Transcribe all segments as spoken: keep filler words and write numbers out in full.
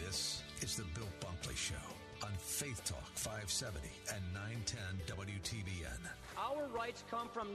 This is the Bill Bunkley Show on Faith Talk five seventy and nine ten W T B N. Our rights come from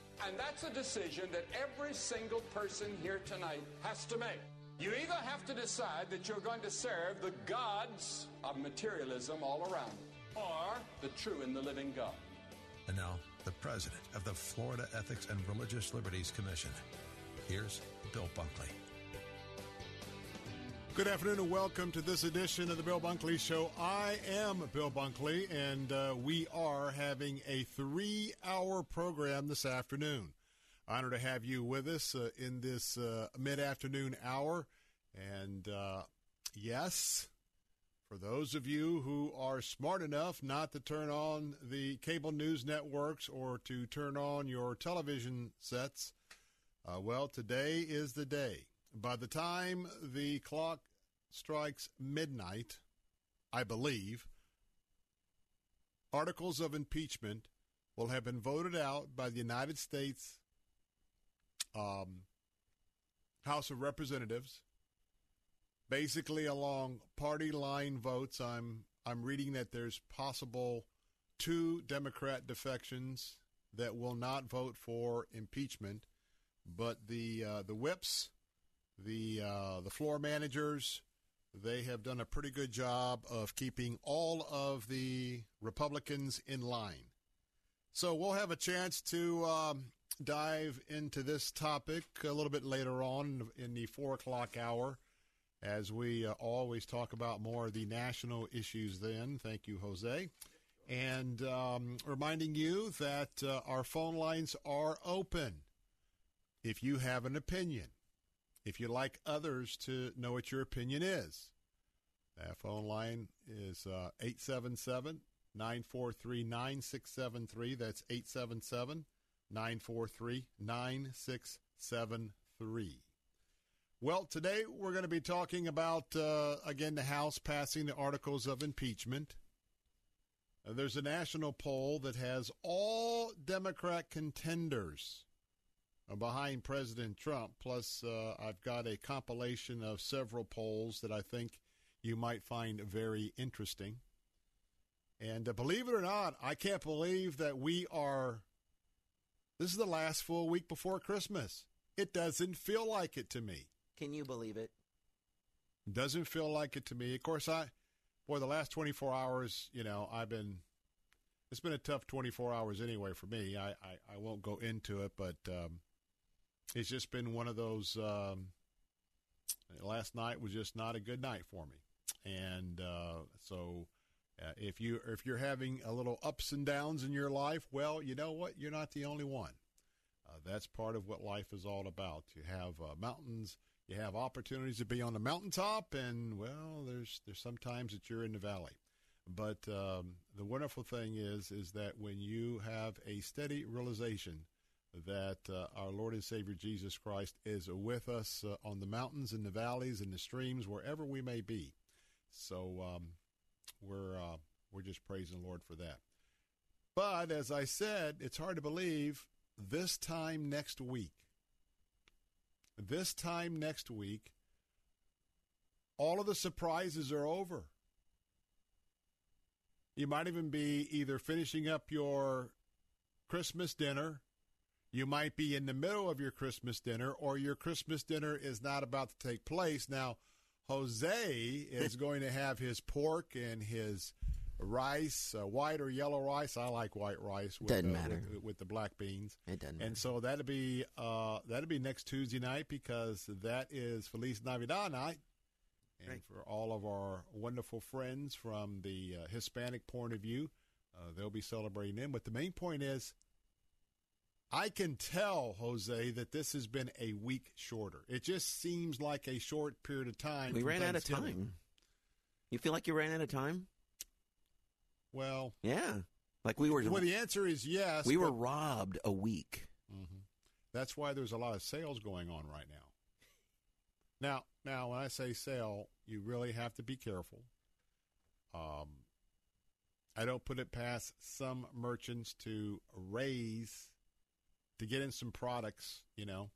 And that's a decision that every single person here tonight has to make. You either have to decide that you're going to serve the gods of materialism all around you, or the true and the living God. And now, the president of the Florida Ethics and Religious Liberties Commission. Here's Bill Bunkley. Good afternoon and welcome to this edition of the Bill Bunkley Show. I am Bill Bunkley, and uh, we are having a three-hour program this afternoon. Honored to have you with us uh, in this uh, mid-afternoon hour. And uh, yes, for those of you who are smart enough not to turn on the cable news networks or to turn on your television sets, uh, well, today is the day. By the time the clock strikes midnight, I believe, articles of impeachment will have been voted out by the United States um, House of Representatives, basically along party line votes. I'm I'm reading that there's possible two Democrat defections that will not vote for impeachment, but the uh, the whips. The uh, the floor managers, they have done a pretty good job of keeping all of the Republicans in line. So we'll have a chance to um, dive into this topic a little bit later on in the four o'clock hour, as we uh, always talk about more of the national issues then. Thank you, Jose. And um, reminding you that uh, our phone lines are open if you have an opinion. If you'd like others to know what your opinion is, that phone line is uh, eight seven seven, nine four three, nine six seven three. That's eight seven seven, nine four three, nine six seven three. Well, today we're going to be talking about, uh, again, the House passing the articles of impeachment. Uh, there's a national poll that has all Democrat contenders behind President Trump, plus uh, I've got a compilation of several polls that I think you might find very interesting. And uh, believe it or not, I can't believe that we are, this is the last full week before Christmas. It doesn't feel like it to me. Can you believe it? Doesn't feel like it to me. Of course, I, boy, the last twenty-four hours, you know, I've been, it's been a tough twenty-four hours anyway for me. I, I, I won't go into it, but um, it's just been one of those, um, last night was just not a good night for me. And uh, so uh, if, you, if you're having a little ups and downs in your life, well, you know what? You're not the only one. Uh, that's part of what life is all about. You have uh, mountains, you have opportunities to be on the mountaintop, and, well, there's there's sometimes that you're in the valley. But um, the wonderful thing is, is that when you have a steady realization that uh, our Lord and Savior Jesus Christ is with us uh, on the mountains and the valleys and the streams, wherever we may be. So um, we're uh, we're just praising the Lord for that. But as I said, it's hard to believe this time next week, this time next week, all of the surprises are over. You might even be either finishing up your Christmas dinner You might be in the middle of your Christmas dinner, or your Christmas dinner is not about to take place. Now, Jose is going to have his pork and his rice, uh, white or yellow rice. I like white rice. With, doesn't uh, matter. With, with the black beans. It doesn't matter. And so that'll be uh, that'll be next Tuesday night, because that is Feliz Navidad night. And Great. For all of our wonderful friends from the uh, Hispanic point of view, uh, they'll be celebrating them. But the main point is, I can tell, Jose, that this has been a week shorter. It just seems like a short period of time. We ran out of time. You feel like you ran out of time? Well, yeah, like we were. Well, the answer is yes. We were robbed a week. Mm-hmm. That's why there's a lot of sales going on right now. Now, now, when I say sale, you really have to be careful. Um, I don't put it past some merchants to raise, to get in some products, you know,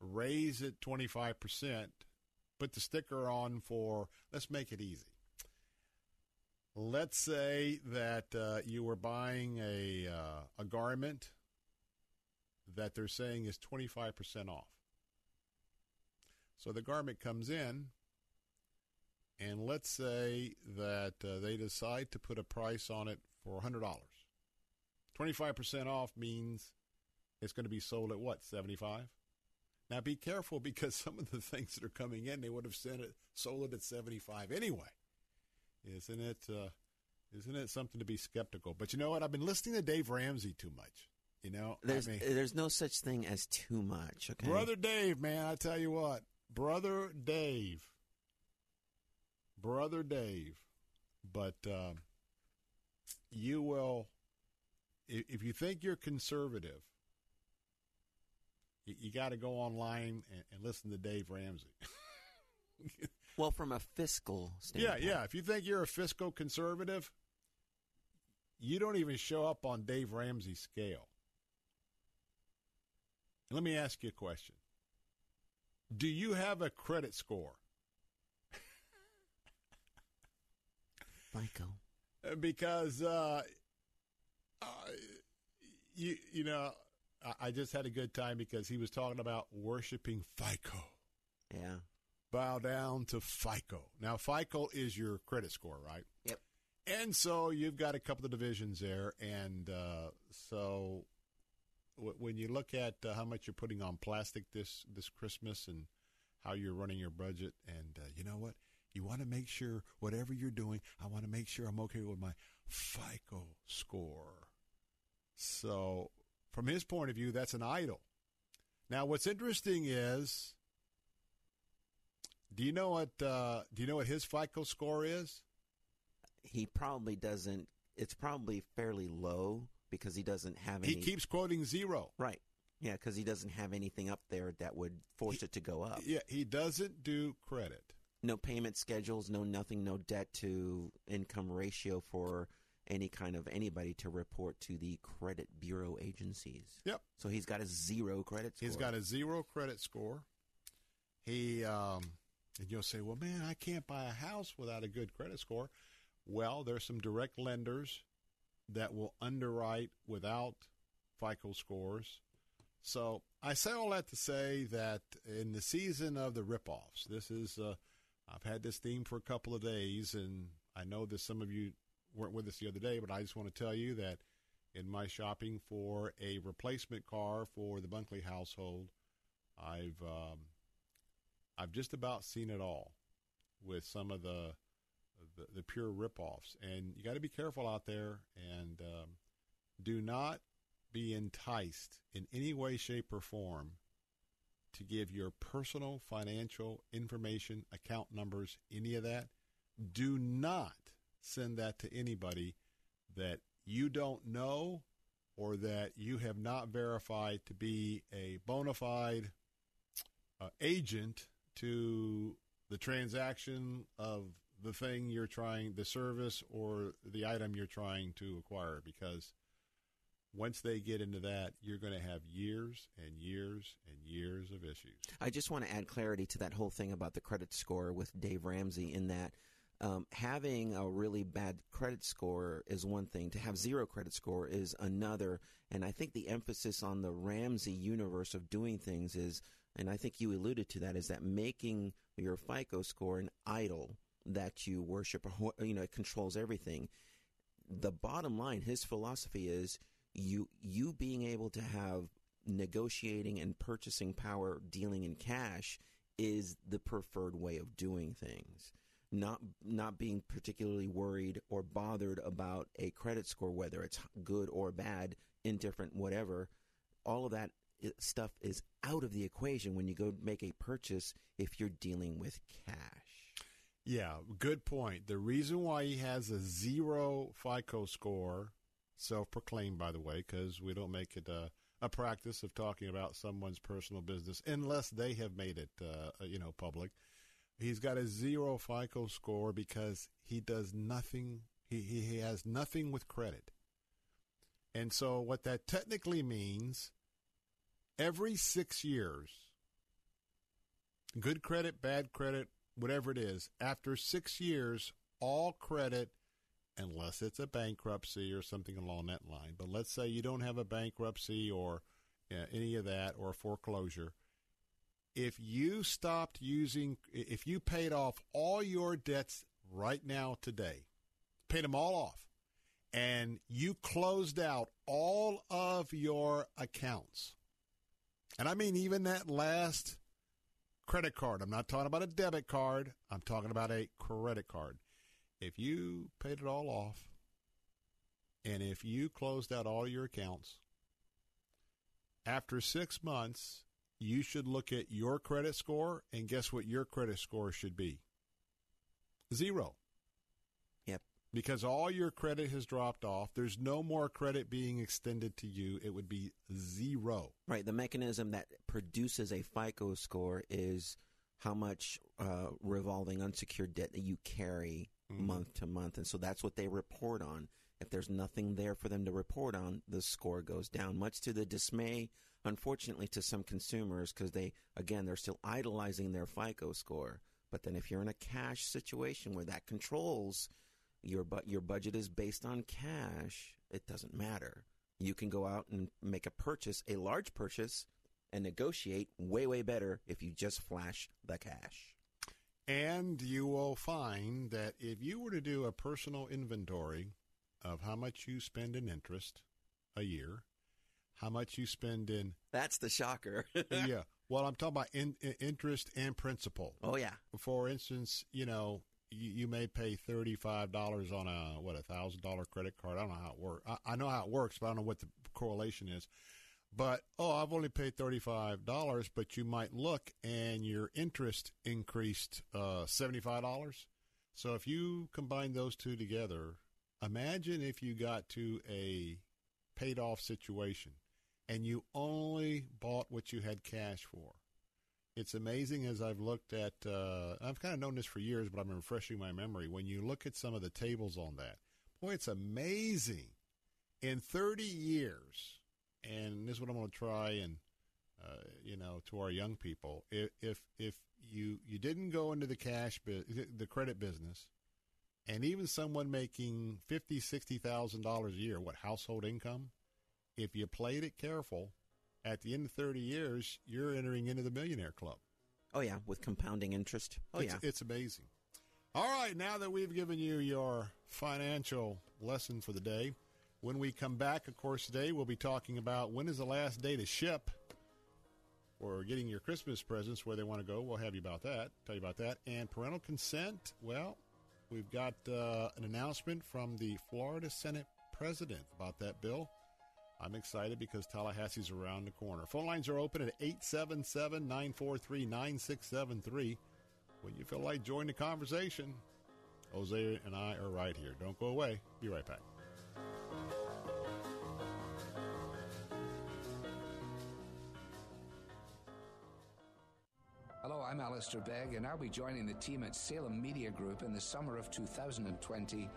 raise it twenty-five percent, put the sticker on for, let's make it easy. Let's say that uh, you were buying a uh, a garment that they're saying is twenty-five percent off. So the garment comes in, and let's say that uh, they decide to put a price on it for one hundred dollars. twenty-five percent off means it's going to be sold at what, seventy-five dollars? Now be careful, because some of the things that are coming in, they would have sent it, sold it at seventy-five dollars anyway. Isn't it, uh, isn't it something to be skeptical? But you know what? I've been listening to Dave Ramsey too much. You know, there's I mean, there's no such thing as too much. Okay, brother Dave, man, I tell you what, brother Dave, brother Dave. But um, you will, if you think you're conservative, you, you got to go online and, and listen to Dave Ramsey. Well, from a fiscal standpoint. Yeah, yeah. If you think you're a fiscal conservative, you don't even show up on Dave Ramsey's scale. And let me ask you a question. Do you have a credit score? FICO. Because, uh, uh, you, you know, I, I just had a good time because he was talking about worshiping FICO. Yeah. Bow down to FICO. Now, FICO is your credit score, right? Yep. And so you've got a couple of divisions there. And uh, so w- when you look at uh, how much you're putting on plastic this, this Christmas and how you're running your budget, and uh, you know what? You want to make sure whatever you're doing, I want to make sure I'm okay with my FICO score. So from his point of view, that's an idol. Now, what's interesting is, do you know what? Uh, do you know what his FICO score is? He probably doesn't. It's probably fairly low because he doesn't have any. He keeps quoting zero. Right. Yeah, because he doesn't have anything up there that would force he, it to go up. Yeah, he doesn't do credit. No payment schedules. No nothing. No debt to income ratio for any kind of anybody to report to the credit bureau agencies. Yep. So he's got a zero credit score. He's got a zero credit score. He. Um, And you'll say, well, man, I can't buy a house without a good credit score. Well, there's some direct lenders that will underwrite without FICO scores. So I say all that to say that in the season of the ripoffs, this is uh, I've had this theme for a couple of days, and I know that some of you weren't with us the other day, but I just want to tell you that in my shopping for a replacement car for the Bunkley household, I've um, – I've just about seen it all with some of the the, the pure ripoffs, and you got to be careful out there. And um, do not be enticed in any way, shape, or form to give your personal financial information, account numbers, any of that. Do not send that to anybody that you don't know or that you have not verified to be a bona fide uh, agent to the transaction of the thing you're trying, the service or the item you're trying to acquire, because once they get into that, you're going to have years and years and years of issues. I just want to add clarity to that whole thing about the credit score with Dave Ramsey, in that Um, having a really bad credit score is one thing. To have zero credit score is another. And I think the emphasis on the Ramsey universe of doing things is, and I think you alluded to that, is that making your FICO score an idol that you worship, or, you know, it controls everything. The bottom line, his philosophy is you, you being able to have negotiating and purchasing power, dealing in cash, is the preferred way of doing things. Not not being particularly worried or bothered about a credit score, whether it's good or bad, indifferent, whatever. All of that stuff is out of the equation when you go make a purchase if you're dealing with cash. Yeah, good point. The reason why he has a zero FICO score, self-proclaimed, by the way, because we don't make it a, a practice of talking about someone's personal business unless they have made it, uh, you know, public. He's got a zero FICO score because he does nothing. He, he he has nothing with credit. And so what that technically means, every six years, good credit, bad credit, whatever it is, after six years, all credit, unless it's a bankruptcy or something along that line, but let's say you don't have a bankruptcy or uh, any of that or a foreclosure. If you stopped using, if you paid off all your debts right now today, paid them all off, and you closed out all of your accounts, and I mean even that last credit card. I'm not talking about a debit card. I'm talking about a credit card. If you paid it all off, and if you closed out all your accounts, after six months, you should look at your credit score, and guess what your credit score should be? Zero. Yep. Because all your credit has dropped off. There's no more credit being extended to you. It would be zero. Right. The mechanism that produces a FICO score is how much uh, revolving unsecured debt that you carry mm-hmm. month to month. And so that's what they report on. If there's nothing there for them to report on, the score goes down, much to the dismay, unfortunately, to some consumers because they, again, they're still idolizing their FICO score. But then if you're in a cash situation where that controls, your bu- your budget is based on cash, it doesn't matter. You can go out and make a purchase, a large purchase, and negotiate way, way better if you just flash the cash. And you will find that if you were to do a personal inventory of how much you spend in interest a year, how much you spend in... That's the shocker. Yeah. Well, I'm talking about in, in interest and principal. Oh, yeah. For instance, you know, you, you may pay thirty-five dollars on a, what, a one thousand dollars credit card. I don't know how it works. I, I know how it works, but I don't know what the correlation is. But, oh, I've only paid thirty-five dollars, but you might look and your interest increased uh, seventy-five dollars. So if you combine those two together... Imagine if you got to a paid-off situation and you only bought what you had cash for. It's amazing as I've looked at, uh, I've kind of known this for years, but I'm refreshing my memory. When you look at some of the tables on that, boy, it's amazing. In thirty years, and this is what I'm going to try and, uh, you know, to our young people, if if, if you, you didn't go into the cash, the credit business, and even someone making fifty thousand dollars, sixty thousand dollars a year, what, household income? If you played it careful, at the end of thirty years, you're entering into the millionaire club. Oh, yeah, with compounding interest. Oh, it's, yeah. It's amazing. All right, now that we've given you your financial lesson for the day, when we come back, of course, today we'll be talking about when is the last day to ship or getting your Christmas presents where they want to go. We'll have you about that, tell you about that. And parental consent, well... We've got uh, an announcement from the Florida Senate president about that bill. I'm excited because Tallahassee's around the corner. Phone lines are open at eight seven seven, nine four three, nine six seven three. When you feel like joining the conversation, Jose and I are right here. Don't go away. Be right back. Hello, I'm Alistair Begg, and I'll be joining the team at Salem Media Group in the summer of two thousand twenty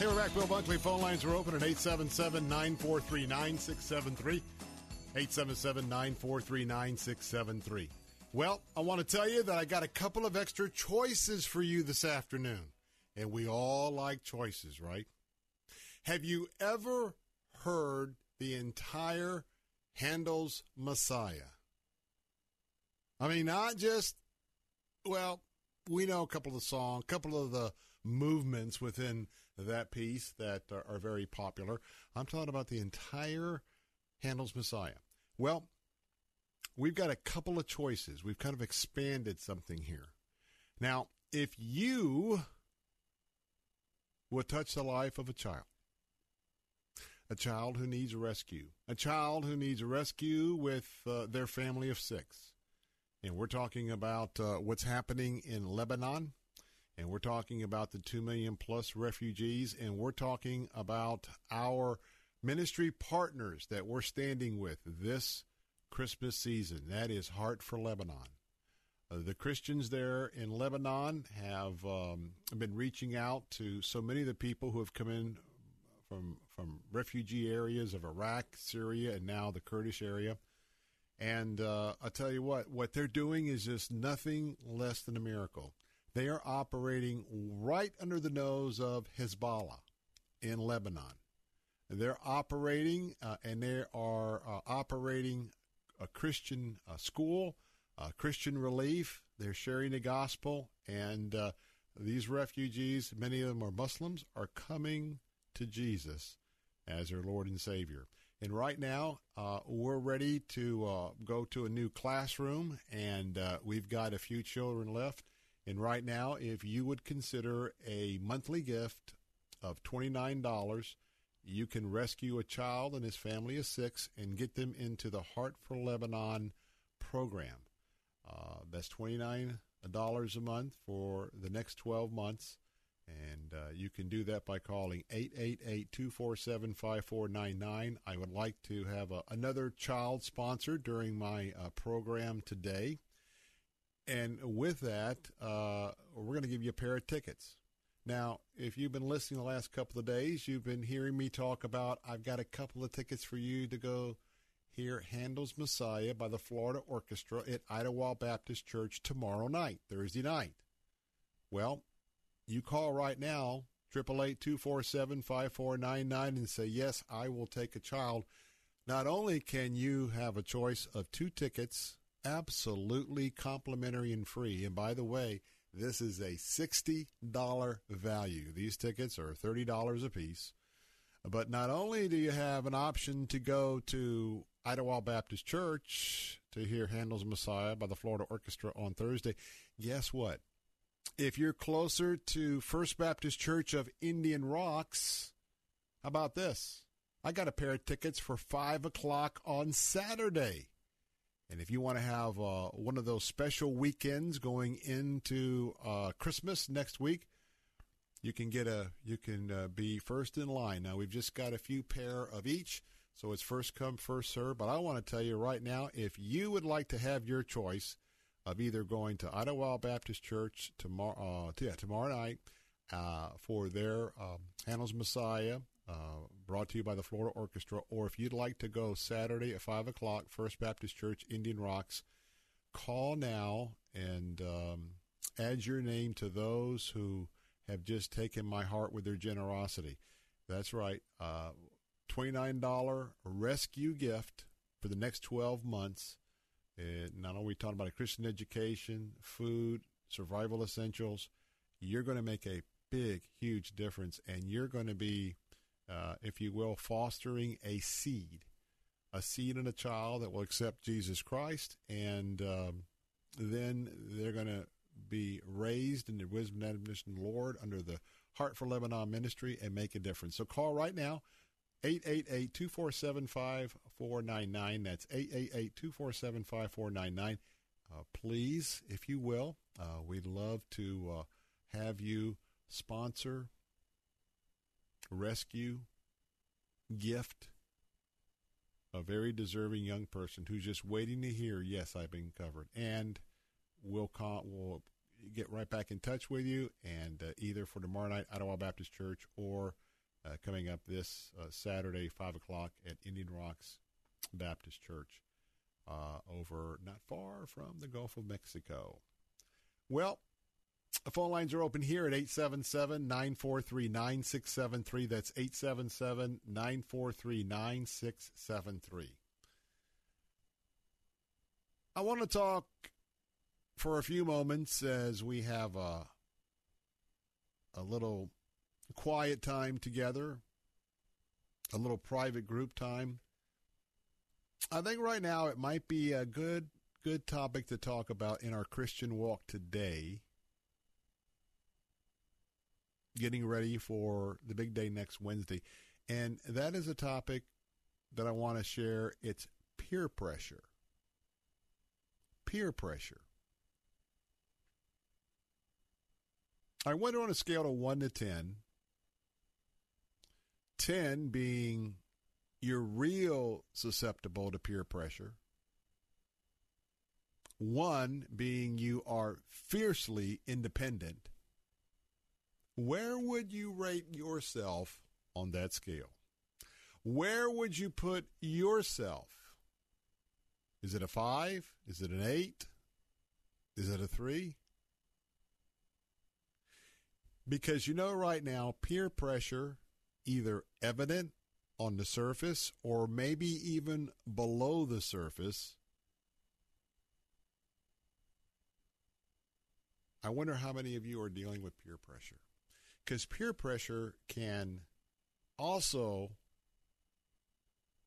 Hey, we're back. Bill Bunkley. Phone lines are open at eight seven seven, nine four three, nine six seven three. eight seven seven, nine four three, nine six seven three. Well, I want to tell you that I got a couple of extra choices for you this afternoon. And we all like choices, right? Have you ever heard the entire Handel's Messiah? I mean, not just, well, we know a couple of the songs, a couple of the movements within that piece that are, are very popular. I'm talking about the entire Handel's Messiah. Well, we've got a couple of choices. We've kind of expanded something here. Now, if you will touch the life of a child, a child who needs rescue, a child who needs rescue with uh, their family of six, and we're talking about uh, what's happening in Lebanon, and we're talking about the two million plus refugees, and we're talking about our ministry partners that we're standing with this Christmas season. That is Heart for Lebanon. Uh, the Christians there in Lebanon have um, been reaching out to so many of the people who have come in from, from refugee areas of Iraq, Syria, and now the Kurdish area. And uh, I'll tell you what, what they're doing is just nothing less than a miracle. They are operating right under the nose of Hezbollah in Lebanon. They're operating, uh, and they are uh, operating a Christian uh, school, uh, Christian relief. They're sharing the gospel, and uh, these refugees, many of them are Muslims, are coming to Jesus as their Lord and Savior. And right now, uh, we're ready to uh, go to a new classroom, and uh, we've got a few children left. And right now, if you would consider a monthly gift of twenty-nine dollars, you can rescue a child and his family of six and get them into the Heart for Lebanon program. Uh, that's twenty-nine dollars a month for the next twelve months. And uh, you can do that by calling eight eight eight, two four seven, five four nine nine. I would like to have a, another child sponsor during my uh, program today. And with that, uh, we're going to give you a pair of tickets. Now, if you've been listening the last couple of days, you've been hearing me talk about I've got a couple of tickets for you to go hear Handel's Messiah by the Florida Orchestra at Idaho Baptist Church tomorrow night, Thursday night. Well, you call right now, eight eight eight, two four seven, five four nine nine, and say, yes, I will take a child. Not only can you have a choice of two tickets, absolutely complimentary and free. And by the way, This is a sixty dollars value. These tickets are thirty dollars a piece. But not only do you have an option to go to Idlewild Baptist Church to hear Handel's Messiah by the Florida Orchestra on Thursday, guess what? If you're closer to First Baptist Church of Indian Rocks, how about this? I got a pair of tickets for five o'clock on Saturday. And if you want to have uh, one of those special weekends going into uh, Christmas next week, you can get a you can uh, be first in line. Now, we've just got a few pair of each, so it's first come, first serve. But I want to tell you right now, if you would like to have your choice of either going to Idlewild Baptist Church tomorrow, uh, yeah, tomorrow night uh, for their um, Handel's Messiah, Uh, brought to you by the Florida Orchestra, or if you'd like to go Saturday at five o'clock, First Baptist Church, Indian Rocks, call now and um, add your name to those who have just taken my heart with their generosity. That's right, uh, twenty-nine dollars rescue gift for the next twelve months. And not only are we talking about Christian education, food, survival essentials, you're going to make a big, huge difference, and you're going to be Uh, if you will, fostering a seed, a seed in a child that will accept Jesus Christ, and um, then they're going to be raised in the wisdom and admonition of the Lord under the Heart for Lebanon ministry and make a difference. So call right now, eight eight eight, two four seven, five four nine nine. That's eight eight eight, two four seven, five four nine nine. Uh, please, if you will, uh, we'd love to uh, have you sponsor, rescue, gift, a very deserving young person who's just waiting to hear, yes, I've been covered. And we'll, call, we'll get right back in touch with you, and uh, either for tomorrow night, Ottawa Baptist Church, or uh, coming up this uh, Saturday, five o'clock at Indian Rocks Baptist Church uh, over not far from the Gulf of Mexico. Well, the phone lines are open here at eight seven seven, nine four three, nine six seven three. That's eight seven seven, nine four three, nine six seven three. I want to talk for a few moments as we have a, a little quiet time together, a little private group time. I think right now it might be a good, good topic to talk about in our Christian walk today. Getting ready for the big day next Wednesday. And that is a topic that I want to share. It's peer pressure. Peer pressure. I wonder on a scale of one to ten, ten being you're real susceptible to peer pressure, one being you are fiercely independent. Where would you rate yourself on that scale? Where would you put yourself? Is it a five? Is it an eight? Is it a three? Because you know right now, peer pressure, either evident on the surface or maybe even below the surface. I wonder how many of you are dealing with peer pressure. Because peer pressure can also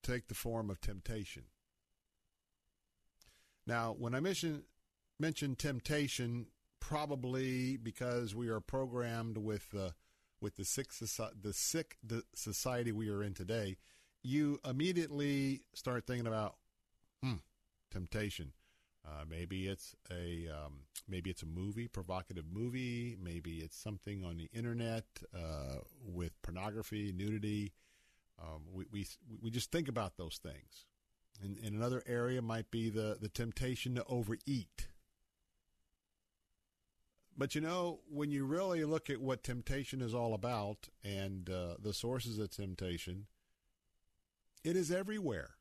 take the form of temptation. Now, when I mention, mention temptation, probably because we are programmed with uh, with the sick, the sick the society we are in today, you immediately start thinking about hmm, temptation. Uh, maybe it's a um, maybe it's a movie, provocative movie. Maybe it's something on the internet uh, with pornography, nudity. Um, we we we just think about those things. And, and another area might be the the temptation to overeat. But you know, when you really look at what temptation is all about and uh, the sources of temptation, it is everywhere.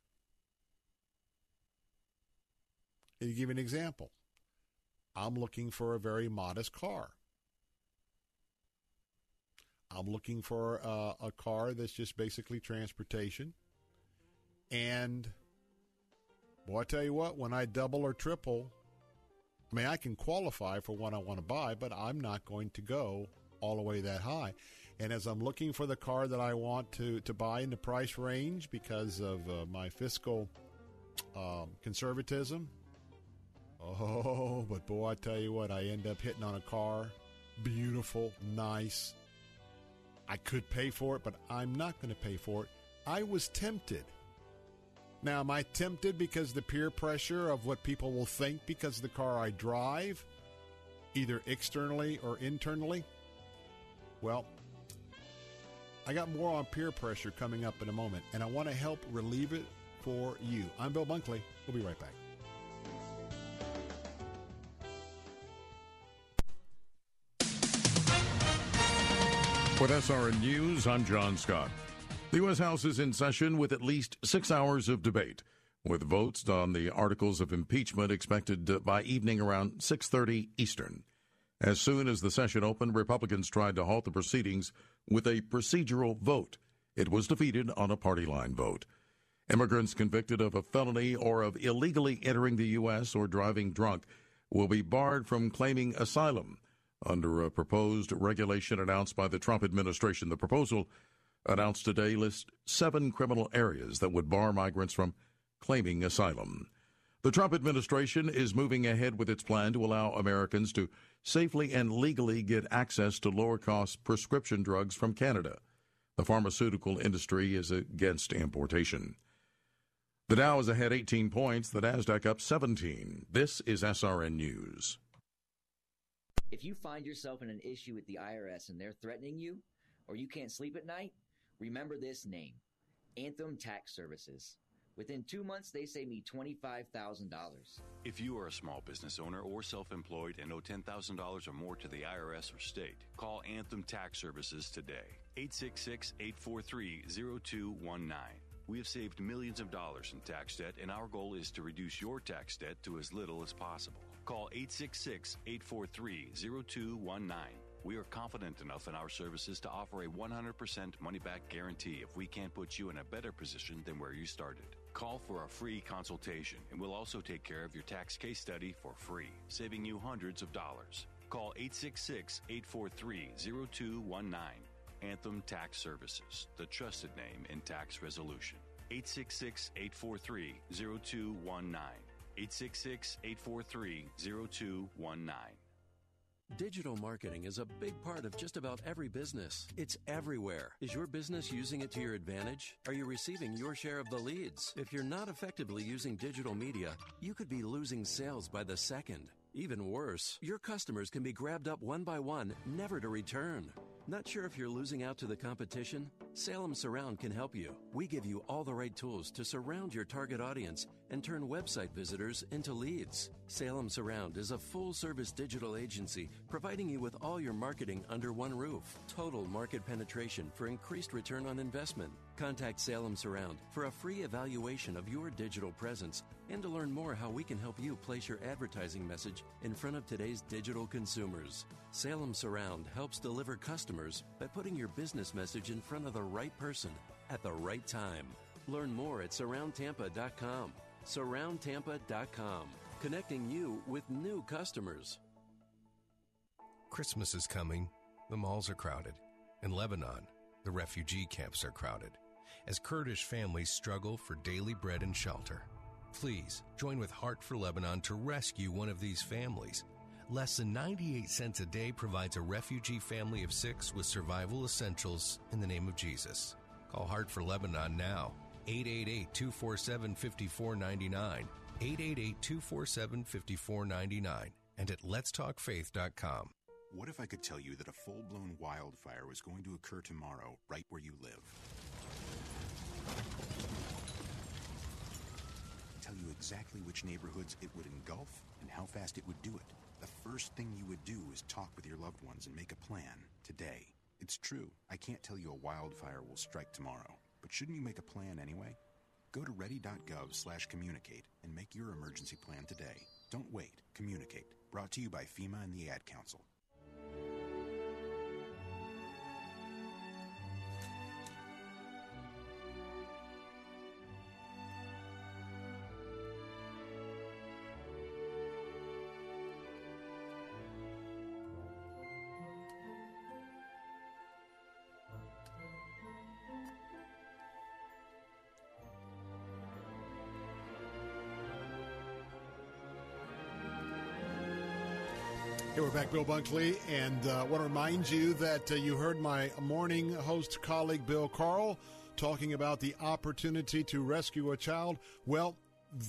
To give an example, I'm looking for a very modest car. I'm looking for uh, a car that's just basically transportation. And, boy, I tell you what, when I double or triple I mean, I can qualify for one I want to buy, but I'm not going to go all the way that high. And as I'm looking for the car that I want to, to buy in the price range because of uh, my fiscal um, conservatism, oh, but boy, I tell you what, I end up hitting on a car, beautiful, nice. I could pay for it, but I'm not going to pay for it. I was tempted. Now, am I tempted because the peer pressure of what people will think because of the car I drive, either externally or internally? Well, I got more on peer pressure coming up in a moment, and I want to help relieve it for you. I'm Bill Bunkley. We'll be right back. With S R N News, I'm John Scott. The U S House is in session with at least six hours of debate, with votes on the articles of impeachment expected by evening around six thirty Eastern. As soon as the session opened, Republicans tried to halt the proceedings with a procedural vote. It was defeated on a party line vote. Immigrants convicted of a felony or of illegally entering the U S or driving drunk will be barred from claiming asylum under a proposed regulation announced by the Trump administration. The proposal announced today lists seven criminal areas that would bar migrants from claiming asylum. The Trump administration is moving ahead with its plan to allow Americans to safely and legally get access to lower-cost prescription drugs from Canada. The pharmaceutical industry is against importation. The Dow is ahead eighteen points, the Nasdaq up seventeen. This is S R N News. If you find yourself in an issue with the I R S and they're threatening you, or you can't sleep at night, remember this name, Anthem Tax Services. Within two months, they saved me twenty-five thousand dollars. If you are a small business owner or self-employed and owe ten thousand dollars or more to the I R S or state, call Anthem Tax Services today, eight six six, eight four three, zero two one nine. We have saved millions of dollars in tax debt, and our goal is to reduce your tax debt to as little as possible. Call eight six six, eight four three, zero two one nine. We are confident enough in our services to offer a one hundred percent money-back guarantee if we can't put you in a better position than where you started. Call for a free consultation, and we'll also take care of your tax case study for free, saving you hundreds of dollars. Call eight six six, eight four three, zero two one nine. Anthem Tax Services, the trusted name in tax resolution. eight six six, eight four three, zero two one nine. eight six six, eight four three, zero two one nine. Digital marketing is a big part of just about every business. It's everywhere. Is your business using it to your advantage? Are you receiving your share of the leads? If you're not effectively using digital media, you could be losing sales by the second. Even worse, your customers can be grabbed up one by one, never to return. Not sure if you're losing out to the competition? Salem Surround can help you. We give you all the right tools to surround your target audience and turn website visitors into leads. Salem Surround is a full-service digital agency providing you with all your marketing under one roof. Total market penetration for increased return on investment. Contact Salem Surround for a free evaluation of your digital presence and to learn more how we can help you place your advertising message in front of today's digital consumers. Salem Surround helps deliver customers by putting your business message in front of the right person at the right time. Learn more at surround tampa dot com. surround tampa dot com. Connecting you with new customers. Christmas is coming. The malls are crowded. In Lebanon, the refugee camps are crowded as Kurdish families struggle for daily bread and shelter. Please join with Heart for Lebanon to rescue one of these families. Less than ninety-eight cents a day provides a refugee family of six with survival essentials in the name of Jesus. Call Heart for Lebanon now, eight eight eight, two four seven, five four nine nine, eight eight eight, two four seven, five four nine nine, and at lets talk faith dot com. What if I could tell you that a full-blown wildfire was going to occur tomorrow right where you live? Tell you exactly which neighborhoods it would engulf and how fast it would do it. The first thing you would do is talk with your loved ones and make a plan today. It's true, I can't tell you a wildfire will strike tomorrow, but shouldn't you make a plan anyway? Go to ready dot gov slash communicate and make your emergency plan today. Don't wait. Communicate. Brought to you by FEMA and the Ad Council. Hey, we're back, Bill Bunkley, and I uh, want to remind you that uh, you heard my morning host colleague, Bill Carl, talking about the opportunity to rescue a child. Well,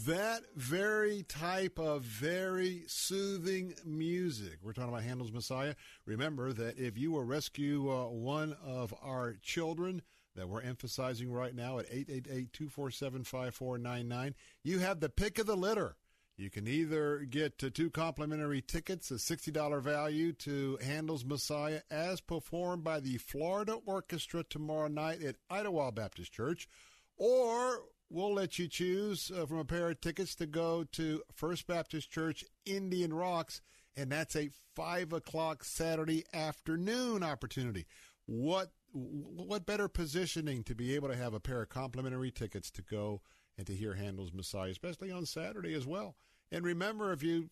that very type of very soothing music. We're talking about Handel's Messiah. Remember that if you will rescue uh, one of our children that we're emphasizing right now at eight eight eight, two four seven, five four nine nine, you have the pick of the litter. You can either get two complimentary tickets, a sixty dollars value to Handel's Messiah as performed by the Florida Orchestra tomorrow night at Idlewild Baptist Church, or we'll let you choose from a pair of tickets to go to First Baptist Church, Indian Rocks, and that's a five o'clock Saturday afternoon opportunity. What what better positioning to be able to have a pair of complimentary tickets to go and to hear Handel's Messiah, especially on Saturday as well. And remember, if you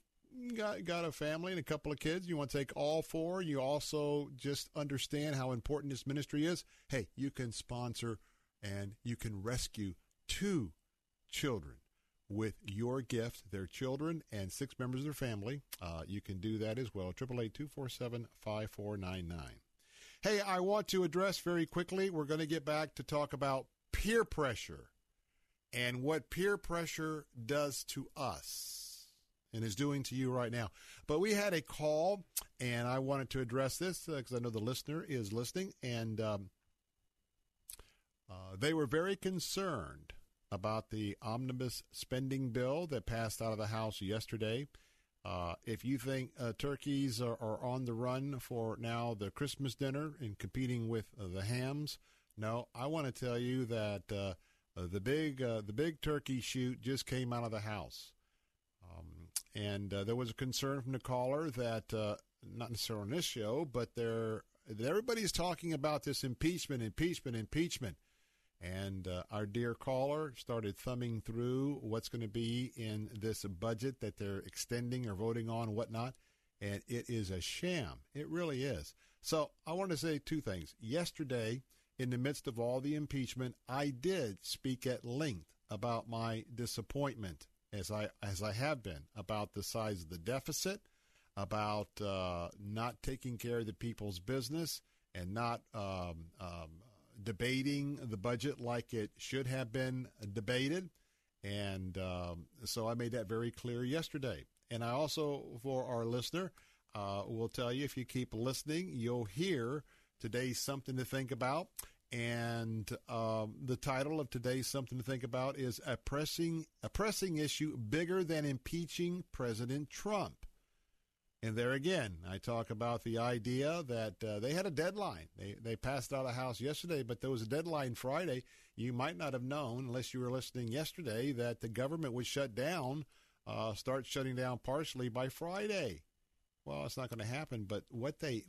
got got a family and a couple of kids, you want to take all four. You also just understand how important this ministry is. Hey, you can sponsor and you can rescue two children with your gift, their children and six members of their family. Uh, you can do that as well. eight eight eight, two four seven, five four nine nine. Hey, I want to address very quickly, we're going to get back to talk about peer pressure and what peer pressure does to us and is doing to you right now. But we had a call, and I wanted to address this because uh, I know the listener is listening, and um, uh, they were very concerned about the omnibus spending bill that passed out of the House yesterday. Uh, if you think uh, turkeys are, are on the run for now the Christmas dinner and competing with uh, the hams, no, I want to tell you that uh, Uh, the big uh, the big turkey shoot just came out of the House. Um, and uh, there was a concern from the caller that, uh, not necessarily on this show, but there everybody's talking about this impeachment, impeachment, impeachment. And uh, our dear caller started thumbing through what's going to be in this budget that they're extending or voting on, whatnot. And it is a sham. It really is. So I want to say two things. Yesterday, in the midst of all the impeachment, I did speak at length about my disappointment, as I as I have been, about the size of the deficit, about uh, not taking care of the people's business, and not um, um, debating the budget like it should have been debated. And um, so I made that very clear yesterday. And I also, for our listener, uh, will tell you, if you keep listening, you'll hear today's Something to Think About, and um, the title of today's Something to Think About is a pressing, a pressing issue bigger than impeaching President Trump. And there again, I talk about the idea that uh, they had a deadline. They they passed out of the House yesterday, but there was a deadline Friday. You might not have known, unless you were listening yesterday, that the government would shut down, uh, start shutting down partially by Friday. Well, it's not going to happen, but what they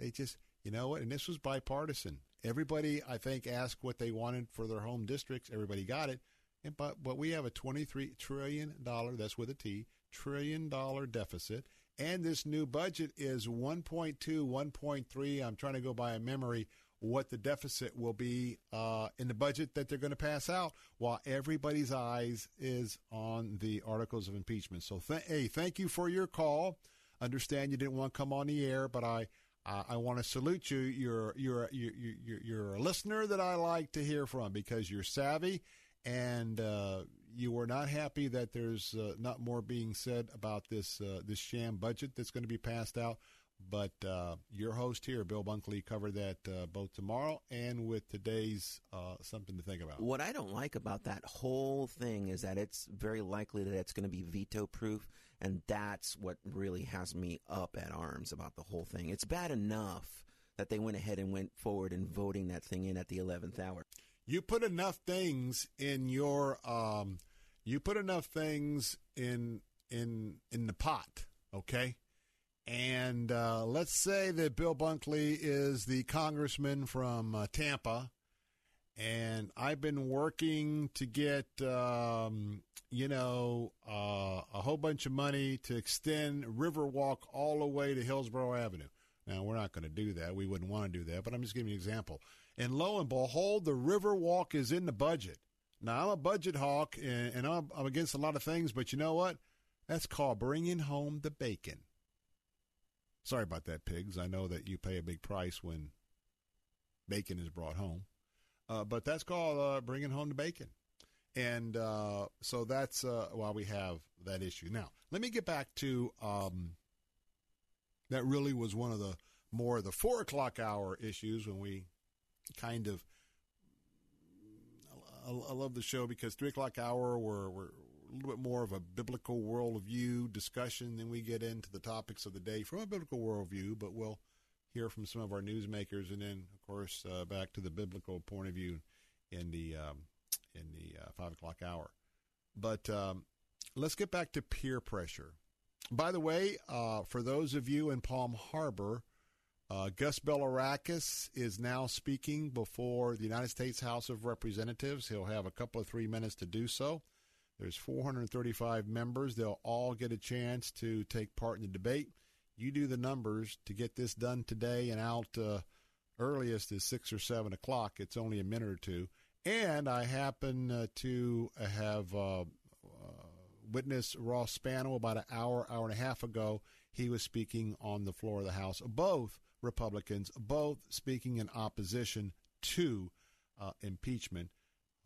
they just... You know what? And this was bipartisan. Everybody, I think, asked what they wanted for their home districts. Everybody got it. And but but we have a twenty-three trillion dollars, that's with a T, trillion dollar deficit. And this new budget is one point two, one point three. I'm trying to go by a memory what the deficit will be uh, in the budget that they're going to pass out, while everybody's eyes is on the articles of impeachment. So, th- hey, thank you for your call. Understand you didn't want to come on the air, but I... I want to salute you. You're you're you're you're, you're a listener that I like to hear from because you're savvy, and uh, you were not happy that there's uh, not more being said about this uh, this sham budget that's going to be passed out. But uh, your host here, Bill Bunkley, covered that uh, both tomorrow and with today's uh, Something to Think About. What I don't like about that whole thing is that it's very likely that it's going to be veto-proof, and that's what really has me up at arms about the whole thing. It's bad enough that they went ahead and went forward in voting that thing in at the eleventh hour. You put enough things in your um, you put enough things in in in the pot, okay? And uh, let's say that Bill Bunkley is the congressman from uh, Tampa, and I've been working to get, um, you know, uh, a whole bunch of money to extend Riverwalk all the way to Hillsborough Avenue. Now, we're not going to do that. We wouldn't want to do that, but I'm just giving you an example. And lo and behold, the Riverwalk is in the budget. Now, I'm a budget hawk, and, and I'm, I'm against a lot of things, but you know what? That's called bringing home the bacon. Sorry about that, pigs. I know that you pay a big price when bacon is brought home. Uh, but that's called uh, bringing home the bacon. And uh, so that's uh, why we have that issue. Now, let me get back to um, that really was one of the more of the four o'clock hour issues when we kind of, I, I love the show because three o'clock hour we're, we're a little bit more of a biblical worldview discussion. Then we get into the topics of the day from a biblical worldview, but we'll hear from some of our newsmakers, and then, of course, uh, back to the biblical point of view in the um, in the uh, five o'clock hour. But um, let's get back to peer pressure. By the way, uh, for those of you in Palm Harbor, uh, Gus Bilirakis is now speaking before the United States House of Representatives. He'll have a couple of three minutes to do so. There's four hundred thirty-five members. They'll all get a chance to take part in the debate. You do the numbers to get this done today and out uh, earliest is six or seven o'clock. It's only a minute or two. And I happen uh, to have uh, uh, witnessed Ross Spano about an hour, hour and a half ago. He was speaking on the floor of the House. Both Republicans, both speaking in opposition to uh, impeachment.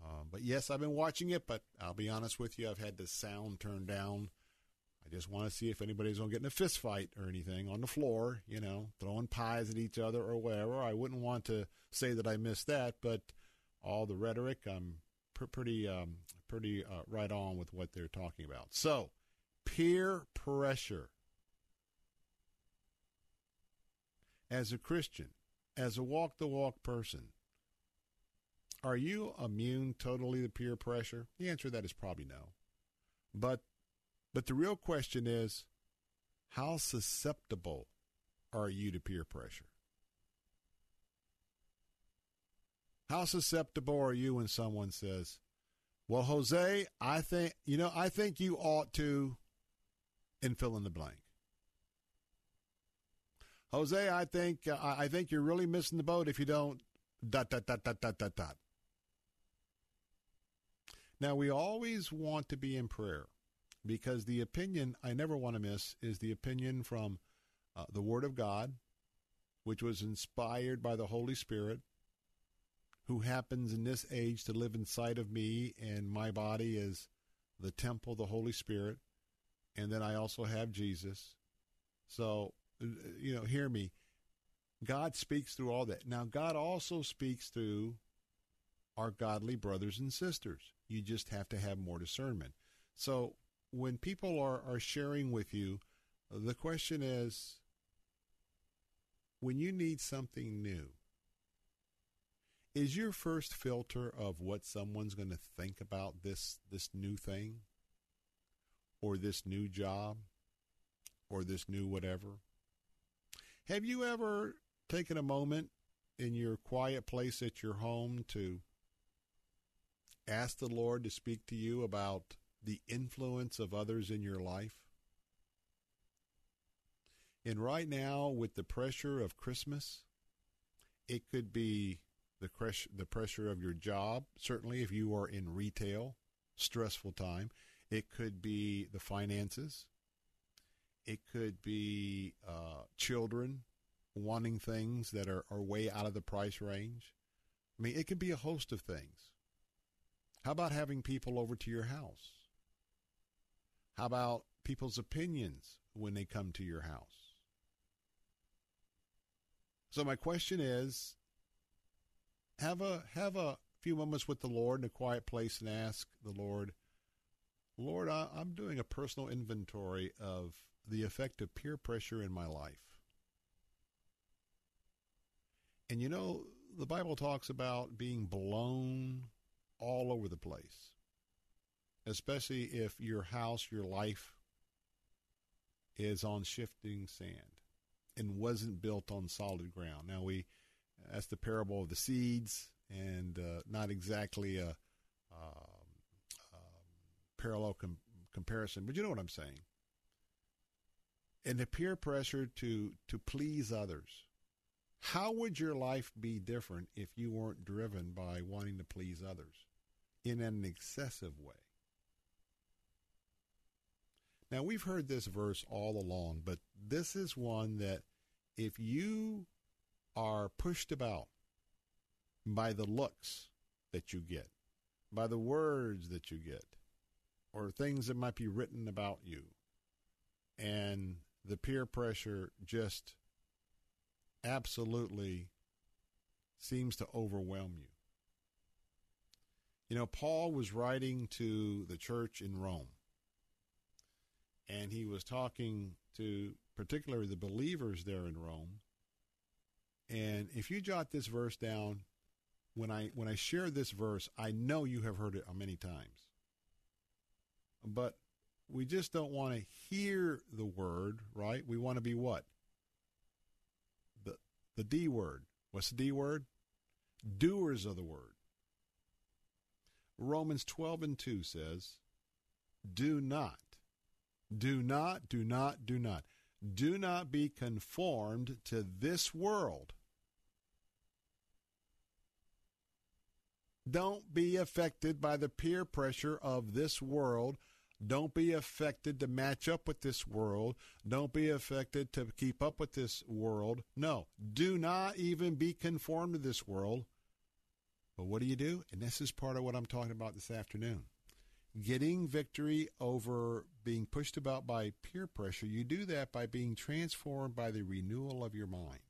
Uh, but, yes, I've been watching it, but I'll be honest with you, I've had the sound turned down. I just want to see if anybody's going to get in a fist fight or anything on the floor, you know, throwing pies at each other or whatever. I wouldn't want to say that I missed that, but all the rhetoric, I'm pr- pretty um, pretty uh, right on with what they're talking about. So, peer pressure. As a Christian, as a walk-the-walk person, are you immune totally to peer pressure? The answer to that is probably no. But But the real question is, how susceptible are you to peer pressure? How susceptible are you when someone says, well, Jose, I think, you know, I think you ought to, and fill in the blank. Jose, I think, uh, I think you're really missing the boat if you don't, dot, dot, dot, dot, dot, dot, dot. Now, we always want to be in prayer, because the opinion I never want to miss is the opinion from uh, the Word of God, which was inspired by the Holy Spirit, who happens in this age to live inside of me, and my body is the temple of the Holy Spirit, and then I also have Jesus. So, you know, hear me. God speaks through all that. Now, God also speaks through our godly brothers and sisters. You just have to have more discernment. So, when people are, are sharing with you, the question is, when you need something new, is your first filter of what someone's going to think about this, this new thing or this new job or this new whatever? Have you ever taken a moment in your quiet place at your home to ask the Lord to speak to you about the influence of others in your life? And right now, with the pressure of Christmas, it could be the cres- the pressure of your job, certainly if you are in retail, stressful time. It could be the finances. It could be uh, children wanting things that are, are way out of the price range. I mean, it could be a host of things. How about having people over to your house? How about people's opinions when they come to your house? So my question is, have a have a few moments with the Lord in a quiet place and ask the Lord, Lord, I, I'm doing a personal inventory of the effect of peer pressure in my life. And you know, the Bible talks about being blown all over the place, especially if your house, your life is on shifting sand and wasn't built on solid ground. Now, we that's the parable of the seeds, and uh, not exactly a um, um, parallel com- comparison, but you know what I'm saying. And the peer pressure to, to please others. How would your life be different if you weren't driven by wanting to please others in an excessive way? Now, we've heard this verse all along, but this is one that if you are pushed about by the looks that you get, by the words that you get, or things that might be written about you, and the peer pressure just absolutely seems to overwhelm you. You know, Paul was writing to the church in Rome, and he was talking to particularly the believers there in Rome. And if you jot this verse down, when I when I share this verse, I know you have heard it many times. But we just don't want to hear the word, right? We want to be what? The the D word. What's the D word? Doers of the word. Romans twelve and two says, do not, do not, do not, do not, do not be conformed to this world. Don't be affected by the peer pressure of this world. Don't be affected to match up with this world. Don't be affected to keep up with this world. No, do not even be conformed to this world. But what do you do? And this is part of what I'm talking about this afternoon. Getting victory over being pushed about by peer pressure, you do that by being transformed by the renewal of your mind.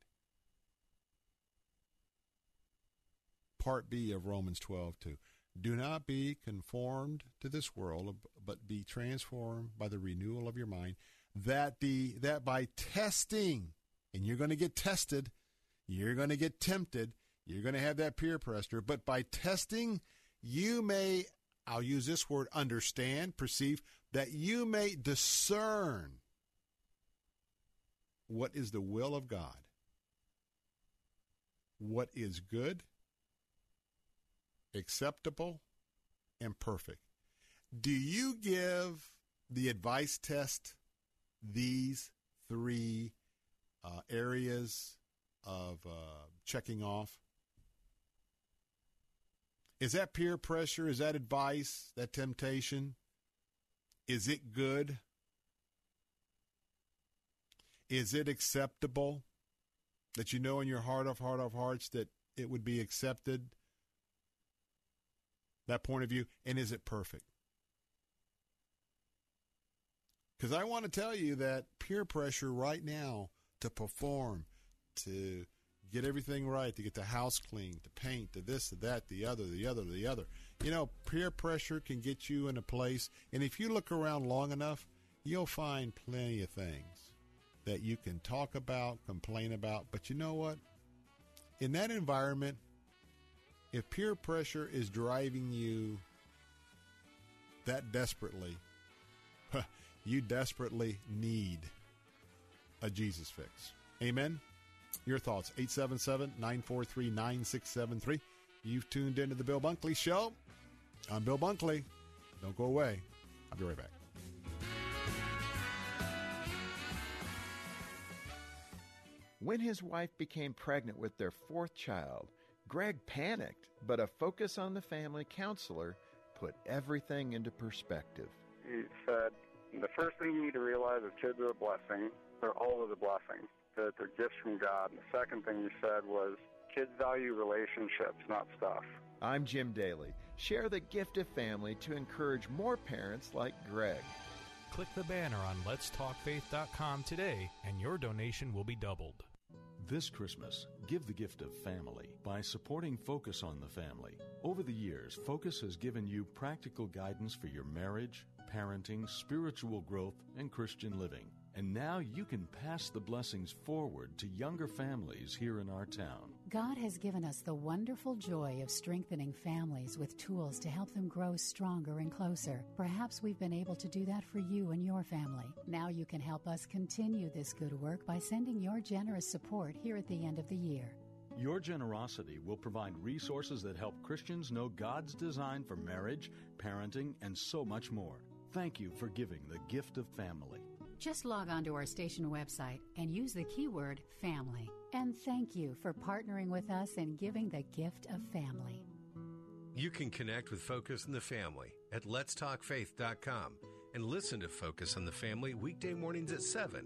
Part B of Romans twelve two. Do not be conformed to this world, but be transformed by the renewal of your mind, that the that by testing, and you're going to get tested, you're going to get tempted, you're going to have that peer pressure, but by testing, you may, I'll use this word, understand, perceive, that you may discern what is the will of God, what is good, acceptable, and perfect. Do you give the advice test these three uh, areas of uh, checking off? Is that peer pressure? Is that advice, that temptation? Is it good? Is it acceptable? That you know in your heart of heart of hearts that it would be accepted? That point of view, and is it perfect? Because I want to tell you that peer pressure right now to perform, to get everything right, to get the house clean, to paint, to this, to that, the other, the other, the other. You know, peer pressure can get you in a place, and if you look around long enough, you'll find plenty of things that you can talk about, complain about, but you know what? In that environment, if peer pressure is driving you that desperately, you desperately need a Jesus fix. Amen? Your thoughts, eight seven seven, nine four three, nine six seven three. You've tuned into The Bill Bunkley Show. I'm Bill Bunkley. Don't go away. I'll be right back. When his wife became pregnant with their fourth child, Greg panicked, but a focus on the family counselor put everything into perspective. He said, the first thing you need to realize is kids are a blessing. They're always a blessing. That they're gifts from God. And the second thing he said was, kids value relationships, not stuff. I'm Jim Daly. Share the gift of family to encourage more parents like Greg. Click the banner on lets talk faith dot com today, and your donation will be doubled. This Christmas, give the gift of family by supporting Focus on the Family. Over the years, Focus has given you practical guidance for your marriage, parenting, spiritual growth, and Christian living. And now you can pass the blessings forward to younger families here in our town. God has given us the wonderful joy of strengthening families with tools to help them grow stronger and closer. Perhaps we've been able to do that for you and your family. Now you can help us continue this good work by sending your generous support here at the end of the year. Your generosity will provide resources that help Christians know God's design for marriage, parenting, and so much more. Thank you for giving the gift of family. Just log on to our station website and use the keyword family. And thank you for partnering with us and giving the gift of family. You can connect with Focus on the Family at lets talk faith dot com and listen to Focus on the Family weekday mornings at seven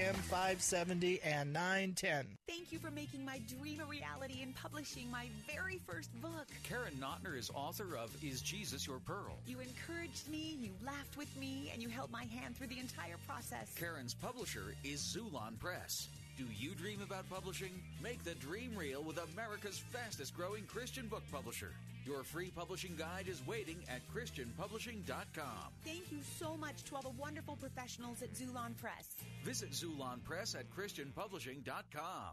M five seventy and nine ten. Thank you for making my dream a reality and publishing my very first book. Karen Notner is author of Is Jesus Your Pearl? You encouraged me, you laughed with me, and you held my hand through the entire process. Karen's publisher is Zulon Press. Do you dream about publishing? Make the dream real with America's fastest-growing Christian book publisher. Your free publishing guide is waiting at Christian Publishing dot com. Thank you so much to all the wonderful professionals at Zulon Press. Visit Zulon Press at Christian Publishing dot com.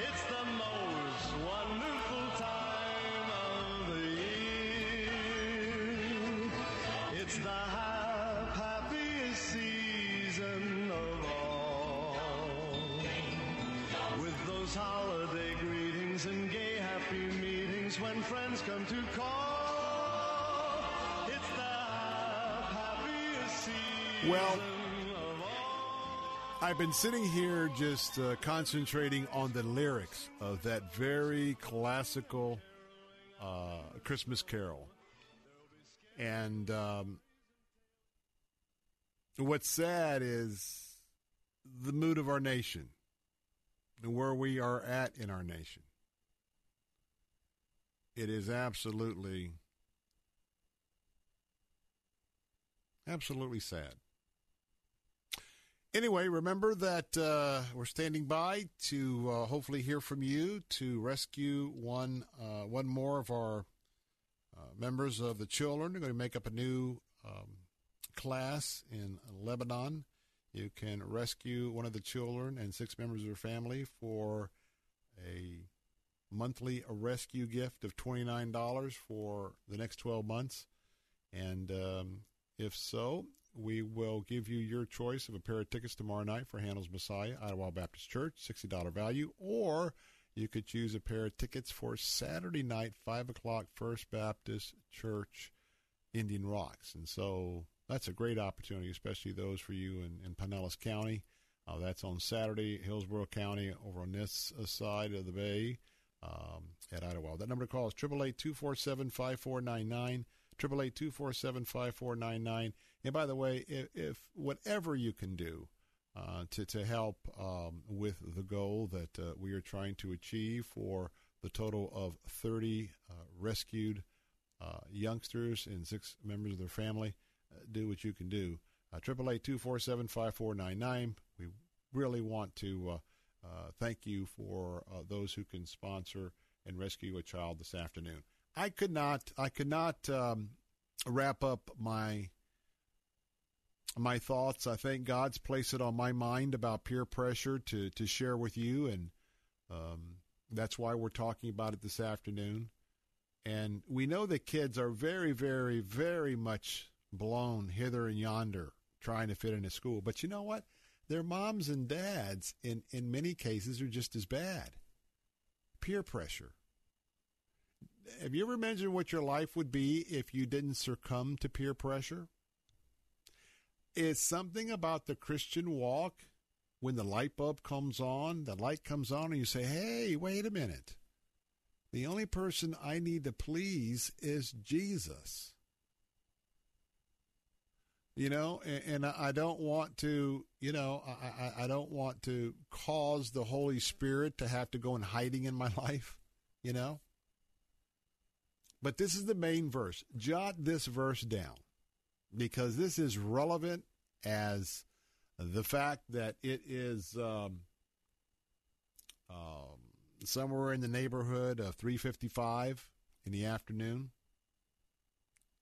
It's the most wonderful time of the year. It's the hap- happiest season of all, with those holiday greetings and gay happy meetings when friends come to call. It's the happiest season. Well, I've been sitting here just uh, concentrating on the lyrics of that very classical uh, Christmas carol. And um, what's sad is the mood of our nation and where we are at in our nation. It is absolutely, absolutely sad. Anyway, remember that uh, we're standing by to uh, hopefully hear from you to rescue one uh, one more of our uh, members of the children. We're going to make up a new um, class in Lebanon. You can rescue one of the children and six members of their family for a monthly rescue gift of twenty-nine dollars for the next twelve months. And um, if so, we will give you your choice of a pair of tickets tomorrow night for Handel's Messiah, Idlewild Baptist Church, sixty dollars value. Or you could choose a pair of tickets for Saturday night, five o'clock, First Baptist Church, Indian Rocks. And so that's a great opportunity, especially those for you in, in Pinellas County. Uh, that's on Saturday, Hillsborough County, over on this side of the bay. Um, at Idlewild. That number to call is eight eight eight, two four seven, five four nine nine, eight eight eight, two four seven, five four nine nine. And by the way, if, if whatever you can do uh, to, to help um, with the goal that uh, we are trying to achieve for the total of thirty uh, rescued uh, youngsters and six members of their family. Uh, do what you can do. eight eight eight, two four seven, five four nine nine. We really want to uh, uh, thank you for uh, those who can sponsor and rescue a child this afternoon. I could not. I could not um, wrap up my my thoughts. I think God's placed it on my mind about peer pressure to to share with you, and um, that's why we're talking about it this afternoon. And we know that kids are very, very, very much blown hither and yonder trying to fit into school. But you know what? Their moms and dads, in, in many cases, are just as bad. Peer pressure. Have you ever imagined what your life would be if you didn't succumb to peer pressure? It's something about the Christian walk when the light bulb comes on, the light comes on, and you say, hey, wait a minute. The only person I need to please is Jesus. You know, and, and I don't want to, you know, I, I don't want to cause the Holy Spirit to have to go in hiding in my life, you know. But this is the main verse. Jot this verse down, because this is relevant as the fact that it is um, um, somewhere in the neighborhood of three fifty-five in the afternoon.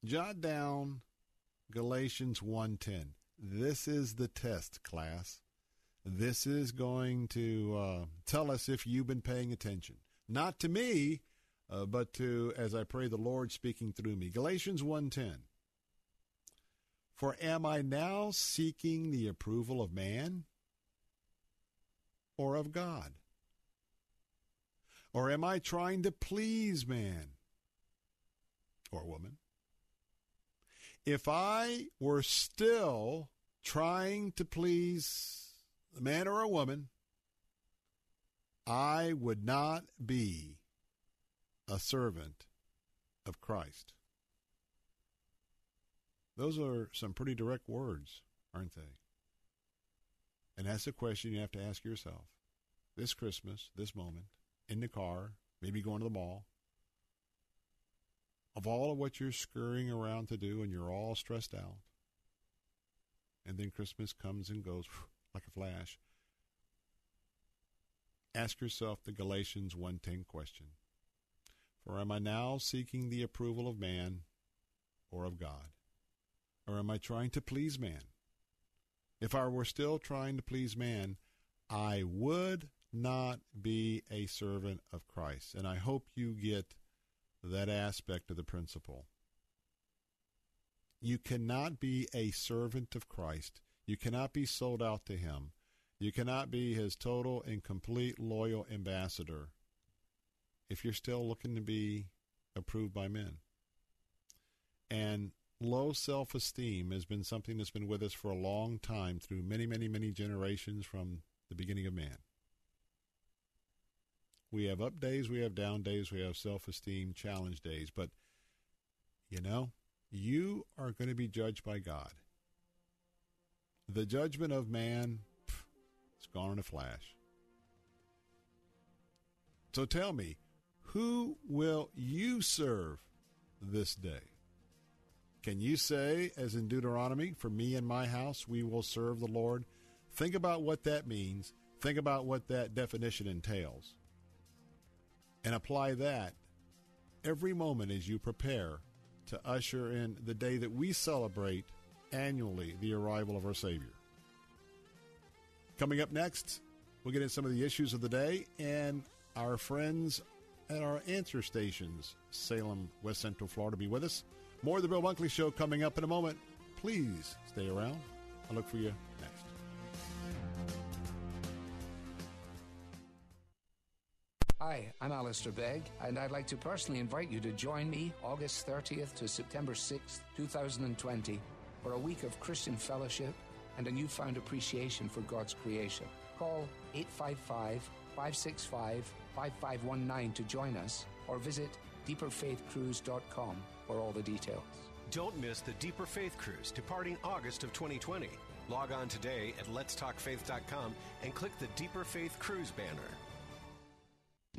Jot down Galatians one ten. This is the test, class. This is going to uh, tell us if you've been paying attention. Not to me, Uh, but to, as I pray, the Lord speaking through me. Galatians one ten. For am I now seeking the approval of man or of God? Or am I trying to please man or woman? If I were still trying to please a man or a woman, I would not be a servant of Christ. Those are some pretty direct words, aren't they? And that's the question you have to ask yourself this Christmas, this moment, in the car, maybe going to the mall. Of all of what you're scurrying around to do and you're all stressed out, and then Christmas comes and goes like a flash, ask yourself the Galatians one ten question. Or am I now seeking the approval of man or of God? Or am I trying to please man? If I were still trying to please man, I would not be a servant of Christ. And I hope you get that aspect of the principle. You cannot be a servant of Christ. You cannot be sold out to him. You cannot be his total and complete loyal ambassador if you're still looking to be approved by men. And low self-esteem has been something that's been with us for a long time through many, many, many generations from the beginning of man. We have up days, we have down days, we have self-esteem challenge days, but, you know, you are going to be judged by God. The judgment of man, pff, it's gone in a flash. So tell me, who will you serve this day? Can you say, as in Deuteronomy, for me and my house, we will serve the Lord? Think about what that means. Think about what that definition entails. And apply that every moment as you prepare to usher in the day that we celebrate annually, the arrival of our Savior. Coming up next, we'll get into some of the issues of the day and our friends at our answer stations, Salem, West Central Florida, be with us. More of the Bill Bunkley Show coming up in a moment. Please stay around. I'll look for you next. Hi, I'm Alistair Begg, and I'd like to personally invite you to join me August thirtieth to September sixth, two thousand twenty, for a week of Christian fellowship and a newfound appreciation for God's creation. Call eight five five, five six five, five five one nine to join us, or visit deeper faith cruise dot com for all the details. Don't miss the Deeper Faith Cruise departing August of twenty twenty. Log on today at lets talk faith dot com and click the Deeper Faith Cruise banner.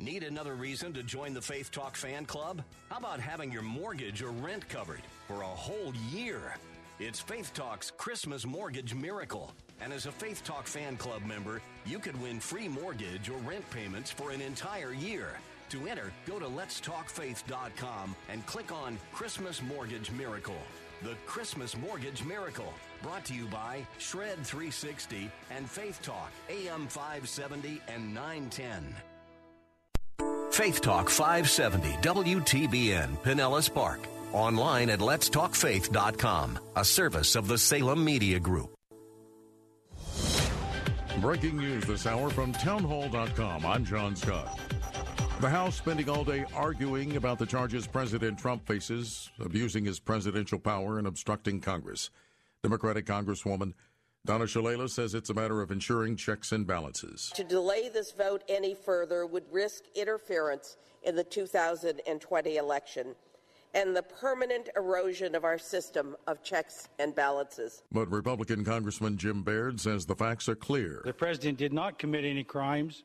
Need another reason to join the Faith Talk fan club? How about having your mortgage or rent covered for a whole year? It's Faith Talk's Christmas Mortgage Miracle. And as a Faith Talk fan club member, you could win free mortgage or rent payments for an entire year. To enter, go to lets talk faith dot com and click on Christmas Mortgage Miracle. The Christmas Mortgage Miracle, brought to you by Shred three sixty and Faith Talk, A M five seventy and nine ten. Faith Talk five seventy, W T B N, Pinellas Park. Online at lets talk faith dot com, a service of the Salem Media Group. Breaking news this hour from town hall dot com. I'm John Scott. The House spending all day arguing about the charges President Trump faces, abusing his presidential power and obstructing Congress. Democratic Congresswoman Donna Shalala says it's a matter of ensuring checks and balances. To delay this vote any further would risk interference in the two thousand twenty election and the permanent erosion of our system of checks and balances. But Republican Congressman Jim Baird says the facts are clear. The president did not commit any crimes.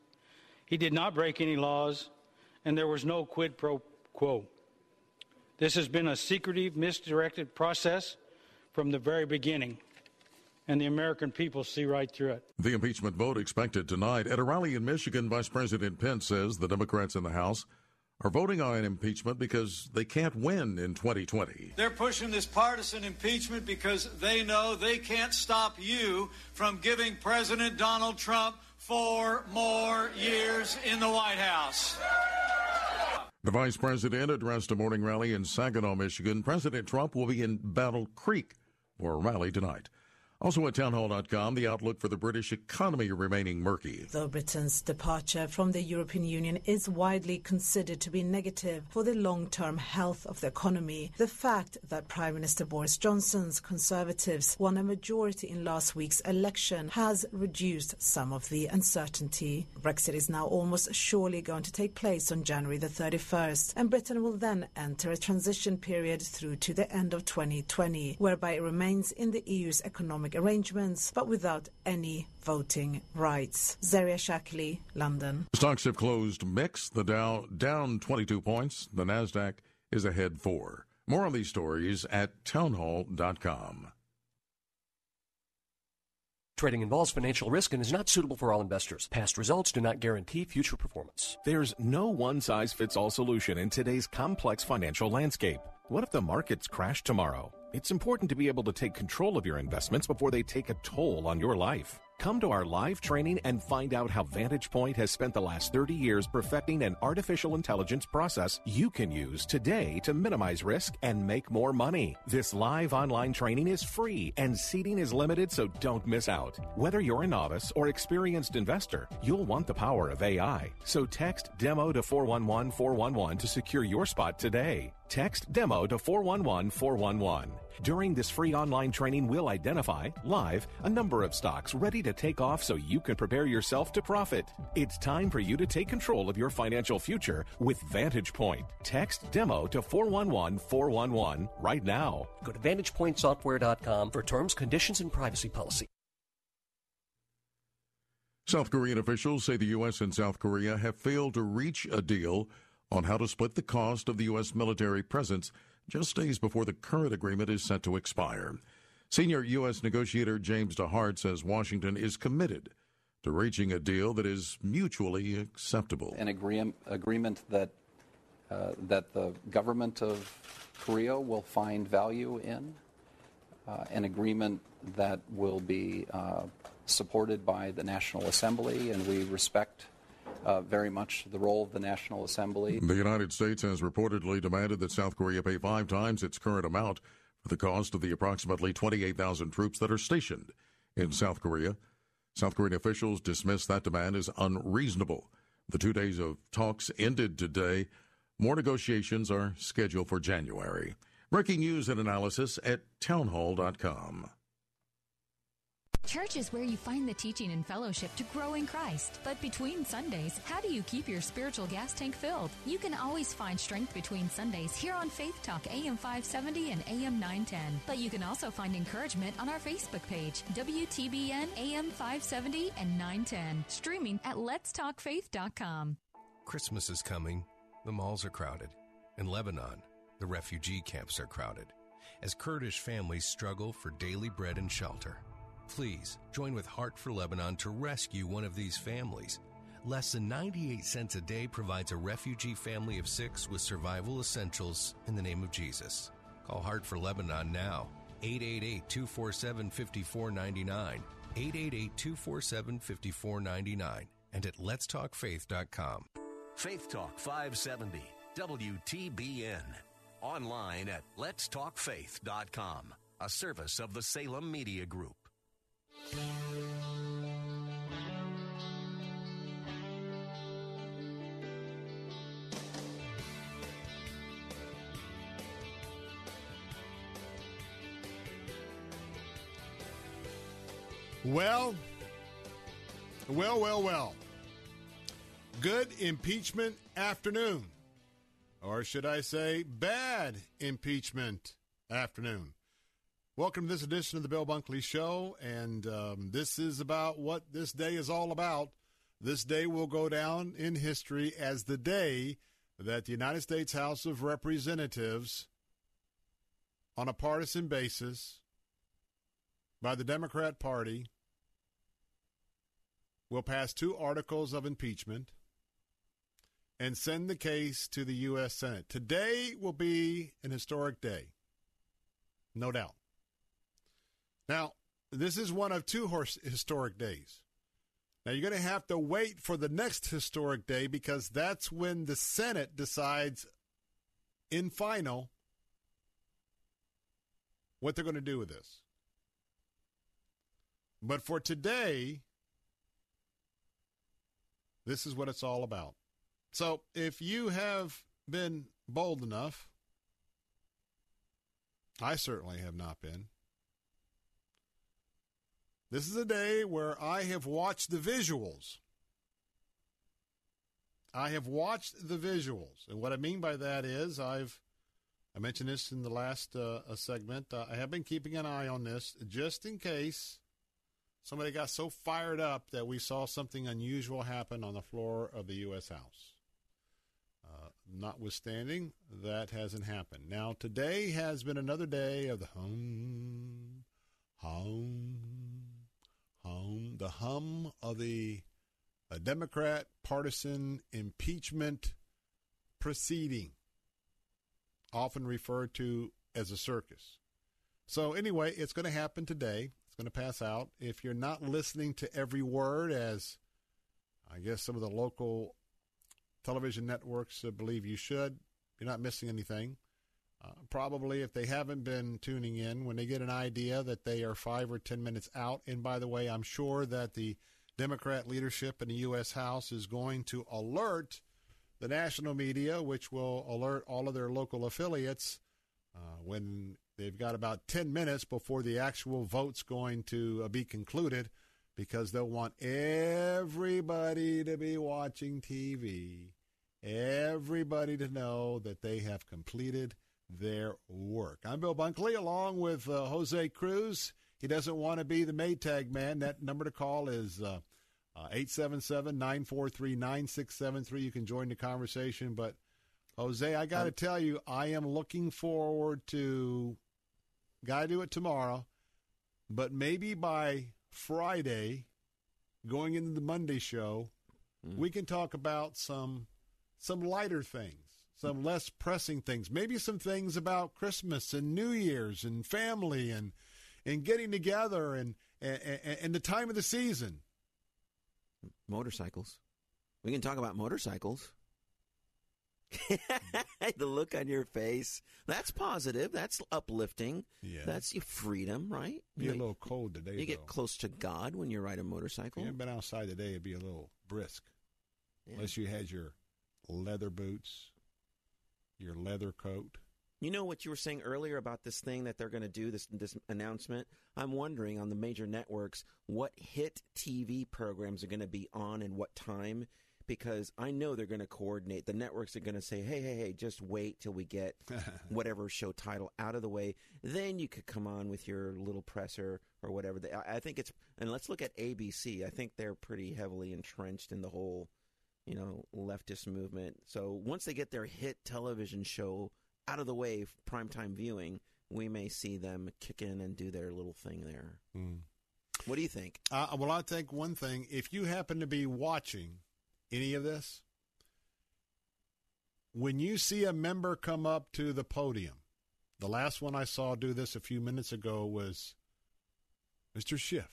He did not break any laws. And there was no quid pro quo. This has been a secretive, misdirected process from the very beginning, and the American people see right through it. The impeachment vote expected tonight. At a rally in Michigan, Vice President Pence says the Democrats in the House are voting on an impeachment because they can't win in twenty twenty. They're pushing this partisan impeachment because they know they can't stop you from giving President Donald Trump four more years in the White House. The vice president addressed a morning rally in Saginaw, Michigan. President Trump will be in Battle Creek for a rally tonight. Also at town hall dot com, the outlook for the British economy remaining murky. Though Britain's departure from the European Union is widely considered to be negative for the long-term health of the economy, the fact that Prime Minister Boris Johnson's Conservatives won a majority in last week's election has reduced some of the uncertainty. Brexit is now almost surely going to take place on January the thirty-first, and Britain will then enter a transition period through to the end of twenty twenty, whereby it remains in the E U's economic arrangements, but without any voting rights. Zaria Shaklee, London. Stocks have closed mixed. The Dow down twenty-two points. The Nasdaq is ahead four. More on these stories at town hall dot com. Trading involves financial risk and is not suitable for all investors. Past results do not guarantee future performance. There's no one-size-fits-all solution in today's complex financial landscape. What if the markets crash tomorrow? It's important to be able to take control of your investments before they take a toll on your life. Come to our live training and find out how VantagePoint has spent the last thirty years perfecting an artificial intelligence process you can use today to minimize risk and make more money. This live online training is free and seating is limited, so don't miss out. Whether you're a novice or experienced investor, you'll want the power of A I. So text DEMO to four one one four one one to secure your spot today. Text DEMO to four one one four one one. During this free online training, we'll identify, live, a number of stocks ready to take off so you can prepare yourself to profit. It's time for you to take control of your financial future with VantagePoint. Text DEMO to four one one four one one right now. Go to vantage point software dot com for terms, conditions, and privacy policy. South Korean officials say the U S and South Korea have failed to reach a deal on how to split the cost of the U S military presence just days before the current agreement is set to expire. Senior U S negotiator James DeHart says Washington is committed to reaching a deal that is mutually acceptable. An agree- agreement that uh, that the government of Korea will find value in, uh, an agreement that will be uh, supported by the National Assembly, and we respect Uh, very much the role of the National Assembly. The United States has reportedly demanded that South Korea pay five times its current amount for the cost of the approximately twenty-eight thousand troops that are stationed in South Korea. South Korean officials dismiss that demand as unreasonable. The two days of talks ended today. More negotiations are scheduled for January. Breaking news and analysis at town hall dot com. Church is where you find the teaching and fellowship to grow in Christ. But between Sundays, how do you keep your spiritual gas tank filled? You can always find strength between Sundays here on Faith Talk A M five seventy and A M nine ten. But you can also find encouragement on our Facebook page, W T B N A M five seventy and nine ten. Streaming at lets talk faith dot com. Christmas is coming, the malls are crowded. In Lebanon, the refugee camps are crowded, as Kurdish families struggle for daily bread and shelter. Please join with Heart for Lebanon to rescue one of these families. Less than ninety-eight cents a day provides a refugee family of six with survival essentials in the name of Jesus. Call Heart for Lebanon now, eight eight eight, two four seven, five four nine nine, eight eight eight, two four seven, five four nine nine, and at letstalkfaith dot com. Faith Talk five seventy, W T B N. Online at letstalkfaith dot com, a service of the Salem Media Group. Well, well, well, well. Good impeachment afternoon. Or should I say bad impeachment afternoon. Welcome to this edition of the Bill Bunkley Show, and um, this is about what this day is all about. This day will go down in history as the day that the United States House of Representatives, on a partisan basis, by the Democrat Party, will pass two articles of impeachment and send the case to the U S. Senate. Today will be an historic day, no doubt. Now, this is one of two historic days. Now, you're going to have to wait for the next historic day because that's when the Senate decides in final what they're going to do with this. But for today, this is what it's all about. So if you have been bold enough, I certainly have not been. This is a day where I have watched the visuals. I have watched the visuals. And what I mean by that is I've, I mentioned this in the last uh, segment, uh, I have been keeping an eye on this just in case somebody got so fired up that we saw something unusual happen on the floor of the U S. House. Uh, notwithstanding, that hasn't happened. Now, today has been another day of the hum, hum, hum, the hum of the uh, Democrat partisan impeachment proceeding, often referred to as a circus. So anyway, it's going to happen today. Going to pass out. If you're not listening to every word, as I guess some of the local television networks believe you should, you're not missing anything. Uh, probably if they haven't been tuning in, when they get an idea that they are five or ten minutes out, and by the way, I'm sure that the Democrat leadership in the U S. House is going to alert the national media, which will alert all of their local affiliates uh, when they've got about ten minutes before the actual vote's going to be concluded because they'll want everybody to be watching T V, everybody to know that they have completed their work. I'm Bill Bunkley along with uh, Jose Cruz. He doesn't want to be the Maytag man. That number to call is uh, uh, eight seven seven, nine four three, nine six seven three. You can join the conversation, but Jose, I got to tell you, I am looking forward to, got to do it tomorrow, but maybe by Friday, going into the Monday show, mm. we can talk about some some lighter things, some mm. less pressing things, maybe some things about Christmas and New Year's and family and and getting together and and, and the time of the season. Motorcycles. We can talk about motorcycles. The look on your face, that's positive, that's uplifting, yeah. That's your freedom, right? Be you know, a little cold today, you though. Get close to God when you ride a motorcycle. If you haven't been outside today, it'd be a little brisk. Yeah. Unless you had your leather boots, your leather coat. You know what you were saying earlier about this thing that they're going to do, this this announcement? I'm wondering on the major networks what hit T V programs are going to be on and what time. Because I know they're going to coordinate. The networks are going to say, hey, hey, hey, just wait till we get whatever show title out of the way. Then you could come on with your little presser or whatever. I think it's – and let's look at A B C. I think they're pretty heavily entrenched in the whole you know, leftist movement. So once they get their hit television show out of the way, primetime viewing, we may see them kick in and do their little thing there. Mm. What do you think? Uh, well, I think one thing, if you happen to be watching any of this, when you see a member come up to the podium, the last one I saw do this a few minutes ago was Mister Schiff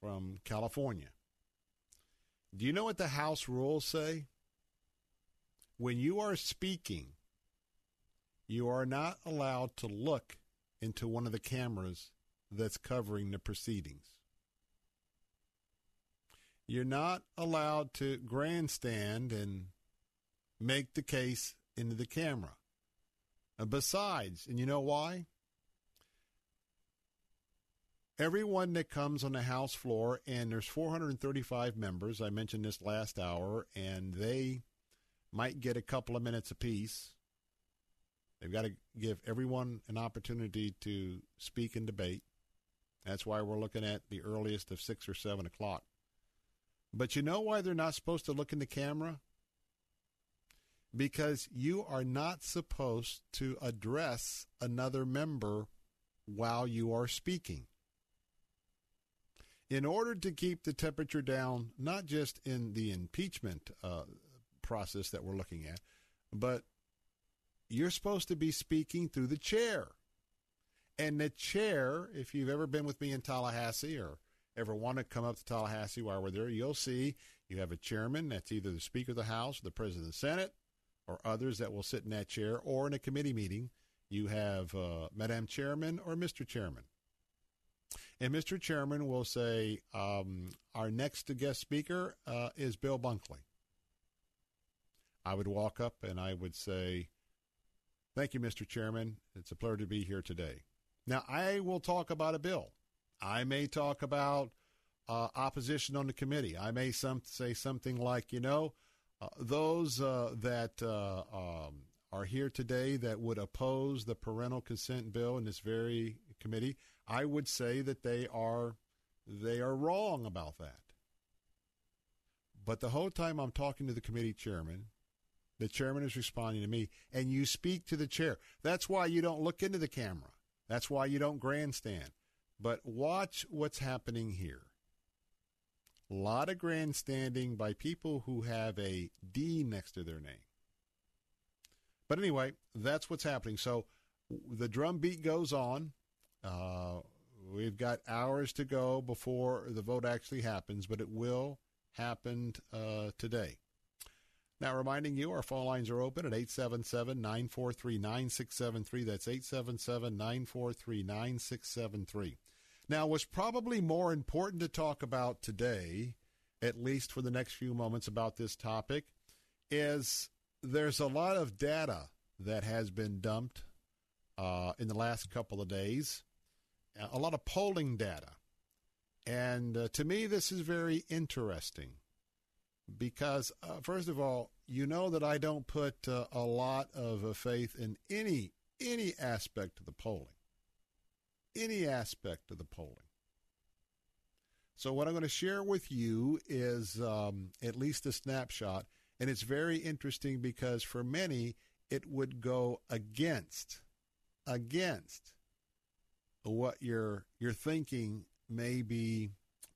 from California. Do you know what the House rules say? When you are speaking, you are not allowed to look into one of the cameras that's covering the proceedings. You're not allowed to grandstand and make the case into the camera. And besides, and you know why? Everyone that comes on the House floor, and there's four hundred thirty-five members, I mentioned this last hour, and they might get a couple of minutes apiece. They've got to give everyone an opportunity to speak and debate. That's why we're looking at the earliest of six or seven o'clock. But you know why they're not supposed to look in the camera? Because you are not supposed to address another member while you are speaking. In order to keep the temperature down, not just in the impeachment uh, process that we're looking at, but you're supposed to be speaking through the chair. And the chair, if you've ever been with me in Tallahassee or ever want to come up to Tallahassee while we're there, you'll see you have a chairman that's either the Speaker of the House, the President of the Senate, or others that will sit in that chair, or in a committee meeting, you have uh, Madam Chairman or Mister Chairman. And Mister Chairman will say, um, our next guest speaker uh, is Bill Bunkley. I would walk up and I would say, thank you, Mister Chairman. It's a pleasure to be here today. Now, I will talk about a bill. I may talk about uh, opposition on the committee. I may some, say something like, you know, uh, those uh, that uh, um, are here today that would oppose the parental consent bill in this very committee, I would say that they are they are wrong about that. But the whole time I'm talking to the committee chairman, the chairman is responding to me, and you speak to the chair. That's why you don't look into the camera. That's why you don't grandstand. But watch what's happening here. A lot of grandstanding by people who have a D next to their name. But anyway, that's what's happening. So the drumbeat goes on. Uh, we've got hours to go before the vote actually happens, but it will happen uh, today. Now, reminding you, our phone lines are open at eight seven seven, nine four three, nine six seven three. That's eight seven seven, nine four three, nine six seven three. Now, what's probably more important to talk about today, at least for the next few moments about this topic, is there's a lot of data that has been dumped uh, in the last couple of days, a lot of polling data. And uh, to me, this is very interesting. Because, uh, first of all, you know that I don't put uh, a lot of uh, faith in any any aspect of the polling. Any aspect of the polling. So what I'm going to share with you is um, at least a snapshot, and it's very interesting because for many, it would go against, against what you're, you're thinking may be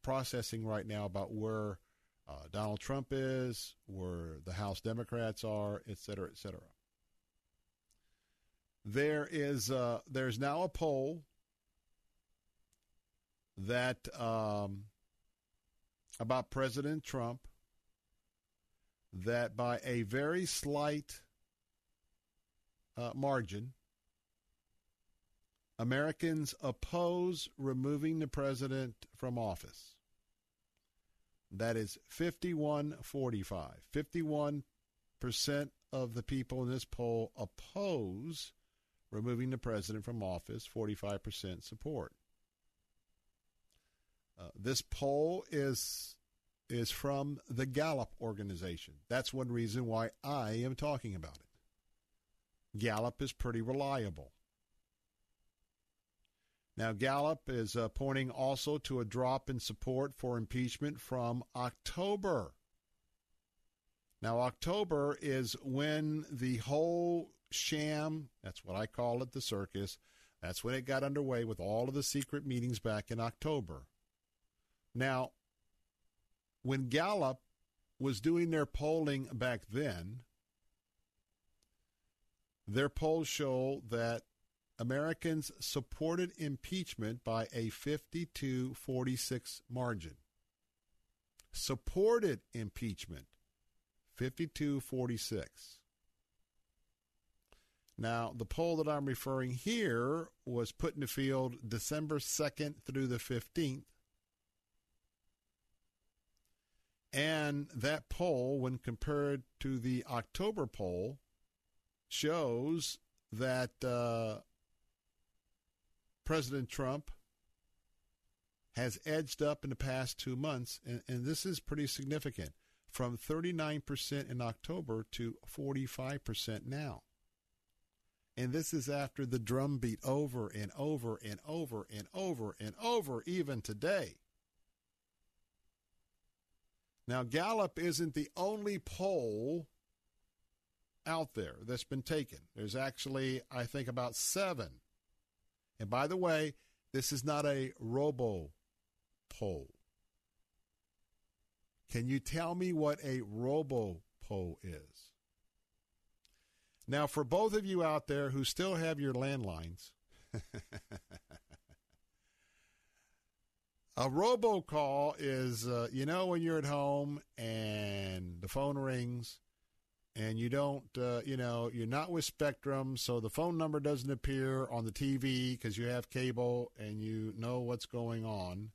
processing right now about where Uh, Donald Trump is, where the House Democrats are, et cetera, et cetera. There is uh, there's now a poll that um, about President Trump that by a very slight uh, margin, Americans oppose removing the president from office. That is fifty-one forty-five. fifty-one percent of the people in this poll oppose removing the president from office, forty-five percent support. Uh, this poll is, is from the Gallup organization. That's one reason why I am talking about it. Gallup is pretty reliable. Now, Gallup is uh, pointing also to a drop in support for impeachment from October. Now, October is when the whole sham, that's what I call it, the circus, that's when it got underway with all of the secret meetings back in October. Now, when Gallup was doing their polling back then, their polls show that Americans supported impeachment by a fifty-two forty-six margin. Supported impeachment, fifty-two forty-six. Now, the poll that I'm referring here was put in the field December second through the fifteenth. And that poll, when compared to the October poll, shows that uh, President Trump has edged up in the past two months, and, and this is pretty significant, from thirty-nine percent in October to forty-five percent now. And this is after the drumbeat over and over and over and over and over, even today. Now, Gallup isn't the only poll out there that's been taken. There's actually, I think, about seven. And by the way, this is not a robo poll. Can you tell me what a robo poll is? Now, for both of you out there who still have your landlines, a robocall is, uh, you know, when you're at home and the phone rings and you don't, uh, you know, you're not with Spectrum, so the phone number doesn't appear on the T V because you have cable and you know what's going on.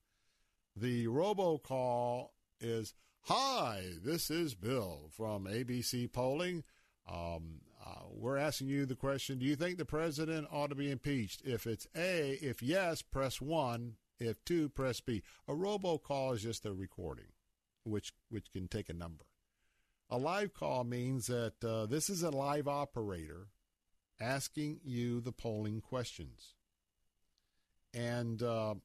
The robocall is, hi, this is Bill from A B C Polling. Um, uh, we're asking you the question, do you think the president ought to be impeached? If it's A, if yes, press one. If two, press B. A robocall is just a recording, which which can take a number. A live call means that uh, this is a live operator asking you the polling questions. And uh,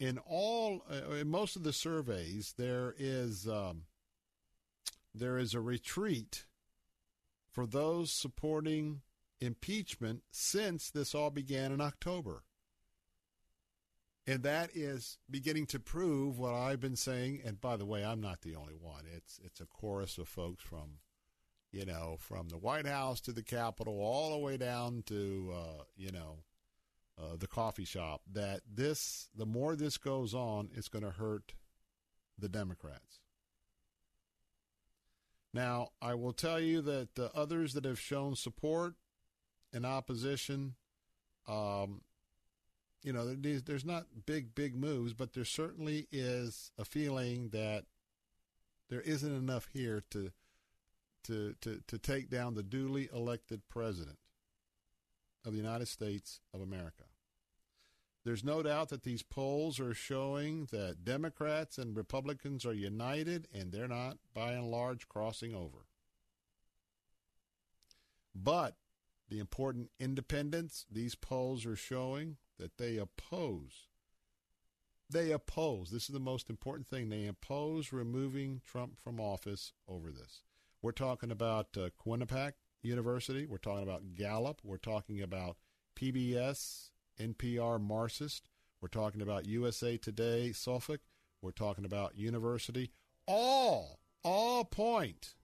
in all, uh, in most of the surveys, there is um, there is a retreat for those supporting impeachment since this all began in October. And that is beginning to prove what I've been saying. And by the way, I'm not the only one. It's it's a chorus of folks from, you know, from the White House to the Capitol, all the way down to, uh, you know, uh, the coffee shop. That this, the more this goes on, it's going to hurt the Democrats. Now, I will tell you that the others that have shown support and opposition, um, you know, there's not big, big moves, but there certainly is a feeling that there isn't enough here to to to, to take down the duly elected president of the United States of America. There's no doubt that these polls are showing that Democrats and Republicans are united, and they're not, by and large, crossing over. But the important independents these polls are showing that they oppose, they oppose, this is the most important thing, they oppose removing Trump from office over this. We're talking about uh, Quinnipiac University. We're talking about Gallup. We're talking about P B S, N P R, Marxist. We're talking about U S A Today, Suffolk. We're talking about University. All, all point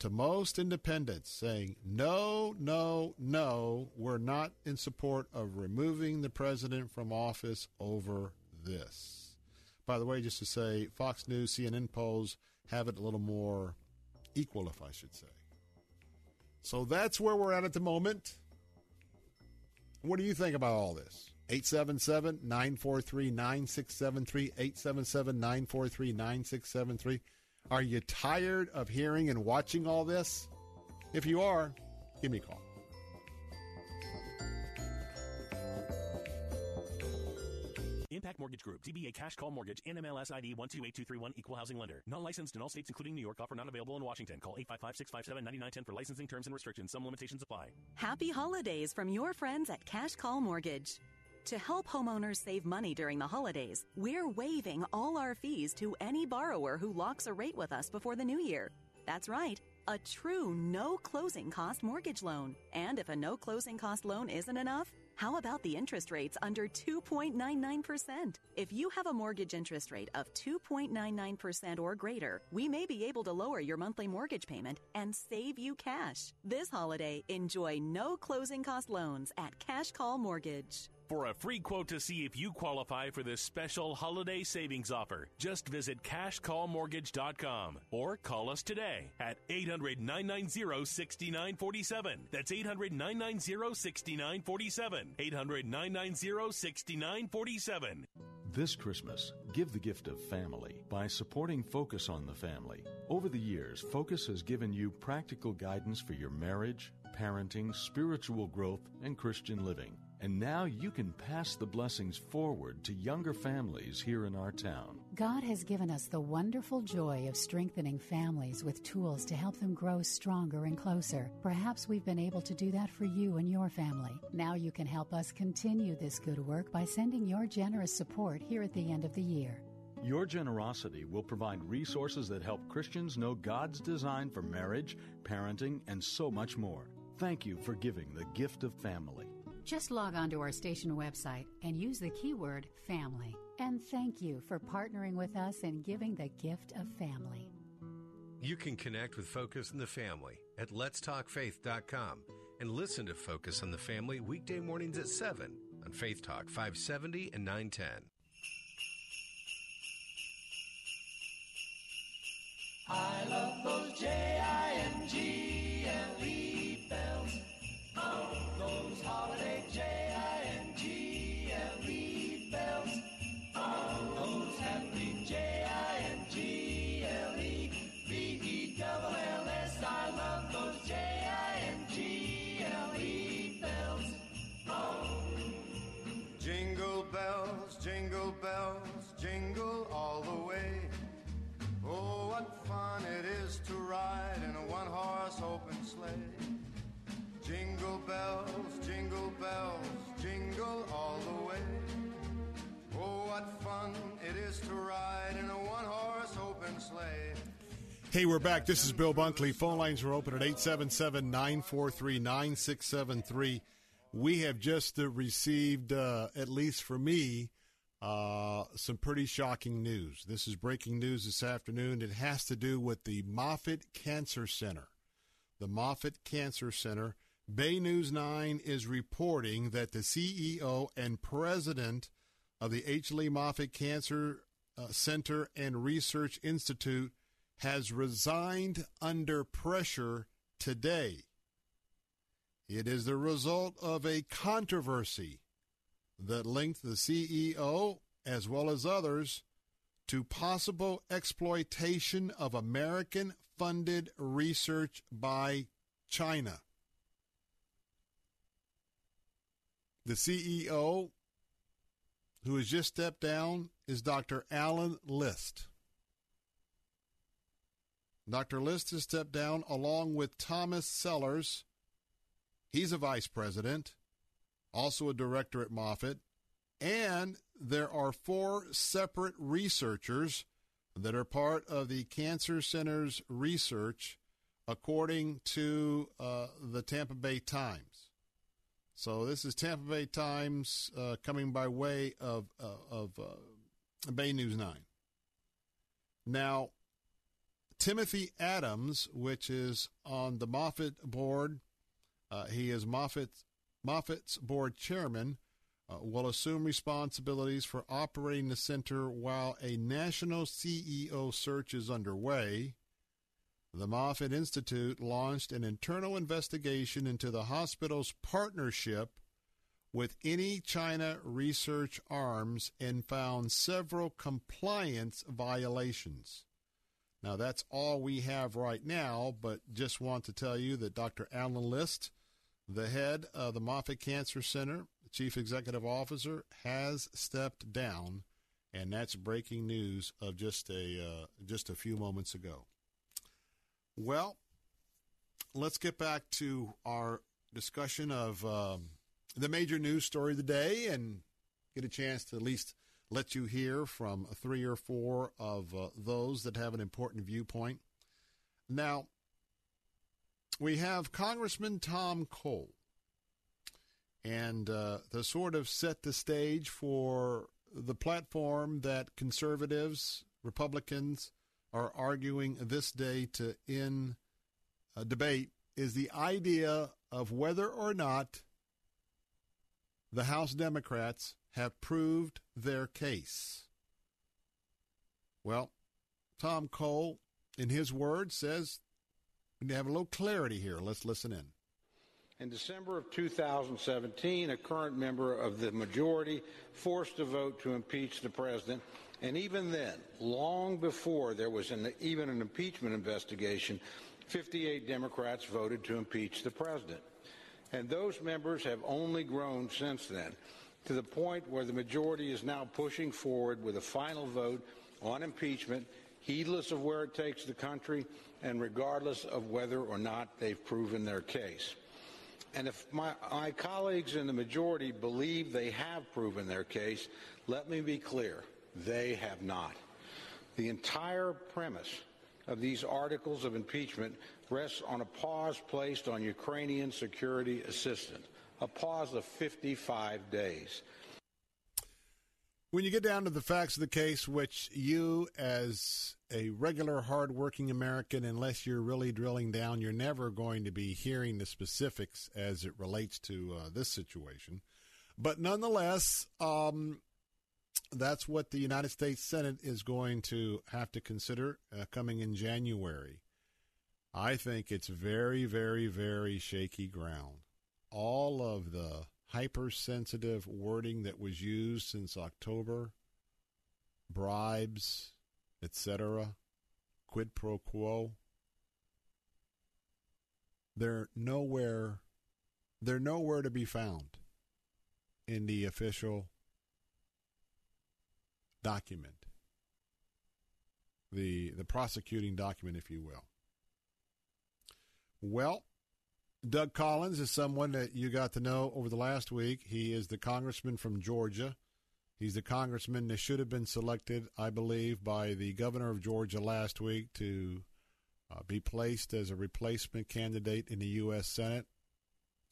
to most independents saying, no, no, no, we're not in support of removing the president from office over this. By the way, just to say, Fox News, C N N polls have it a little more equal, if I should say. So that's where we're at at the moment. What do you think about all this? eight seven seven, nine four three, nine six seven three, eight seven seven, nine four three, nine six seven three. Are you tired of hearing and watching all this? If you are, give me a call. Impact Mortgage Group, D B A Cash Call Mortgage, N M L S I D one two eight two three one, Equal Housing Lender. Not licensed in all states, including New York. Offer not available in Washington. Call eight five five, six five seven, nine nine one zero for licensing terms and restrictions. Some limitations apply. Happy holidays from your friends at Cash Call Mortgage. To help homeowners save money during the holidays, we're waiving all our fees to any borrower who locks a rate with us before the new year. That's right, a true no-closing cost mortgage loan. And if a no-closing cost loan isn't enough, how about the interest rates under two point nine nine percent? If you have a mortgage interest rate of two point nine nine percent or greater, we may be able to lower your monthly mortgage payment and save you cash. This holiday, enjoy no closing cost loans at Cash Call Mortgage. For a free quote to see if you qualify for this special holiday savings offer, just visit cash call mortgage dot com or call us today at eight hundred, nine nine zero, six nine four seven. That's eight hundred, nine nine zero, six nine four seven. eight hundred, nine nine zero, six nine four seven. This Christmas, give the gift of family by supporting Focus on the Family. Over the years, Focus has given you practical guidance for your marriage, parenting, spiritual growth, and Christian living. And now you can pass the blessings forward to younger families here in our town. God has given us the wonderful joy of strengthening families with tools to help them grow stronger and closer. Perhaps we've been able to do that for you and your family. Now you can help us continue this good work by sending your generous support here at the end of the year. Your generosity will provide resources that help Christians know God's design for marriage, parenting, and so much more. Thank you for giving the gift of family. Just log on to our station website and use the keyword family. And thank you for partnering with us and giving the gift of family. You can connect with Focus on the Family at lets talk faith dot com and listen to Focus on the Family weekday mornings at seven on Faith Talk five seventy and nine ten. I love those J I N G L E bells. Oh, those holiday J I N G L E bells. Oh, those happy J I N G L E B E L L S. I love those J I N G L E bells. Oh. Jingle bells, jingle bells, jingle all the way. Oh, what fun it is to ride in a one-horse open sleigh. Jingle bells, jingle bells, jingle all the way. Oh, what fun it is to ride in a one-horse open sleigh. Hey, we're back. This is Bill Bunkley. Phone lines are open at eight seven seven, nine four three, nine six seven three. We have just uh, received, uh, at least for me, uh, some pretty shocking news. This is breaking news this afternoon. It has to do with the Moffitt Cancer Center. The Moffitt Cancer Center. Bay News nine is reporting that the C E O and president of the H. Lee Moffitt Cancer uh, Center and Research Institute has resigned under pressure today. It is the result of a controversy that linked the C E O, as well as others, to possible exploitation of American-funded research by China. The C E O, who has just stepped down, is Doctor Alan List. Doctor List has stepped down along with Thomas Sellers. He's a vice president, also a director at Moffitt. And there are four separate researchers that are part of the Cancer Center's research, according to uh, the Tampa Bay Times. So this is Tampa Bay Times uh, coming by way of uh, of uh, Bay News nine. Now, Timothy Adams, which is on the Moffitt board, uh, he is Moffitt's, Moffitt's board chairman, uh, will assume responsibilities for operating the center while a national C E O search is underway. The Moffitt Institute launched an internal investigation into the hospital's partnership with any China research arms and found several compliance violations. Now, that's all we have right now, but just want to tell you that Doctor Alan List, the head of the Moffitt Cancer Center, the chief executive officer, has stepped down, and that's breaking news of just a uh, just a few moments ago. Well, let's get back to our discussion of um, the major news story of the day, and get a chance to at least let you hear from three or four of uh, those that have an important viewpoint. Now, we have Congressman Tom Cole. And uh, to sort of set the stage for the platform that conservatives, Republicans, are arguing this day to end a debate is the idea of whether or not the House Democrats have proved their case. Well, Tom Cole, in his words, says we need to have a little clarity here. Let's listen in. In December of two thousand seventeen, a current member of the majority forced a vote to impeach the president. And even then, long before there was an, even an impeachment investigation, fifty-eight Democrats voted to impeach the president. And those members have only grown since then, to the point where the majority is now pushing forward with a final vote on impeachment, heedless of where it takes the country and regardless of whether or not they've proven their case. And if my, my colleagues in the majority believe they have proven their case, let me be clear, they have not. The entire premise of these articles of impeachment rests on a pause placed on Ukrainian security assistance, a pause of fifty-five days. When you get down to the facts of the case, which you as a regular hardworking American, unless you're really drilling down, you're never going to be hearing the specifics as it relates to uh, this situation. But nonetheless, um, that's what the United States Senate is going to have to consider uh, coming in January. I think it's very, very, very shaky ground. All of the hypersensitive wording that was used since October, bribes, et cetera, quid pro quo. They're nowhere, they're nowhere to be found in the official document, the the prosecuting document, if you will. Well, Doug Collins is someone that you got to know over the last week. He is the congressman from Georgia. He's the congressman that should have been selected, I believe, by the governor of Georgia last week to uh, be placed as a replacement candidate in the U S. Senate.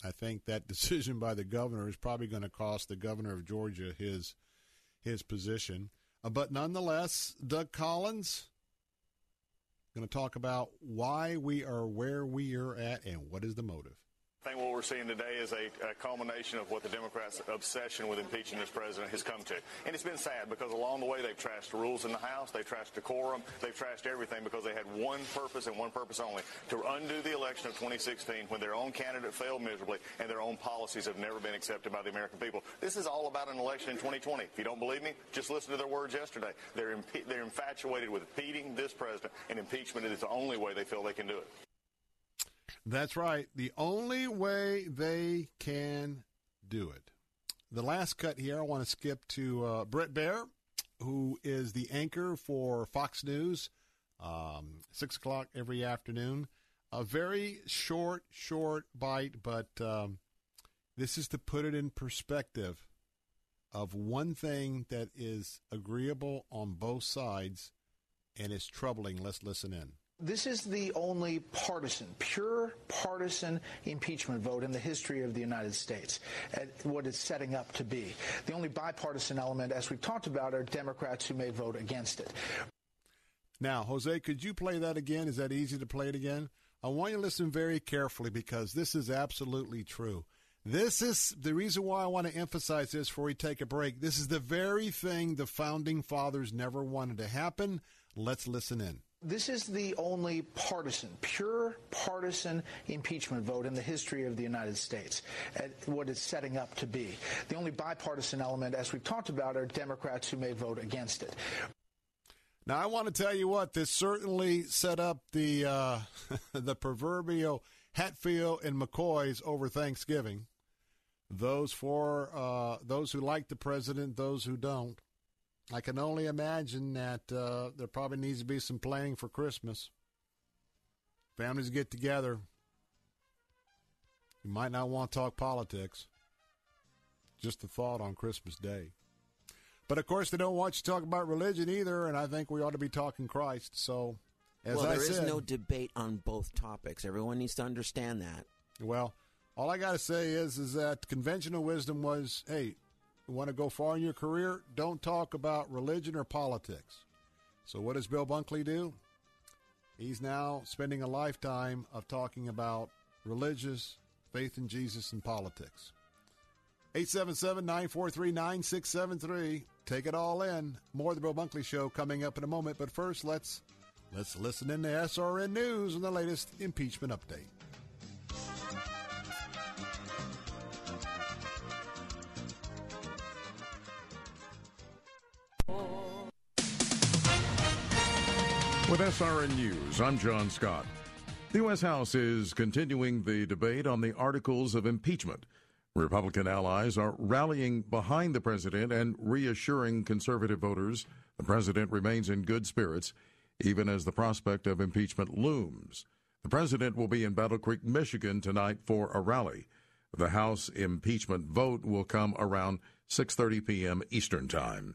I think that decision by the governor is probably going to cost the governor of Georgia his his position. Uh, but nonetheless, Doug Collins, going to talk about why we are where we are at and what is the motive. I think what we're seeing today is a, a culmination of what the Democrats' obsession with impeaching this president has come to. And it's been sad because along the way they've trashed the rules in the House, they've trashed decorum, they've trashed everything because they had one purpose and one purpose only, to undo the election of twenty sixteen when their own candidate failed miserably and their own policies have never been accepted by the American people. This is all about an election in twenty twenty. If you don't believe me, just listen to their words yesterday. They're, imp- they're infatuated with beating this president, and impeachment is the only way they feel they can do it. That's right. The only way they can do it. The last cut here, I want to skip to uh, Brett Baer, who is the anchor for Fox News, um, six o'clock every afternoon. A very short, short bite, but um, this is to put it in perspective of one thing that is agreeable on both sides and is troubling. Let's listen in. This is the only partisan, pure partisan impeachment vote in the history of the United States, at what it's setting up to be. The only bipartisan element, as we've talked about, are Democrats who may vote against it. Now, Jose, could you play that again? Is that easy to play it again? I want you to listen very carefully because this is absolutely true. This is the reason why I want to emphasize this before we take a break. This is the very thing the Founding Fathers never wanted to happen. Let's listen in. This is the only partisan, pure partisan impeachment vote in the history of the United States, at what it's setting up to be. The only bipartisan element, as we've talked about, are Democrats who may vote against it. Now, I want to tell you what, this certainly set up the uh, the proverbial Hatfield and McCoys over Thanksgiving. Those for uh, those who like the president, those who don't. I can only imagine that uh, there probably needs to be some planning for Christmas. Families get together. You might not want to talk politics. Just a thought on Christmas Day. But, of course, they don't want you to talk about religion either, and I think we ought to be talking Christ. So, as well, I there said, is no debate on both topics. Everyone needs to understand that. Well, all I got to say is, is that conventional wisdom was, hey, you want to go far in your career? Don't talk about religion or politics. So what does Bill Bunkley do? He's now spending a lifetime of talking about religious, faith in Jesus, and politics. eight seven seven, nine four three, nine six seven three. Take it all in. More of the Bill Bunkley Show coming up in a moment. But first, let's let's listen in to S R N News and the latest impeachment update. With S R N News, I'm John Scott. The U S. House is continuing the debate on the articles of impeachment. Republican allies are rallying behind the president and reassuring conservative voters the president remains in good spirits, even as the prospect of impeachment looms. The president will be in Battle Creek, Michigan tonight for a rally. The House impeachment vote will come around six thirty p.m. Eastern Time.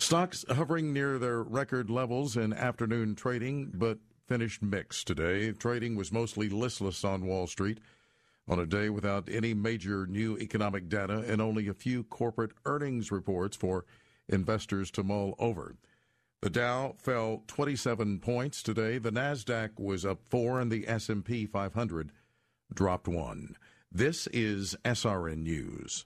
Stocks hovering near their record levels in afternoon trading, but finished mixed today. Trading was mostly listless on Wall Street on a day without any major new economic data and only a few corporate earnings reports for investors to mull over. The Dow fell twenty-seven points today. The Nasdaq was up four, and the S and P five hundred dropped one. This is S R N News.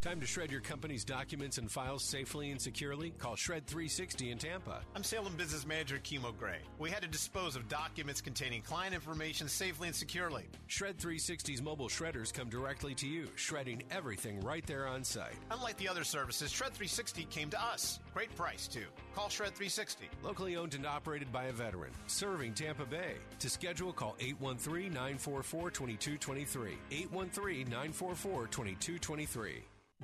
Time to shred your company's documents and files safely and securely? Call Shred three sixty in Tampa. I'm Salem Business Manager Kimo Gray. We had to dispose of documents containing client information safely and securely. Shred three sixty's mobile shredders come directly to you, shredding everything right there on site. Unlike the other services, Shred three sixty came to us. Great price, too. Call Shred three sixty. Locally owned and operated by a veteran, serving Tampa Bay. To schedule, call eight one three, nine four four, two two two three. eight one three, nine four four, two two two three.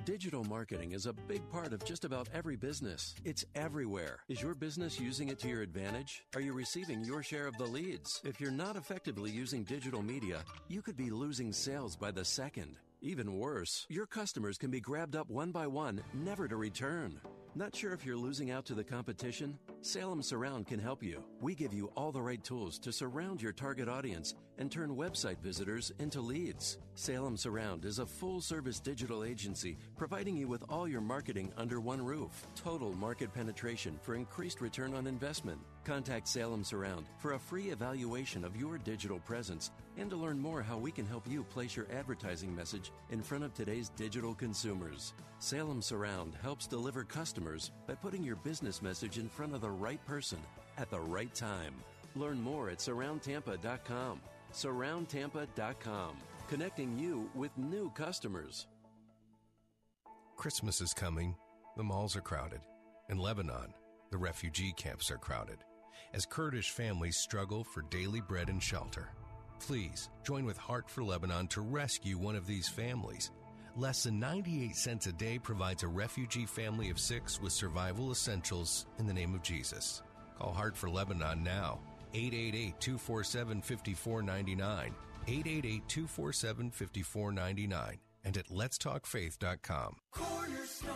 Digital marketing is a big part of just about every business. It's everywhere. Is your business using it to your advantage? Are you receiving your share of the leads? If you're not effectively using digital media, you could be losing sales by the second. Even worse, your customers can be grabbed up one by one, never to return. Not sure if you're losing out to the competition? Salem Surround can help you. We give you all the right tools to surround your target audience and turn website visitors into leads. Salem Surround is a full-service digital agency providing you with all your marketing under one roof. Total market penetration for increased return on investment. Contact Salem Surround for a free evaluation of your digital presence and to learn more how we can help you place your advertising message in front of today's digital consumers. Salem Surround helps deliver customers by putting your business message in front of the right person at the right time. Learn more at surround tampa dot com. surround tampa dot com. Connecting you with new customers. Christmas is coming. The malls are crowded. In Lebanon, the refugee camps are crowded as Kurdish families struggle for daily bread and shelter. Please join with Heart for Lebanon to rescue one of these families. Less than ninety-eight cents a day provides a refugee family of six with survival essentials in the name of Jesus. Call Heart for Lebanon now, eight eight eight, two four seven, five four nine nine, eight eight eight, two four seven, five four nine nine, and at lets talk faith dot com. Cornerstone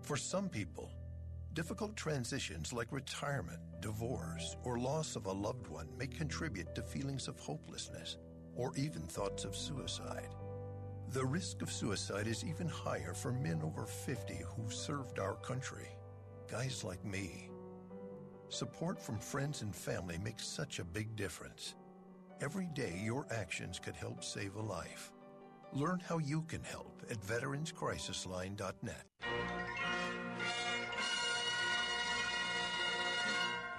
For some people, difficult transitions like retirement, divorce, or loss of a loved one may contribute to feelings of hopelessness or even thoughts of suicide. The risk of suicide is even higher for men over fifty who've served our country, guys like me. Support from friends and family makes such a big difference. Every day, your actions could help save a life. Learn how you can help at veterans crisis line dot net.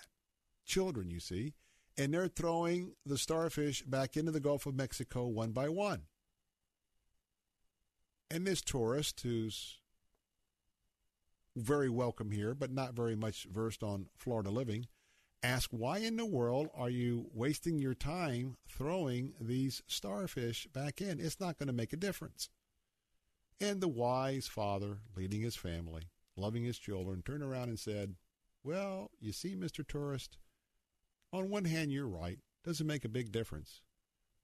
Children, you see. And they're throwing the starfish back into the Gulf of Mexico one by one. And this tourist, who's very welcome here, but not very much versed on Florida living, asked, why in the world are you wasting your time throwing these starfish back in? It's not going to make a difference. And the wise father, leading his family, loving his children, turned around and said, well, you see, Mister Tourist, on one hand, you're right. Doesn't make a big difference.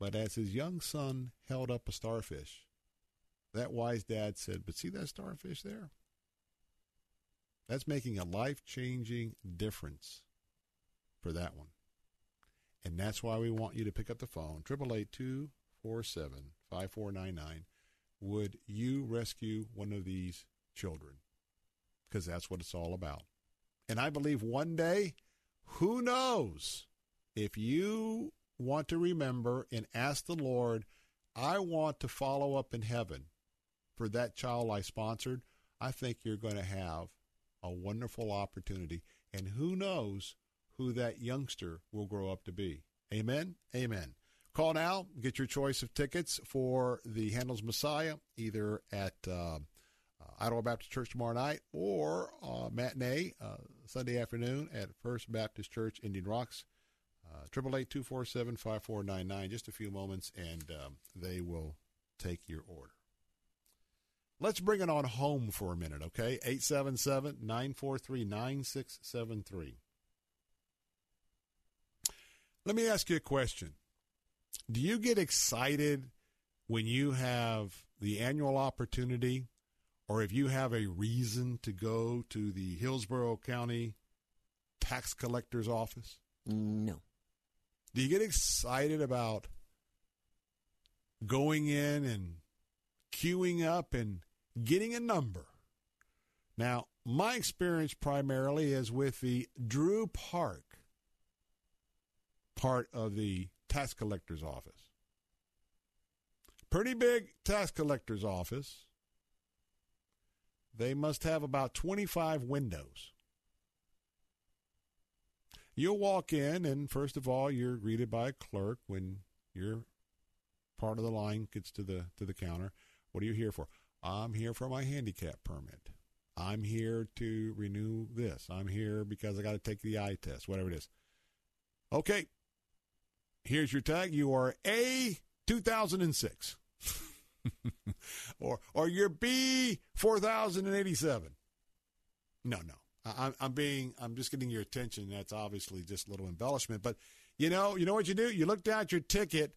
But as his young son held up a starfish, that wise dad said, but see that starfish there? That's making a life-changing difference for that one. And that's why we want you to pick up the phone, eight eight eight, two four seven, five four nine nine. Would you rescue one of these children? Because that's what it's all about. And I believe one day, who knows, if you want to remember and ask the Lord, I want to follow up in heaven for that child I sponsored, I think you're going to have a wonderful opportunity. And who knows who that youngster will grow up to be. Amen? Amen. Call now. Get your choice of tickets for the Handel's Messiah, either at uh, Idaho Baptist Church tomorrow night or uh, matinee uh, Sunday afternoon at First Baptist Church, Indian Rocks. eight eight eight, two four seven, five four nine nine. Just a few moments, and um, they will take your order. Let's bring it on home for a minute, okay? eight seven seven, nine four three, nine six seven three. Let me ask you a question. Do you get excited when you have the annual opportunity, or if you have a reason to go to the Hillsborough County Tax Collector's Office? No. Do you get excited about going in and queuing up and getting a number? Now, my experience primarily is with the Drew Park part of the tax collector's office. Pretty big tax collector's office. They must have about twenty-five windows. You'll walk in, and first of all, you're greeted by a clerk when your part of the line gets to the to the counter. What are you here for? I'm here for my handicap permit. I'm here to renew this. I'm here because I got to take the eye test, whatever it is. Okay, here's your tag. You are A two thousand six, or or you're B four thousand eighty-seven. No, no. I'm, I'm being, I'm just getting your attention. That's obviously just a little embellishment, but you know, you know what you do? You look down at your ticket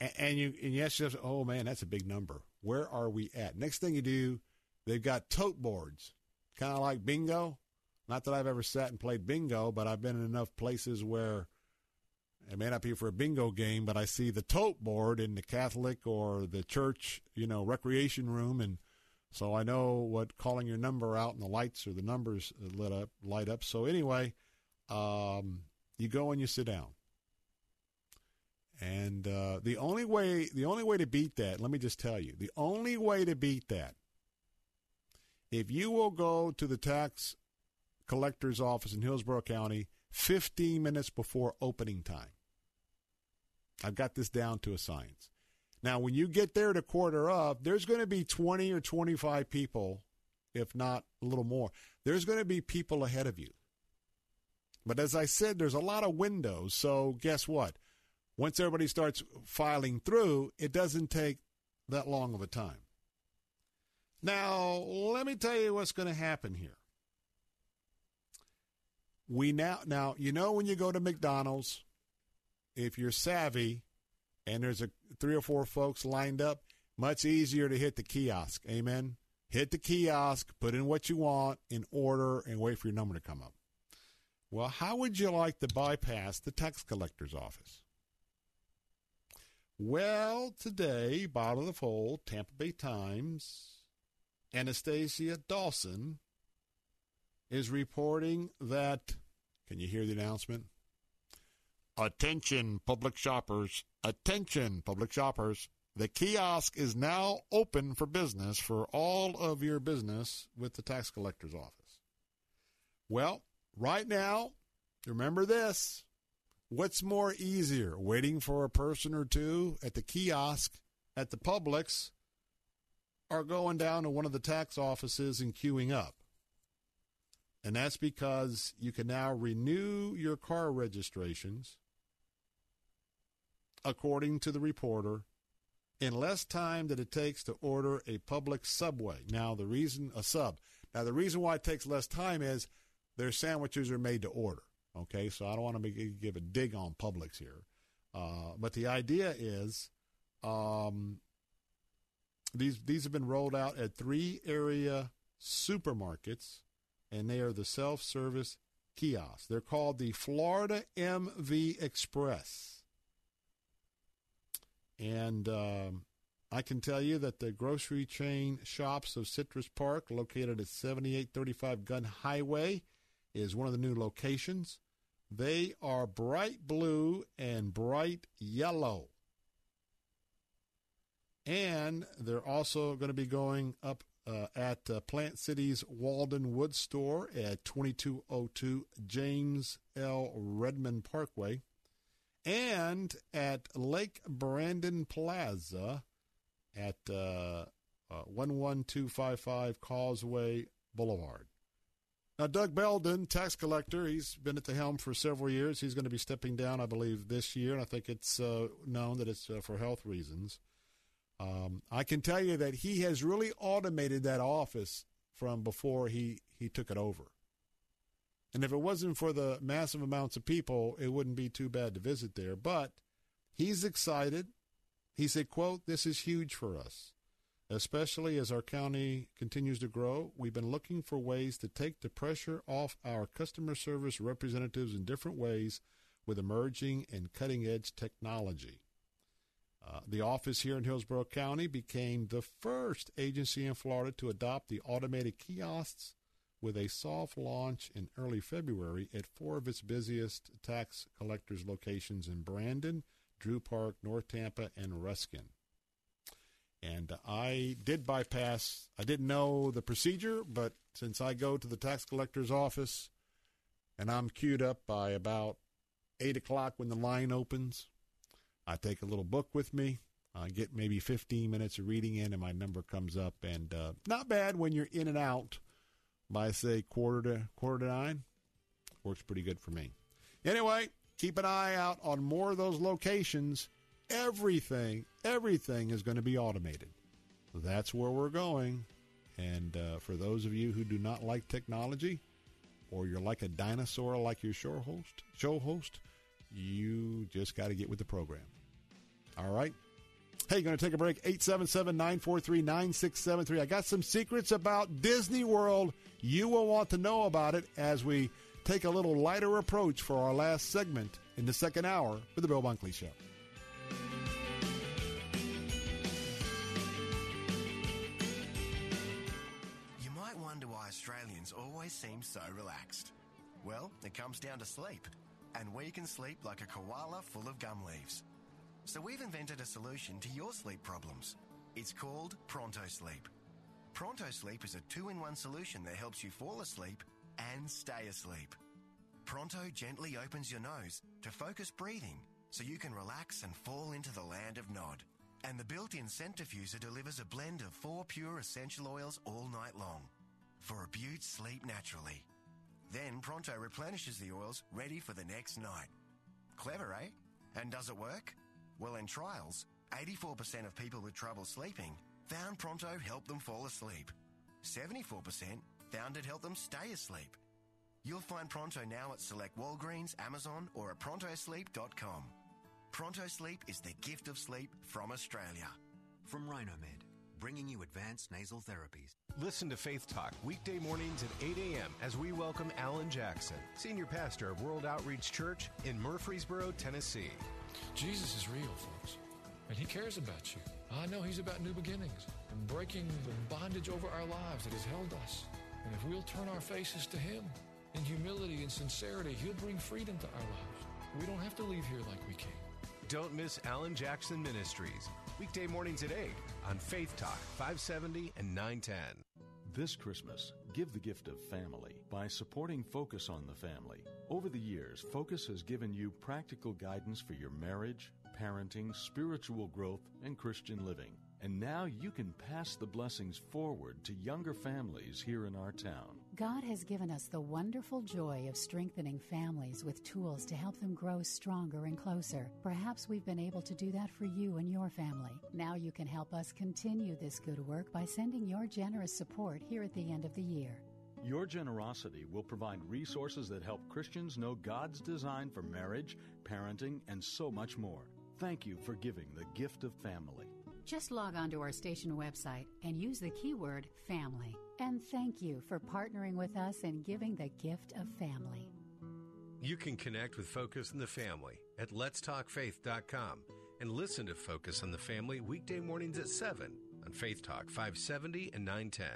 and, and you, and yes, just, oh man, that's a big number. Where are we at? Next thing you do, they've got tote boards, kind of like bingo. Not that I've ever sat and played bingo, but I've been in enough places where I may not be for a bingo game, but I see the tote board in the Catholic or the church, you know, recreation room, and so I know what calling your number out and the lights or the numbers lit up, light up. So anyway, um, you go and you sit down. And uh, the only way, the only way to beat that, let me just tell you, the only way to beat that, if you will go to the tax collector's office in Hillsborough County fifteen minutes before opening time. I've got this down to a science. Now, when you get there at a quarter of, there's going to be twenty or twenty-five people, if not a little more. There's going to be people ahead of you. But as I said, there's a lot of windows, so guess what? Once everybody starts filing through, it doesn't take that long of a time. Now, let me tell you what's going to happen here. We now, now, you know when you go to McDonald's, if you're savvy, and there's a three or four folks lined up, much easier to hit the kiosk. Amen? Hit the kiosk, put in what you want, in order, and wait for your number to come up. Well, how would you like to bypass the tax collector's office? Well, today, bottom of the fold, Tampa Bay Times, Anastasia Dawson is reporting that, can you hear the announcement? Attention, public shoppers. Attention, public shoppers. The kiosk is now open for business for all of your business with the tax collector's office. Well, right now, remember this. What's more easier, waiting for a person or two at the kiosk, at the Publix, or going down to one of the tax offices and queuing up? And that's because you can now renew your car registrations, according to the reporter, in less time than it takes to order a Publix Subway. Now, the reason, a sub. Now, the reason why it takes less time is their sandwiches are made to order. Okay, so I don't want to be, give a dig on Publix here. Uh, but the idea is um, these these have been rolled out at three area supermarkets, and they are the self-service kiosks. They're called the Florida M V Express. And um, I can tell you that the grocery chain Shops of Citrus Park, located at seventy-eight thirty-five Gun Highway, is one of the new locations. They are bright blue and bright yellow. And they're also going to be going up uh, at uh, Plant City's Walden Woods store at twenty-two oh two James L. Redmond Parkway. And at Lake Brandon Plaza at uh, uh, one one two five five Causeway Boulevard. Now, Doug Belden, tax collector, he's been at the helm for several years. He's going to be stepping down, I believe, this year, and I think it's uh, known that it's uh, for health reasons. Um, I can tell you that he has really automated that office from before he, he took it over. And if it wasn't for the massive amounts of people, it wouldn't be too bad to visit there. But he's excited. He said, quote, "This is huge for us. Especially as our county continues to grow, we've been looking for ways to take the pressure off our customer service representatives in different ways with emerging and cutting-edge technology." Uh, the office here in Hillsborough County became the first agency in Florida to adopt the automated kiosks with a soft launch in early February at four of its busiest tax collectors' locations in Brandon, Drew Park, North Tampa, and Ruskin. And I did bypass, I didn't know the procedure, but since I go to the tax collector's office and I'm queued up by about eight o'clock when the line opens, I take a little book with me. I get maybe fifteen minutes of reading in, and my number comes up. And uh, not bad when you're in and out by, say, quarter to, quarter to nine. Works pretty good for me. Anyway, keep an eye out on more of those locations. Everything, everything is going to be automated. That's where we're going. And uh, for those of you who do not like technology, or you're like a dinosaur like your show host, show host, you just got to get with the program. All right. Hey, going to take a break. eight seven seven, nine four three, nine six seven three. I got some secrets about Disney World. You will want to know about it as we take a little lighter approach for our last segment in the second hour for the Bill Bunkley Show. Australians always seem so relaxed. Well, it comes down to sleep, and we can sleep like a koala full of gum leaves. So we've invented a solution to your sleep problems. It's called Pronto Sleep. Pronto Sleep is a two-in-one solution that helps you fall asleep and stay asleep. Pronto gently opens your nose to focus breathing so you can relax and fall into the land of Nod. And the built-in scent diffuser delivers a blend of four pure essential oils all night long for a beaut sleep naturally. Then Pronto replenishes the oils ready for the next night. Clever, eh? And does it work? Well, in trials, eighty-four percent of people with trouble sleeping found Pronto helped them fall asleep. seventy-four percent found it helped them stay asleep. You'll find Pronto now at select Walgreens, Amazon, or at pronto sleep dot com. Pronto Sleep is the gift of sleep from Australia. From Rhinomed, bringing you advanced nasal therapies. Listen to Faith Talk weekday mornings at eight a.m. as we welcome Alan Jackson, senior pastor of World Outreach Church in Murfreesboro, Tennessee. Jesus is real, folks, and he cares about you. I know he's about new beginnings and breaking the bondage over our lives that has held us. And if we'll turn our faces to him in humility and sincerity, he'll bring freedom to our lives. We don't have to leave here like we came. Don't miss Alan Jackson Ministries, weekday mornings at eight on Faith Talk five seventy and nine ten. This Christmas, give the gift of family by supporting Focus on the Family. Over the years, Focus has given you practical guidance for your marriage, parenting, spiritual growth, and Christian living. And now you can pass the blessings forward to younger families here in our town. God has given us the wonderful joy of strengthening families with tools to help them grow stronger and closer. Perhaps we've been able to do that for you and your family. Now you can help us continue this good work by sending your generous support here at the end of the year. Your generosity will provide resources that help Christians know God's design for marriage, parenting, and so much more. Thank you for giving the gift of family. Just log on to our station website and use the keyword family. And thank you for partnering with us and giving the gift of family. You can connect with Focus on the Family at lets talk faith dot com and listen to Focus on the Family weekday mornings at seven on Faith Talk five seventy and nine ten.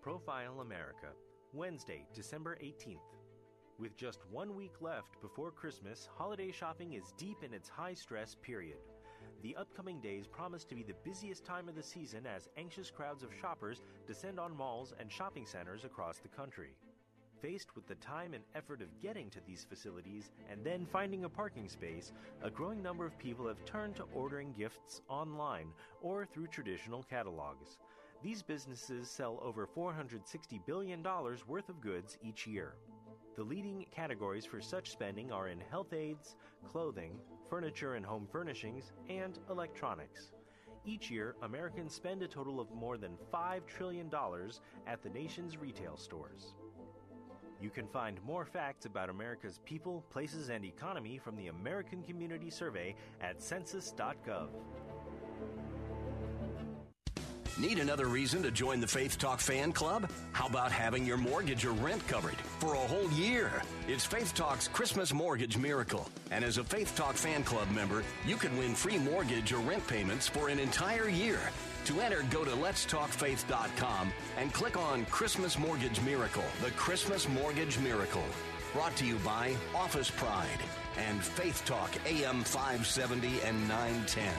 Profile America, Wednesday, December eighteenth. With just one week left before Christmas, holiday shopping is deep in its high-stress period. The upcoming days promise to be the busiest time of the season as anxious crowds of shoppers descend on malls and shopping centers across the country. Faced with the time and effort of getting to these facilities and then finding a parking space, a growing number of people have turned to ordering gifts online or through traditional catalogs. These businesses sell over four hundred sixty billion dollars worth of goods each year. The leading categories for such spending are in health aids, clothing, furniture and home furnishings, and electronics. Each year, Americans spend a total of more than five trillion dollars at the nation's retail stores. You can find more facts about America's people, places, and economy from the American Community Survey at census dot gov. Need another reason to join the Faith Talk Fan Club? How about having your mortgage or rent covered for a whole year? It's Faith Talk's Christmas Mortgage Miracle. And as a Faith Talk Fan Club member, you can win free mortgage or rent payments for an entire year. To enter, go to lets talk faith dot com and click on Christmas Mortgage Miracle, the Christmas Mortgage Miracle. Brought to you by Office Pride and Faith Talk A M five seventy and nine ten.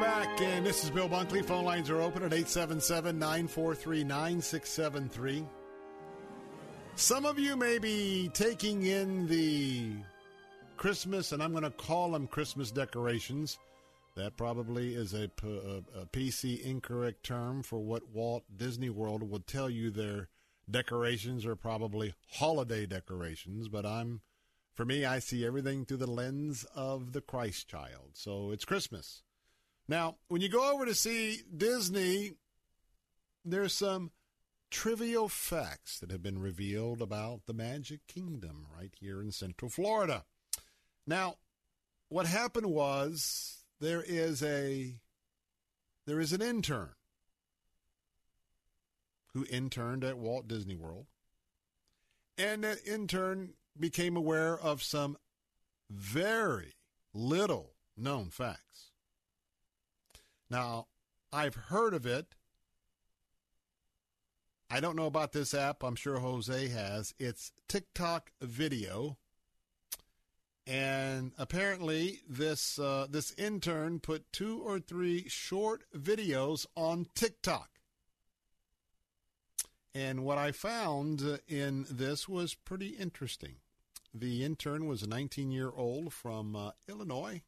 Back, and this is Bill Bunkley. Phone lines are open at eight seven seven, nine four three, nine six seven three. Some of you may be taking in the Christmas, and I'm going to call them Christmas decorations. That probably is a, a, a P C incorrect term for what Walt Disney World would tell you. Their decorations are probably holiday decorations, but I'm, for me, I see everything through the lens of the Christ child. So it's Christmas. Now, when you go over to see Disney, there's some trivial facts that have been revealed about the Magic Kingdom right here in Central Florida. Now, what happened was there is a there is an intern who interned at Walt Disney World, and that intern became aware of some very little known facts. Now, I've heard of it. I don't know about this app. I'm sure Jose has. It's TikTok video. And apparently this uh, this intern put two or three short videos on TikTok. And what I found in this was pretty interesting. The intern was a nineteen-year-old from uh, Illinois.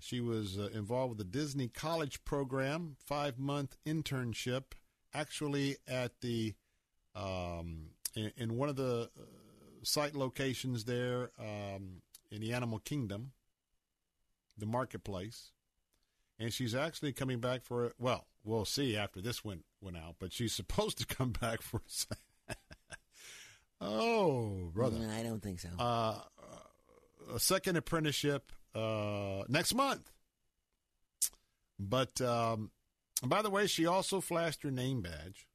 She was uh, involved with the Disney College Program, five-month internship, actually at the um, in, in one of the uh, site locations there um, in the Animal Kingdom, the marketplace. And she's actually coming back for a, well, we'll see after this went went out, but she's supposed to come back for a, oh, brother. I don't think so. Uh, a second apprenticeship uh, next month. But, um, by the way, she also flashed her name badge.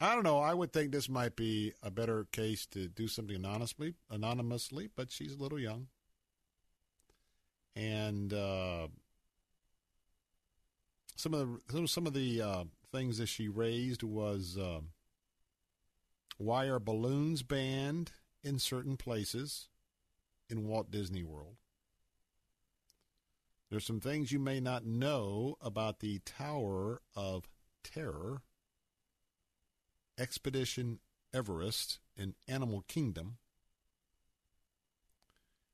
I don't know. I would think this might be a better case to do something anonymously, anonymously, but she's a little young. And uh, some of the some of the uh, things that she raised was uh, why are balloons banned in certain places in Walt Disney World? There's some things you may not know about the Tower of Terror, Expedition Everest, and Animal Kingdom.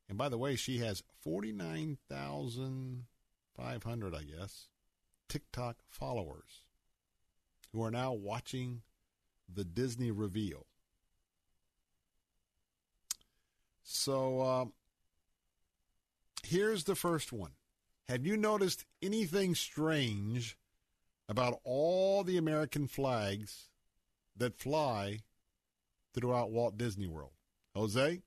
And by the way, she has forty-nine thousand five hundred, I guess, TikTok followers who are now watching the Disney reveal. So um, here's the first one. Have you noticed anything strange about all the American flags that fly throughout Walt Disney World? Jose,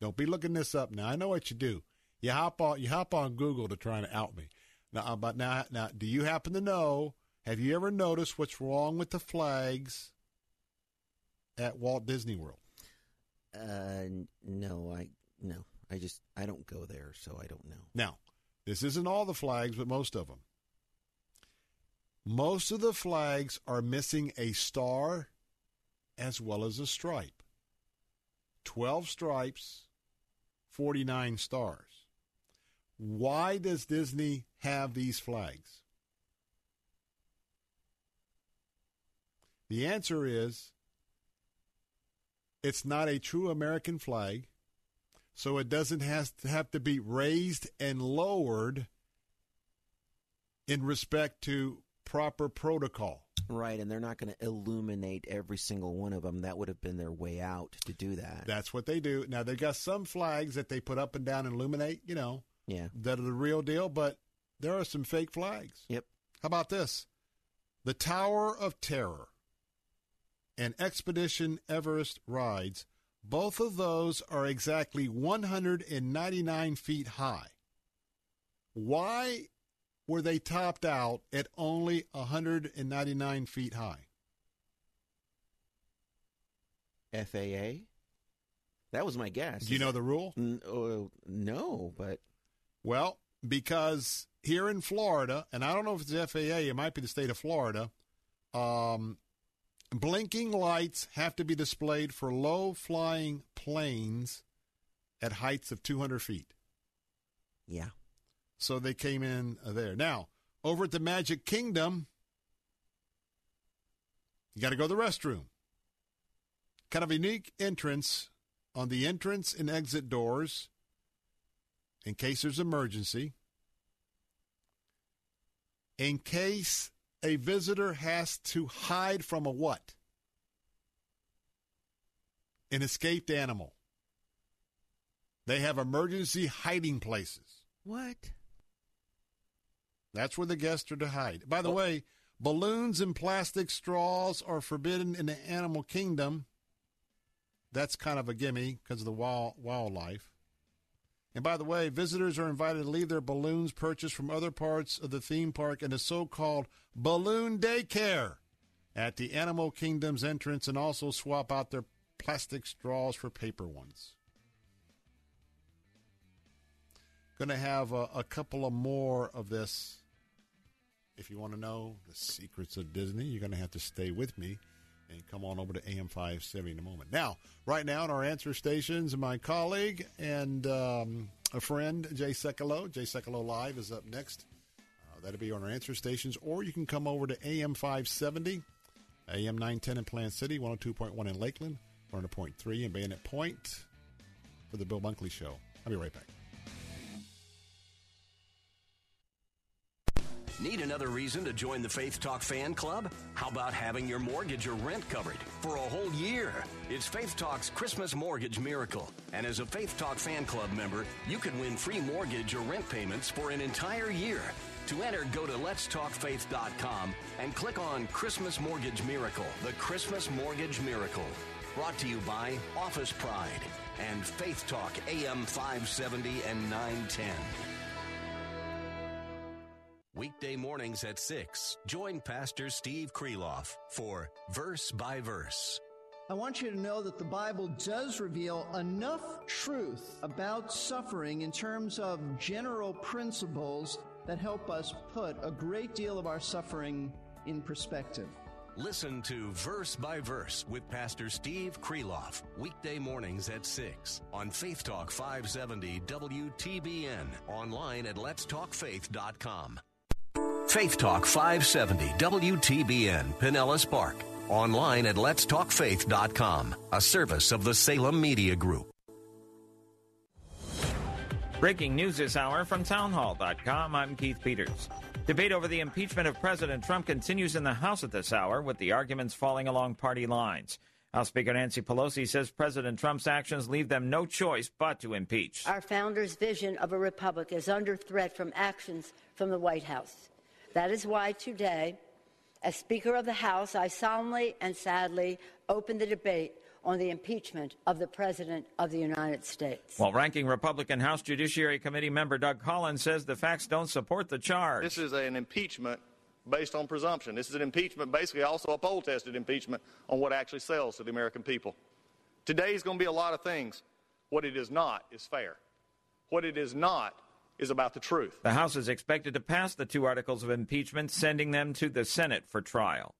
don't be looking this up now. I know what you do. You hop on, you hop on Google to try and out me. Now, but now, now, do you happen to know, have you ever noticed what's wrong with the flags at Walt Disney World? Uh, no, I, no, I just, I don't go there, so I don't know. Now, this isn't all the flags, but most of them. Most of the flags are missing a star as well as a stripe. twelve stripes, forty-nine stars. Why does Disney have these flags? The answer is it's not a true American flag, so it doesn't has to have to be raised and lowered in respect to proper protocol. Right, and they're not going to illuminate every single one of them. That would have been their way out to do that. That's what they do. Now, they've got some flags that they put up and down and illuminate, you know, yeah, that are the real deal, but there are some fake flags. Yep. How about this? The Tower of Terror and Expedition Everest rides, both of those are exactly one hundred ninety-nine feet high. Why were they topped out at only one hundred ninety-nine feet high? F A A? That was my guess. Do you know the rule? N- uh, no, but... Well, because here in Florida, and I don't know if it's F A A, it might be the state of Florida, um, blinking lights have to be displayed for low-flying planes at heights of two hundred feet. Yeah. So they came in there. Now, over at the Magic Kingdom, you got to go to the restroom. Kind of unique entrance on the entrance and exit doors in case there's emergency. In case a visitor has to hide from a what? An escaped animal. They have emergency hiding places. What? That's where the guests are to hide. By the oh. way, balloons and plastic straws are forbidden in the animal kingdom. That's kind of a gimme because of the wild, wildlife. And by the way, visitors are invited to leave their balloons purchased from other parts of the theme park in a so-called balloon daycare at the animal kingdom's entrance and also swap out their plastic straws for paper ones. Going to have a, a couple of more of this. If you want to know the secrets of Disney, you're going to have to stay with me and come on over to A M five seventy in a moment. Now, right now in our answer stations, my colleague and um, a friend, Jay Sekulow. Jay Sekulow Live is up next. Uh, that'll be on our answer stations. Or you can come over to A M five seventy, A M nine ten in Plant City, one oh two point one in Lakeland, one hundred point three in Bayonet Point for the Bill Bunkley Show. I'll be right back. Need another reason to join the Faith Talk Fan Club? How about having your mortgage or rent covered for a whole year? It's Faith Talk's Christmas Mortgage Miracle. And as a Faith Talk Fan Club member, you can win free mortgage or rent payments for an entire year. To enter, go to lets talk faith dot com and click on Christmas Mortgage Miracle, the Christmas Mortgage Miracle. Brought to you by Office Pride and Faith Talk A M five seventy and nine ten. Weekday mornings at six, join Pastor Steve Kreloff for Verse by Verse. I want you to know that the Bible does reveal enough truth about suffering in terms of general principles that help us put a great deal of our suffering in perspective. Listen to Verse by Verse with Pastor Steve Kreloff, weekday mornings at six on Faith Talk five seventy W T B N, online at lets talk faith dot com. Faith Talk five seventy W T B N, Pinellas Park, online at lets talk faith dot com, a service of the Salem Media Group. Breaking news this hour from town hall dot com, I'm Keith Peters. Debate over the impeachment of President Trump continues in the House at this hour, with the arguments falling along party lines. House Speaker Nancy Pelosi says President Trump's actions leave them no choice but to impeach. Our founders' vision of a republic is under threat from actions from the White House. That is why today, as Speaker of the House, I solemnly and sadly open the debate on the impeachment of the President of the United States. While ranking Republican House Judiciary Committee member Doug Collins says the facts don't support the charge. This is an impeachment based on presumption. This is an impeachment, basically also a poll-tested impeachment on what actually sells to the American people. Today is going to be a lot of things. What it is not is fair. What it is not is about the truth. The House is expected to pass the two articles of impeachment, sending them to the Senate for trial.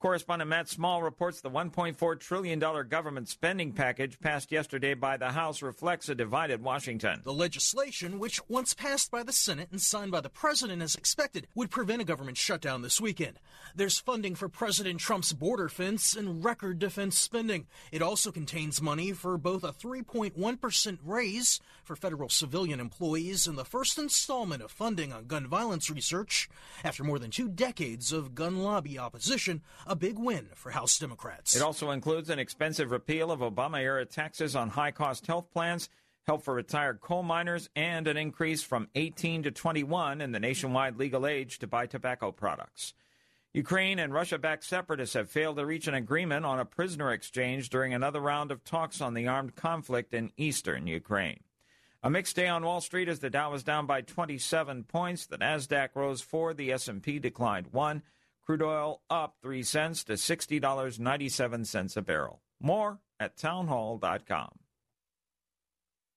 Correspondent Matt Small reports the one point four trillion dollars government spending package passed yesterday by the House reflects a divided Washington. The legislation, which once passed by the Senate and signed by the President as expected, would prevent a government shutdown this weekend. There's funding for President Trump's border fence and record defense spending. It also contains money for both a three point one percent raise for federal civilian employees and the first installment of funding on gun violence research after more than two decades of gun lobby opposition. A big win for House Democrats. It also includes an expensive repeal of Obama-era taxes on high-cost health plans, help for retired coal miners, and an increase from eighteen to twenty-one in the nationwide legal age to buy tobacco products. Ukraine and Russia-backed separatists have failed to reach an agreement on a prisoner exchange during another round of talks on the armed conflict in eastern Ukraine. A mixed day on Wall Street as the Dow was down by twenty-seven points, the Nasdaq rose four, the S and P declined one. Crude oil up three cents to sixty dollars and ninety-seven cents a barrel. More at town hall dot com.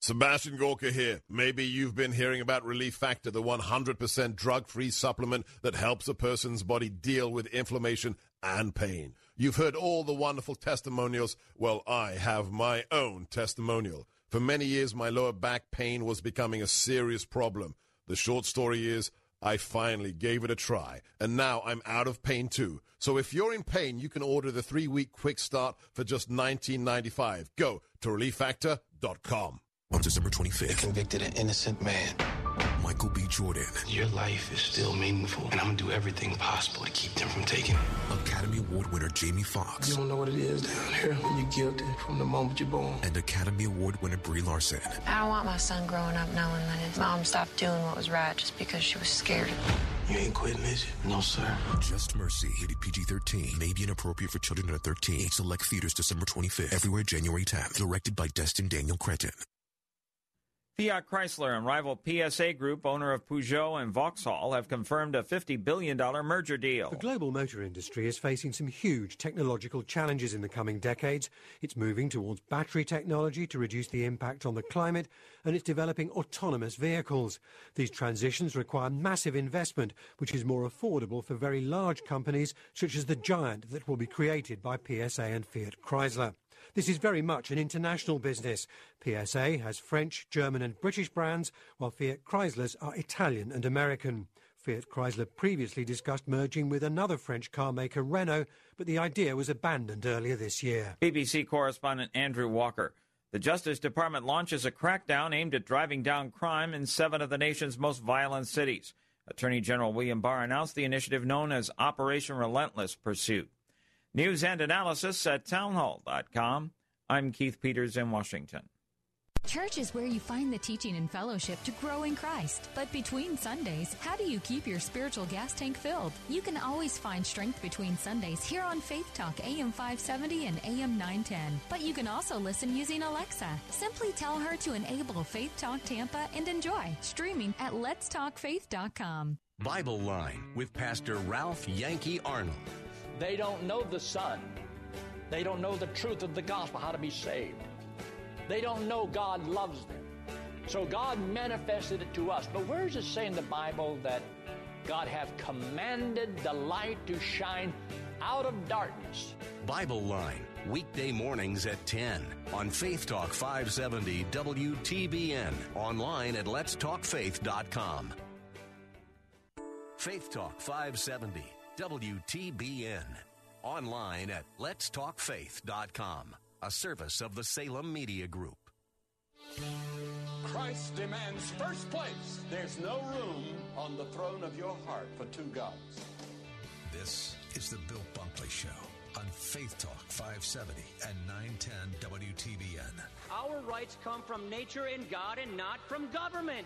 Sebastian Gorka here. Maybe you've been hearing about Relief Factor, the one hundred percent drug-free supplement that helps a person's body deal with inflammation and pain. You've heard all the wonderful testimonials. Well, I have my own testimonial. For many years, my lower back pain was becoming a serious problem. The short story is, I finally gave it a try, and now I'm out of pain too. So if you're in pain, you can order the three-week quick start for just nineteen ninety-five. Go to relief factor dot com. On December twenty-fifth, it convicted an innocent man. Michael B. Jordan. Your life is still meaningful, and I'm going to do everything possible to keep them from taking it. Academy Award winner Jamie Foxx. You don't know what it is down here when you're guilty from the moment you're born. And Academy Award winner Brie Larson. I don't want my son growing up knowing that his mom stopped doing what was right just because she was scared. You ain't quitting, is you? No, sir. Just Mercy. Rated P G thirteen. May be inappropriate for children under thirteen. Eight select theaters December twenty-fifth. Everywhere January tenth. Directed by Destin Daniel Cretton. Fiat Chrysler and rival P S A Group, owner of Peugeot and Vauxhall, have confirmed a fifty billion dollars merger deal. The global motor industry is facing some huge technological challenges in the coming decades. It's moving towards battery technology to reduce the impact on the climate, and it's developing autonomous vehicles. These transitions require massive investment, which is more affordable for very large companies, such as the giant that will be created by P S A and Fiat Chrysler. This is very much an international business. P S A has French, German and British brands, while Fiat Chrysler's are Italian and American. Fiat Chrysler previously discussed merging with another French car maker, Renault, but the idea was abandoned earlier this year. B B C correspondent Andrew Walker. The Justice Department launches a crackdown aimed at driving down crime in seven of the nation's most violent cities. Attorney General William Barr announced the initiative known as Operation Relentless Pursuit. News and analysis at town hall dot com. I'm Keith Peters in Washington. Church is where you find the teaching and fellowship to grow in Christ. But between Sundays, how do you keep your spiritual gas tank filled? You can always find strength between Sundays here on Faith Talk A M five seventy and A M nine ten. But you can also listen using Alexa. Simply tell her to enable Faith Talk Tampa and enjoy streaming at lets talk faith dot com. Bible Line with Pastor Ralph Yankee Arnold. They don't know the Son. They don't know the truth of the gospel, how to be saved. They don't know God loves them. So God manifested it to us. But where does it say in the Bible that God hath commanded the light to shine out of darkness? Bible Line, weekday mornings at ten on Faith Talk five seventy W T B N, online at lets talk faith dot com. Faith Talk five seventy W T B N, online at lets talk faith dot com. A service of the Salem Media Group. Christ demands first place. There's no room on the throne of your heart for two gods. This is the Bill Bunkley Show on Faith Talk five seventy and nine ten W T B N. Our rights come from nature and God and not from government.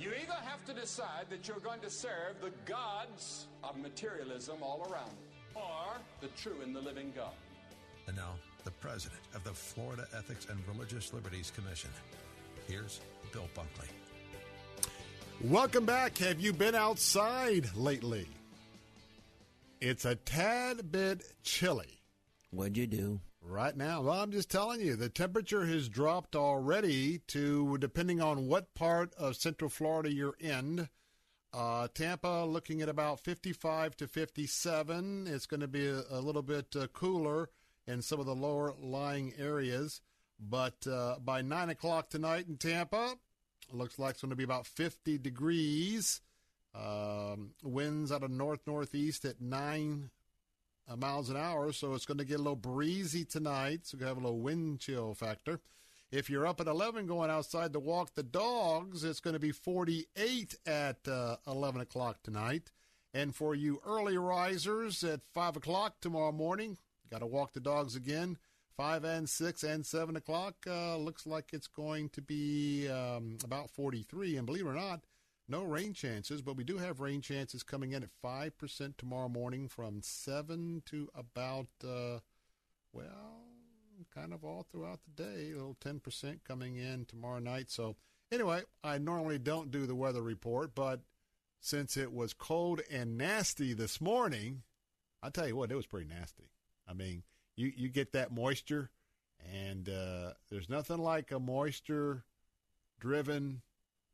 You either have to decide that you're going to serve the gods of materialism all around you, or the true and the living God. And now, the president of the Florida Ethics and Religious Liberties Commission. Here's Bill Bunkley. Welcome back. Have you been outside lately? It's a tad bit chilly. What'd you do? Right now, well, I'm just telling you, the temperature has dropped already to, depending on what part of Central Florida you're in. Uh, Tampa looking at about fifty-five to fifty-seven. It's going to be a, a little bit uh, cooler in some of the lower lying areas. But uh, by nine o'clock tonight in Tampa, looks like it's going to be about fifty degrees. Um, winds out of north-northeast at nine uh, miles an hour. So it's going to get a little breezy tonight. So we have a little wind chill factor. If you're up at eleven going outside to walk the dogs, it's going to be forty-eight at uh, eleven o'clock tonight. And for you early risers at five o'clock tomorrow morning, got to walk the dogs again, five and six and seven o'clock. Uh, looks like it's going to be um, about forty-three. And believe it or not, no rain chances, but we do have rain chances coming in at five percent tomorrow morning from seven to about, uh, well... kind of all throughout the day, a little ten percent coming in tomorrow night. So anyway, I normally don't do the weather report, but since it was cold and nasty this morning, I'll tell you what, it was pretty nasty. I mean, you, you get that moisture, and uh, there's nothing like a moisture-driven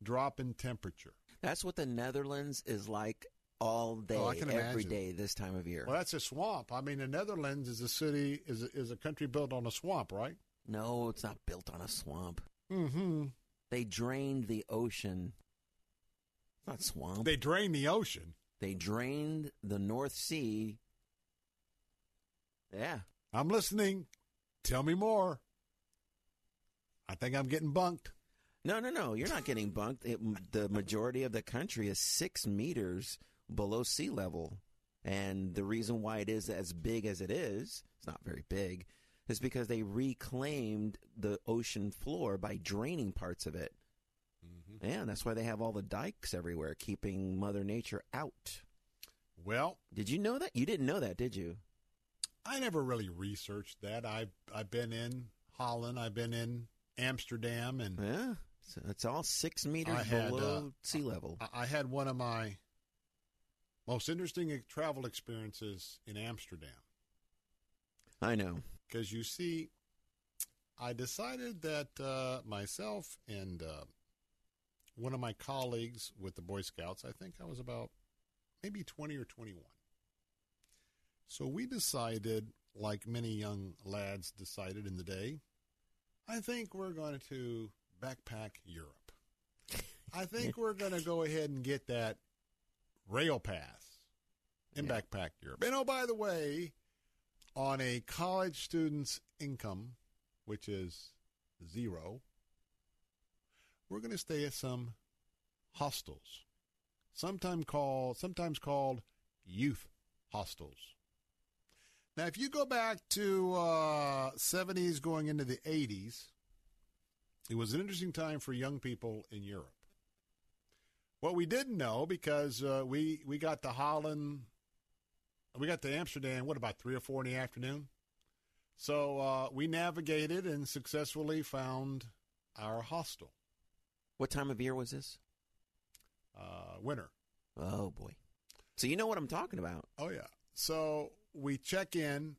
drop in temperature. That's what the Netherlands is like all day, oh, every imagine. day, this time of year. Well, that's a swamp. I mean, the Netherlands is a city, is a, is a country built on a swamp, right? No, it's not built on a swamp. Mm-hmm. They drained the ocean. Not swamp. They drained the ocean. They drained the North Sea. Yeah. I'm listening. Tell me more. I think I'm getting bunked. No, no, no. You're not getting bunked. It, the majority of the country is six meters below sea level, and the reason why it is as big as it is, it's not very big, is because they reclaimed the ocean floor by draining parts of it. Mm-hmm. And that's why they have all the dikes everywhere, keeping Mother Nature out. Well, did you know that? You didn't know that, did you? I never really researched that. I've, I've been in Holland, I've been in Amsterdam, and yeah, so it's all six meters I had, below uh, sea level. I, I had one of my most interesting travel experiences in Amsterdam. I know. Because you see, I decided that uh, myself and uh, one of my colleagues with the Boy Scouts, I think I was about maybe twenty or twenty-one. So we decided, like many young lads decided in the day, I think we're going to Backpack Europe. I think we're going to go ahead and get that rail pass in yeah. Backpack Europe. And, oh, by the way, on a college student's income, which is zero, we're going to stay at some hostels, sometimes called, sometimes called youth hostels. Now, if you go back to uh, seventies going into the eighties, it was an interesting time for young people in Europe. What we didn't know, because uh, we, we got to Holland, we got to Amsterdam, what, about three or four in the afternoon? So uh, we navigated and successfully found our hostel. What time of year was this? Uh, winter. Oh, boy. So you know what I'm talking about. Oh, yeah. So we check in,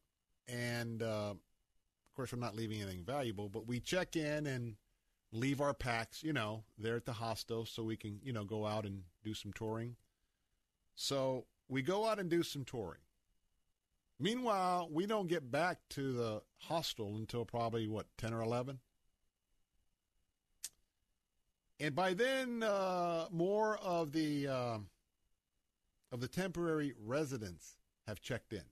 and uh, of course, we're not leaving anything valuable, but we check in and leave our packs, you know, there at the hostel so we can, you know, go out and do some touring. So we go out and do some touring. Meanwhile, we don't get back to the hostel until probably, what, ten or eleven? And by then, uh, more of the uh, of the temporary residents have checked in.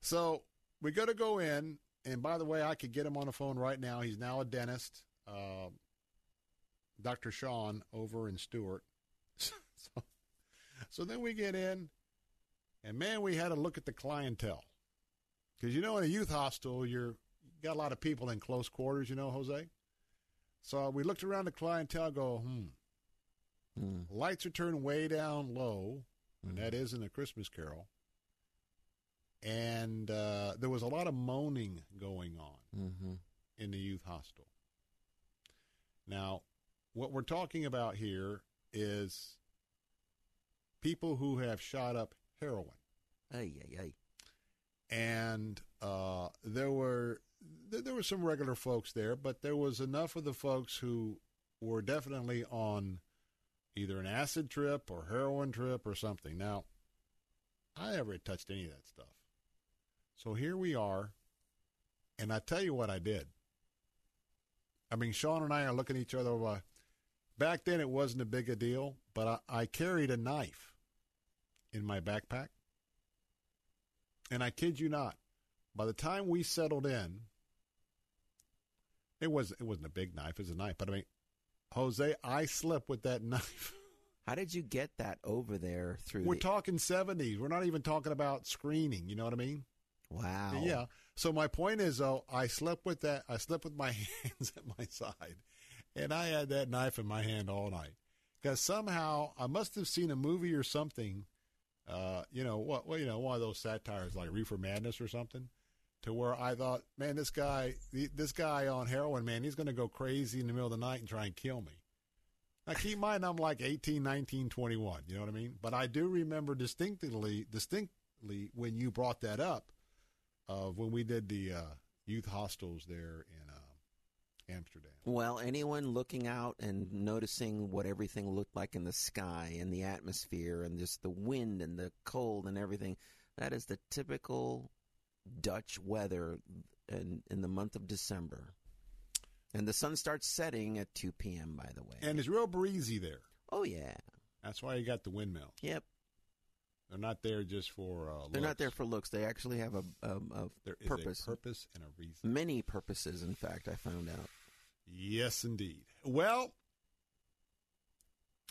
So we got to go in. And by the way, I could get him on the phone right now. He's now a dentist, uh, Doctor Sean over in Stewart. so, so then we get in, and, man, we had to look at the clientele. Because, you know, in a youth hostel, you're you got a lot of people in close quarters, you know, Jose. So we looked around the clientele, go, hmm, mm. lights are turned way down low, mm. and that isn't a Christmas carol. And uh, there was a lot of moaning going on mm-hmm. in the youth hostel. Now, what we're talking about here is people who have shot up heroin. Ay, ay, ay. And uh, there were th- there were some regular folks there, but there was enough of the folks who were definitely on either an acid trip or heroin trip or something. Now, I never touched any of that stuff. So here we are, and I tell you what I did. I mean, Sean and I are looking at each other. Uh, back then it wasn't a big a deal, but I, I carried a knife in my backpack. And I kid you not, by the time we settled in, it, was, it wasn't a big knife. It was a knife. But, I mean, Jose, I slept with that knife. How did you get that over there through We're the- talking seventies. We're not even talking about screening. You know what I mean? Wow. Yeah. So my point is, though, I slept with that. I slept with my hands at my side, and I had that knife in my hand all night because somehow I must have seen a movie or something. Uh, you know what? Well, you know, one of those satires like Reefer Madness or something, to where I thought, man, this guy, this guy on heroin, man, he's going to go crazy in the middle of the night and try and kill me. Now, keep in mind, I'm like eighteen, nineteen, twenty-one. You know what I mean? But I do remember distinctly, distinctly when you brought that up. Of uh, when we did the uh, youth hostels there in uh, Amsterdam. Well, anyone looking out and noticing what everything looked like in the sky and the atmosphere and just the wind and the cold and everything, that is the typical Dutch weather in, in the month of December. And the sun starts setting at two p.m., by the way. And it's real breezy there. Oh, yeah. That's why you got the windmill. Yep. They're not there just for uh, looks. They're not there for looks. They actually have a, a, a there is purpose. A purpose and a reason. Many purposes, in fact, I found out. Yes, indeed. Well,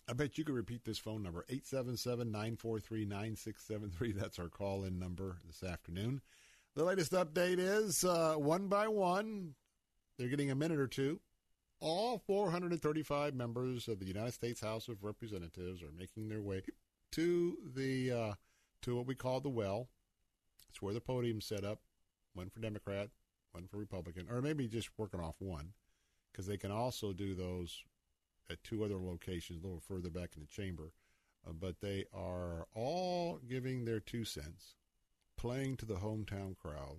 I bet you could repeat this phone number, eight seven seven, nine four three, nine six seven three. That's our call-in number this afternoon. The latest update is uh, one by one, they're getting a minute or two. All four hundred thirty-five members of the United States House of Representatives are making their way to the uh, to what we call the well. It's where the podium's set up, one for Democrat, one for Republican, or maybe just working off one, because they can also do those at two other locations a little further back in the chamber. Uh, but they are all giving their two cents, playing to the hometown crowd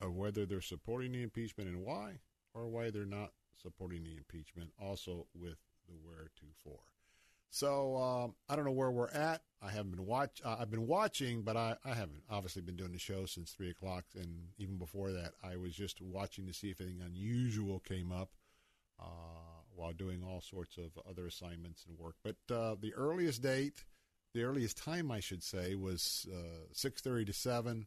of whether they're supporting the impeachment and why, or why they're not supporting the impeachment, also with the where to for. So um, I don't know where we're at. I haven't been watch. Uh, I've been watching, but I, I haven't obviously been doing the show since three o'clock, and even before that, I was just watching to see if anything unusual came up uh, while doing all sorts of other assignments and work. But uh, the earliest date, the earliest time, I should say, was uh, six thirty to seven,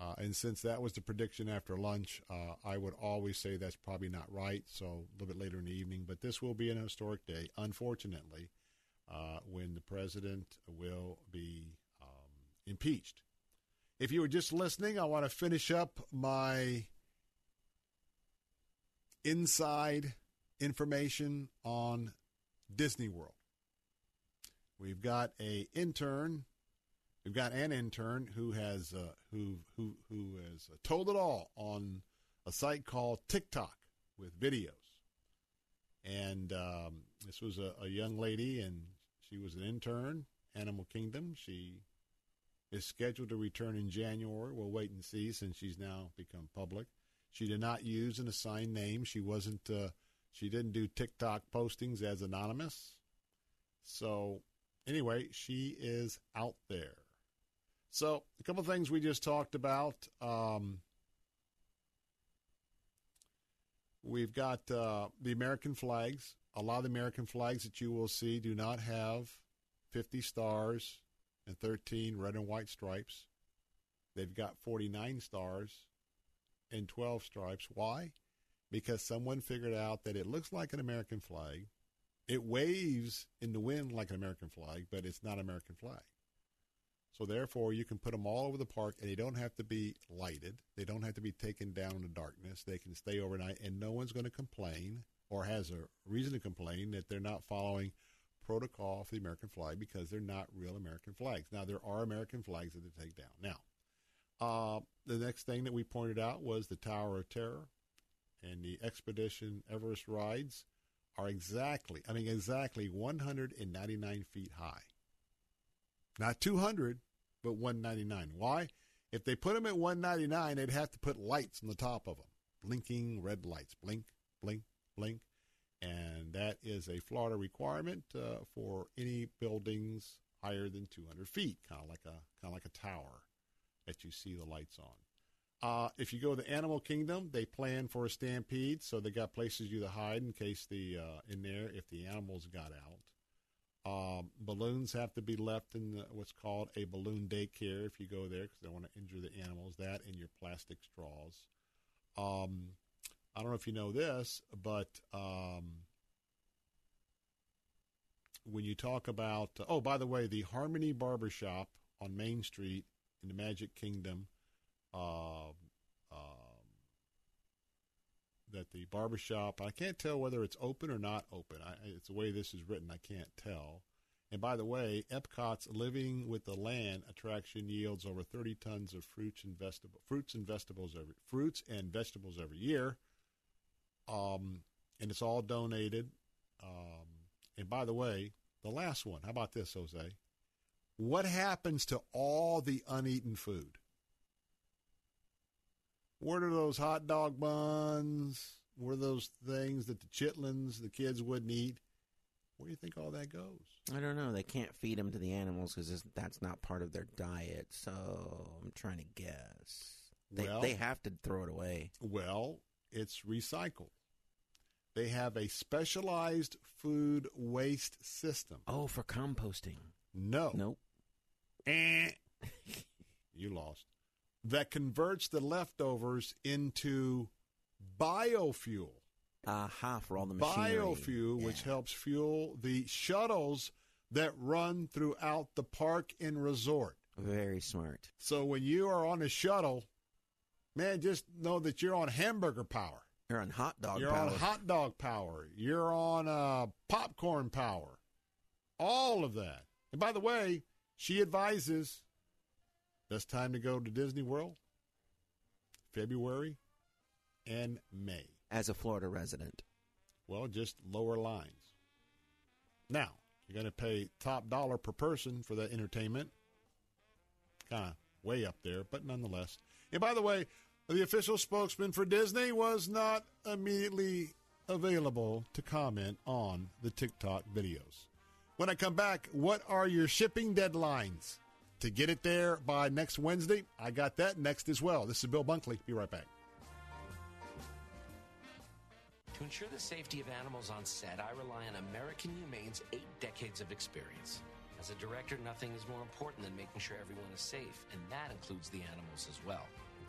uh, and since that was the prediction after lunch, uh, I would always say that's probably not right. So a little bit later in the evening, but this will be an historic day, unfortunately. Uh, when the president will be um, impeached. If you were just listening, I want to finish up my inside information on Disney World. We've got a intern, we've got an intern who has uh, who who who has told it all on a site called TikTok with videos, and um, this was a, a young lady and. She was an intern, Animal Kingdom. She is scheduled to return in January. We'll wait and see since she's now become public. She did not use an assigned name. She wasn't. Uh, she didn't do TikTok postings as anonymous. So anyway, she is out there. So a couple of things we just talked about. Um, we've got uh, the American flags. A lot of the American flags that you will see do not have fifty stars and thirteen red and white stripes. They've got forty-nine stars and twelve stripes. Why? Because someone figured out that it looks like an American flag. It waves in the wind like an American flag, but it's not an American flag. So therefore, you can put them all over the park, and they don't have to be lighted. They don't have to be taken down in the darkness. They can stay overnight, and no one's going to complain or has a reason to complain that they're not following protocol for the American flag because they're not real American flags. Now, there are American flags that they take down. Now, uh, the next thing that we pointed out was the Tower of Terror and the Expedition Everest rides are exactly, I mean, exactly one hundred ninety-nine feet high. Not two hundred, but one ninety-nine. Why? If they put them at one ninety-nine, they'd have to put lights on the top of them, blinking red lights, blink, blink, blink, and that is a Florida requirement uh, for any buildings higher than two hundred feet, kind of like a kind of like a tower that you see the lights on. Uh, if you go to the Animal Kingdom, they plan for a stampede, so they got places you to hide in case the uh, in there if the animals got out. Um, balloons have to be left in the, what's called a balloon daycare if you go there because they want to injure the animals. That and your plastic straws. Um, I don't know if you know this, but um, when you talk about, oh, by the way, the Harmony Barbershop on Main Street in the Magic Kingdom, uh, uh, that the barbershop, I can't tell whether it's open or not open. I, it's the way this is written, I can't tell. And by the way, Epcot's Living with the Land attraction yields over thirty tons of fruits and, vegetable, fruits and vegetables every fruits and vegetables every year. Um, and it's all donated. Um, and by the way, the last one, how about this, Jose? What happens to all the uneaten food? Where do those hot dog buns, where are those things that the chitlins, the kids wouldn't eat? Where do you think all that goes? I don't know. They can't feed them to the animals because that's not part of their diet. So I'm trying to guess. They, well, they have to throw it away. Well, it's recycled. They have a specialized food waste system. Oh, for composting. No. Nope. Eh. You lost. That converts the leftovers into biofuel. Aha, uh-huh, for all the machinery. Biofuel, yeah. Which helps fuel the shuttles that run throughout the park and resort. Very smart. So when you are on a shuttle... Man, just know that you're on hamburger power. You're on hot dog you're power. You're on hot dog power. You're on uh, popcorn power. All of that. And by the way, she advises best time to go to Disney World, February and May. As a Florida resident. Well, just lower lines. Now, you're going to pay top dollar per person for that entertainment. Kind of way up there, but nonetheless. And by the way, the official spokesman for Disney was not immediately available to comment on the TikTok videos. When I come back, what are your shipping deadlines to get it there by next Wednesday? I got that next as well. This is Bill Bunkley. Be right back. To ensure the safety of animals on set, I rely on American Humane's eight decades of experience. As a director, nothing is more important than making sure everyone is safe, and that includes the animals as well. And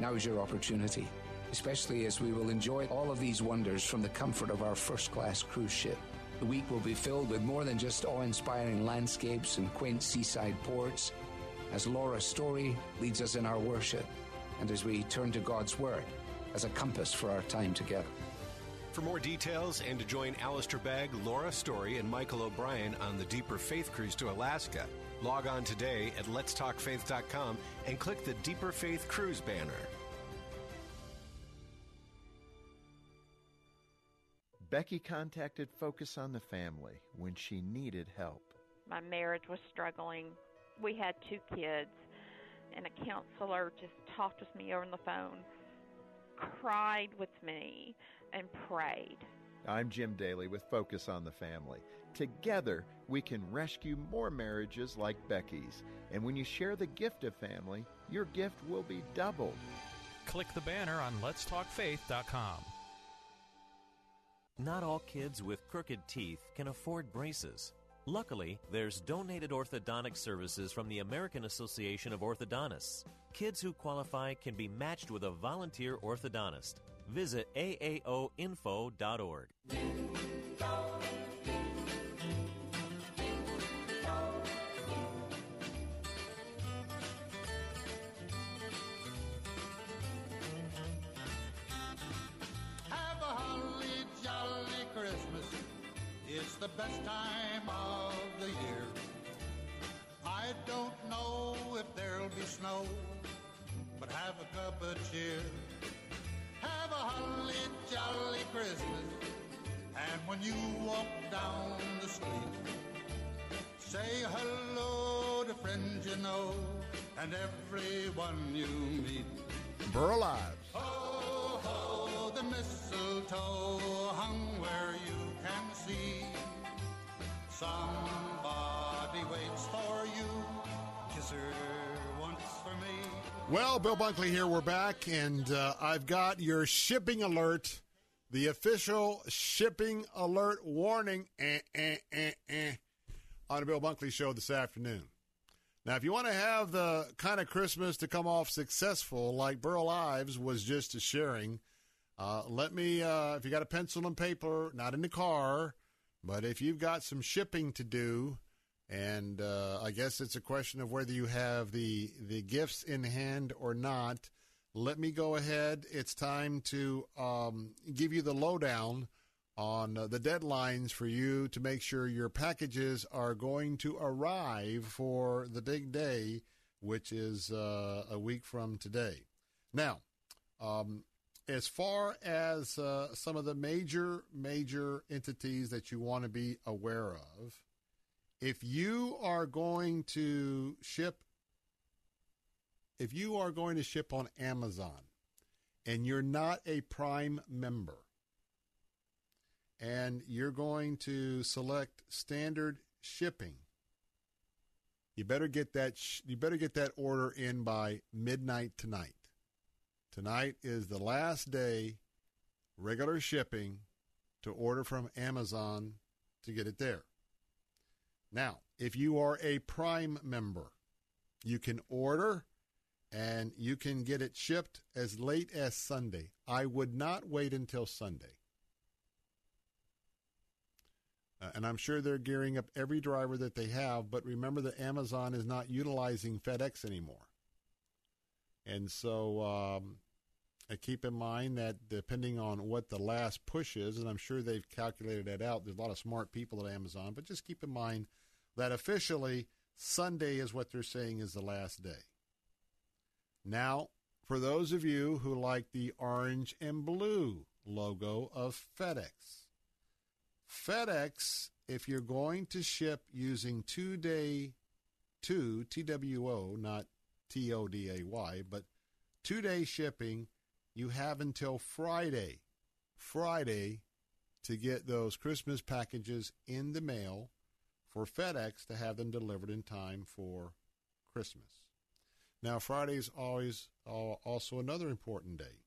now's your opportunity, especially as we will enjoy all of these wonders from the comfort of our first-class cruise ship. The week will be filled with more than just awe-inspiring landscapes and quaint seaside ports, as Laura Story leads us in our worship, and as we turn to God's Word as a compass for our time together. For more details and to join Alistair Begg, Laura Story, and Michael O'Brien on the Deeper Faith Cruise to Alaska, log on today at lets talk faith dot com and click the Deeper Faith Cruise banner. Becky contacted Focus on the Family when she needed help. My marriage was struggling. We had two kids, and a counselor just talked with me on the phone, cried with me, and prayed. I'm Jim Daly with Focus on the Family. Together, we can rescue more marriages like Becky's. And when you share the gift of family, your gift will be doubled. Click the banner on lets talk faith dot com. Not all kids with crooked teeth can afford braces. Luckily, there's donated orthodontic services from the American Association of Orthodontists. Kids who qualify can be matched with a volunteer orthodontist. Visit A A O info dot org. Have a holly jolly Christmas. It's the best time of the year. I don't know if there'll be snow, but have a cup of cheer. Have a holly jolly Christmas, and when you walk down the street, say hello to friends you know and everyone you meet. Burl Ives. Ho, ho, the mistletoe hung where you can see. Somebody waits for you. Kiss her once for me. Well, Bill Bunkley here. We're back, and uh, I've got your shipping alert, the official shipping alert warning eh, eh, eh, eh, on the Bill Bunkley Show this afternoon. Now, if you want to have the kind of Christmas to come off successful like Burl Ives was just sharing, uh, let me, uh, if you got a pencil and paper, not in the car, but if you've got some shipping to do, and uh, I guess it's a question of whether you have the, the gifts in hand or not. Let me go ahead. It's time to um, give you the lowdown on uh, the deadlines for you to make sure your packages are going to arrive for the big day, which is uh, a week from today. Now, um, as far as uh, some of the major, major entities that you want to be aware of, if you are going to ship, if you are going to ship on Amazon and you're not a Prime member and you're going to select standard shipping, you better get that sh- you better get that order in by midnight tonight. Tonight is the last day, regular shipping, to order from Amazon to get it there. Now, if you are a Prime member, you can order and you can get it shipped as late as Sunday. I would not wait until Sunday. Uh, and I'm sure they're gearing up every driver that they have, but remember that Amazon is not utilizing FedEx anymore. And so um, I keep in mind that depending on what the last push is, and I'm sure they've calculated that out. There's a lot of smart people at Amazon, but just keep in mind that officially Sunday is what they're saying is the last day. Now, for those of you who like the orange and blue logo of FedEx, FedEx, if you're going to ship using two-day, two, T W O, not T O D A Y, but two-day shipping, you have until Friday, Friday, to get those Christmas packages in the mail for FedEx to have them delivered in time for Christmas. Now, Friday is always uh, also another important day.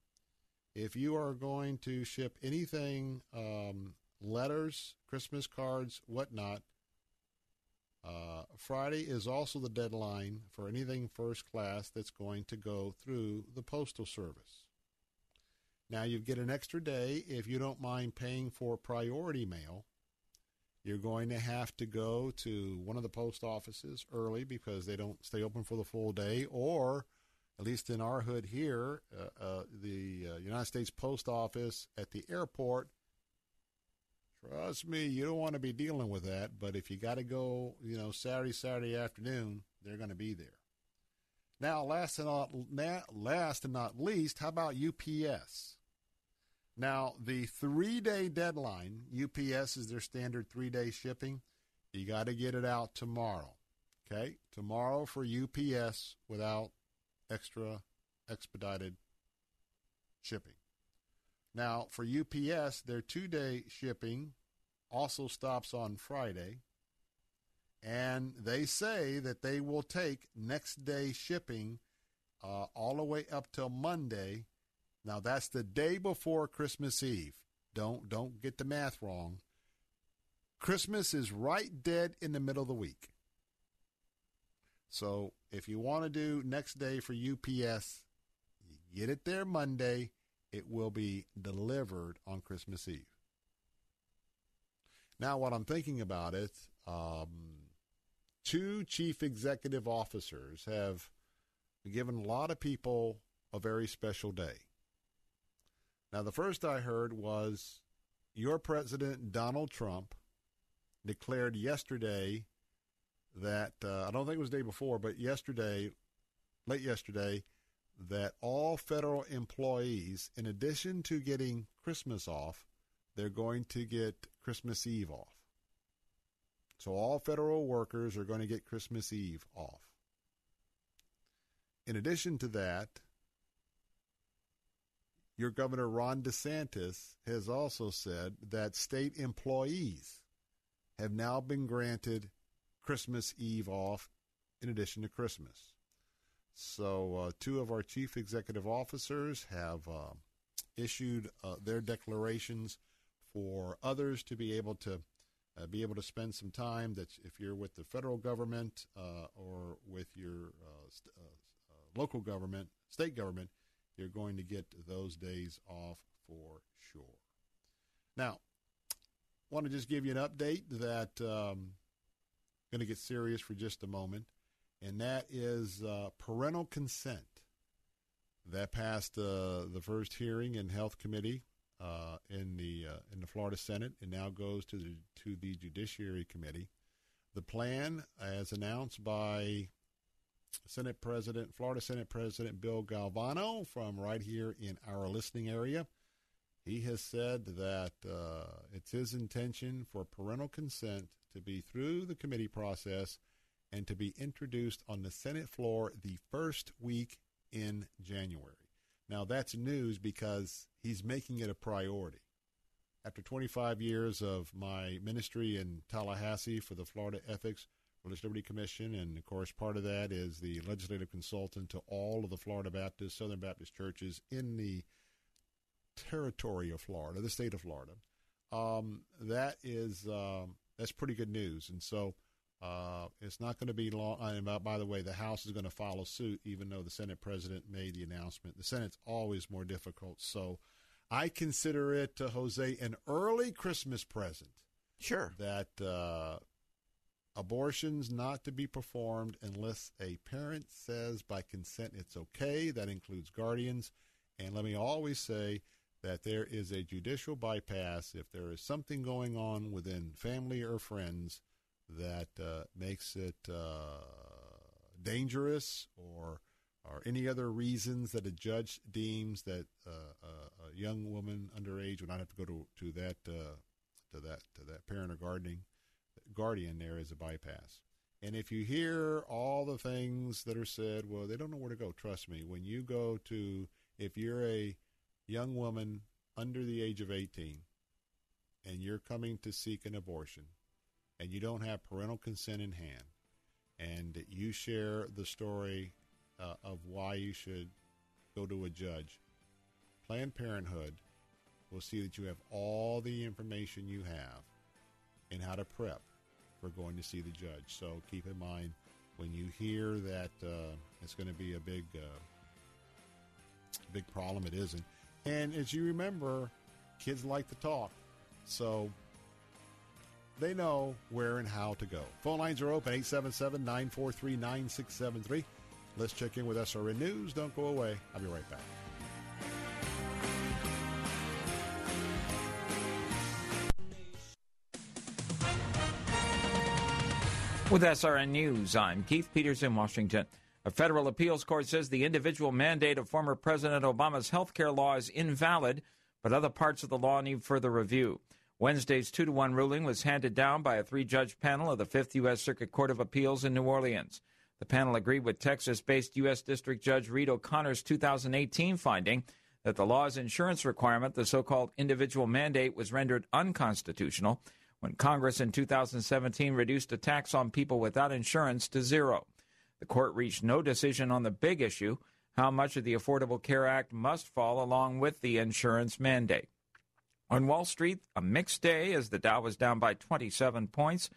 If you are going to ship anything, um, letters, Christmas cards, whatnot, uh, Friday is also the deadline for anything first class that's going to go through the Postal Service. Now, you get an extra day if you don't mind paying for priority mail. You're going to have to go to one of the post offices early because they don't stay open for the full day, or at least in our hood here, uh, uh, the uh, United States Post Office at the airport. Trust me, you don't want to be dealing with that, but if you got to go, you know, Saturday, Saturday afternoon, they're going to be there. Now, last and not, last and not least, how about U P S? Now, the three-day deadline, U P S is their standard three-day shipping. You got to get it out tomorrow, okay? Tomorrow for U P S without extra expedited shipping. Now, for U P S, their two-day shipping also stops on Friday, and they say that they will take next-day shipping uh, all the way up till Monday. Now, that's the day before Christmas Eve. Don't don't get the math wrong. Christmas is right dead in the middle of the week. So if you want to do next day for U P S, you get it there Monday. It will be delivered on Christmas Eve. Now, while I'm thinking about it, um, two chief executive officers have given a lot of people a very special day. Now, the first I heard was your president, Donald Trump, declared yesterday that, uh, I don't think it was the day before, but yesterday, late yesterday, that all federal employees, in addition to getting Christmas off, they're going to get Christmas Eve off. So all federal workers are going to get Christmas Eve off. In addition to that, your Governor Ron DeSantis has also said that state employees have now been granted Christmas Eve off in addition to Christmas. So uh, two of our chief executive officers have uh, issued uh, their declarations for others to be able to uh, be able to spend some time. That if you're with the federal government uh, or with your uh, st- uh, local government, state government, you're going to get those days off for sure. Now, I want to just give you an update that um, I'm going to get serious for just a moment, and that is uh, parental consent. That passed uh, the first hearing in Health Committee uh, in the uh, in the Florida Senate, and now goes to the to the Judiciary Committee. The plan, as announced by Senate President, Florida Senate President Bill Galvano from right here in our listening area. He has said that uh, it's his intention for parental consent to be through the committee process and to be introduced on the Senate floor the first week in January. Now, that's news because he's making it a priority. After twenty-five years of my ministry in Tallahassee for the Florida Ethics Religious Liberty Commission, and of course part of that is the legislative consultant to all of the Florida Baptist, Southern Baptist churches in the territory of Florida, the state of Florida, um, that is um, that's pretty good news. And so uh, it's not going to be long. And by, by the way, the House is going to follow suit, even though the Senate president made the announcement. The Senate's always more difficult. So I consider it, uh, Jose, an early Christmas present. Sure. That uh abortions not to be performed unless a parent says by consent it's okay. That includes guardians. And let me always say that there is a judicial bypass if there is something going on within family or friends that uh, makes it uh, dangerous or or any other reasons that a judge deems that uh, a, a young woman underage would not have to go to to that uh, to that to that parent or guardian guardian there is a bypass. And if you hear all the things that are said, well, they don't know where to go. Trust me, when you go to, if you're a young woman under the age of eighteen and you're coming to seek an abortion and you don't have parental consent in hand and you share the story uh, of why you should go to a judge, Planned Parenthood will see that you have all the information you have and how to prep for going to see the judge. So keep in mind when you hear that uh, it's going to be a big, uh, big problem. It isn't. And as you remember, kids like to talk, so they know where and how to go. Phone lines are open, eight seven seven, nine four three, nine six seven three. Let's check in with S R N News. Don't go away. I'll be right back. With S R N News, I'm Keith Peters in Washington. A federal appeals court says the individual mandate of former President Obama's health care law is invalid, but other parts of the law need further review. Wednesday's two to one ruling was handed down by a three-judge panel of the Fifth U S. Circuit Court of Appeals in New Orleans. The panel agreed with Texas-based U S. District Judge Reed O'Connor's two thousand eighteen finding that the law's insurance requirement, the so-called individual mandate, was rendered unconstitutional when Congress in two thousand seventeen reduced a tax on people without insurance to zero. The court reached no decision on the big issue, how much of the Affordable Care Act must fall along with the insurance mandate. On Wall Street, a mixed day as the Dow was down by twenty-seven points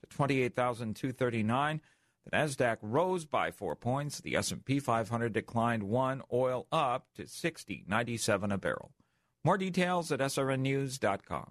to twenty-eight thousand two hundred thirty-nine. The Nasdaq rose by four points. The S and P five hundred declined one. Oil up to sixty ninety-seven a barrel. More details at S R N news dot com.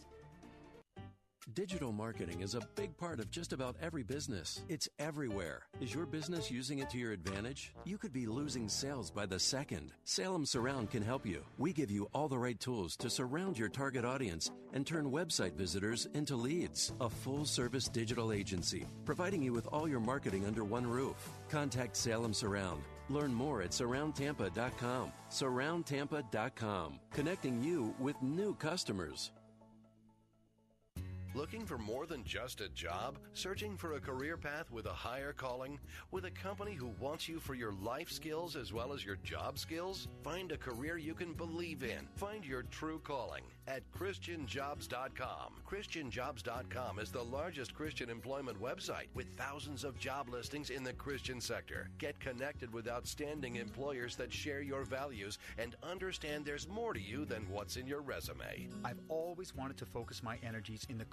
Digital marketing is a big part of just about every business. It's everywhere. Is your business using it to your advantage? You could be losing sales by the second. Salem Surround can help you. We give you all the right tools to surround your target audience and turn website visitors into leads. A full-service digital agency, providing you with all your marketing under one roof. Contact Salem Surround. Learn more at surround tampa dot com. surround tampa dot com. Connecting you with new customers. Looking for more than just a job? Searching for a career path with a higher calling? With a company who wants you for your life skills as well as your job skills? Find a career you can believe in. Find your true calling at Christian Jobs dot com. Christian Jobs dot com is the largest Christian employment website with thousands of job listings in the Christian sector. Get connected with outstanding employers that share your values and understand there's more to you than what's in your resume. I've always wanted to focus my energies in the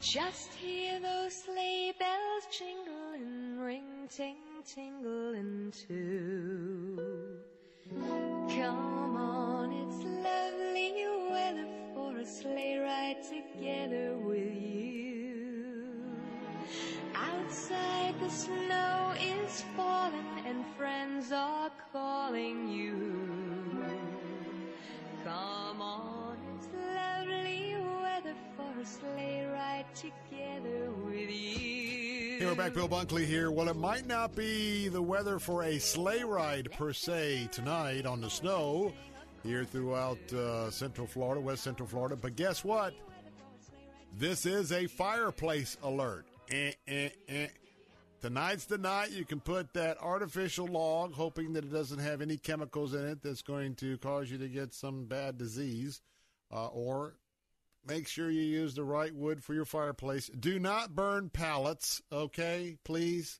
Just hear those sleigh bells jingle and ring, ting, tingle and too. Come on, it's lovely weather for a sleigh ride together with you. Outside the snow is falling and friends are calling you. Come on, it's lovely weather for a sleigh ride together with you. Hey, we're back. Bill Bunkley here. Well, it might not be the weather for a sleigh ride per se tonight on the snow here throughout uh, Central Florida, West Central Florida, but guess what? This is a fireplace alert. Eh, eh, eh. Tonight's the night you can put that artificial log, hoping that it doesn't have any chemicals in it that's going to cause you to get some bad disease, uh, or make sure you use the right wood for your fireplace. Do not burn pallets, okay, please.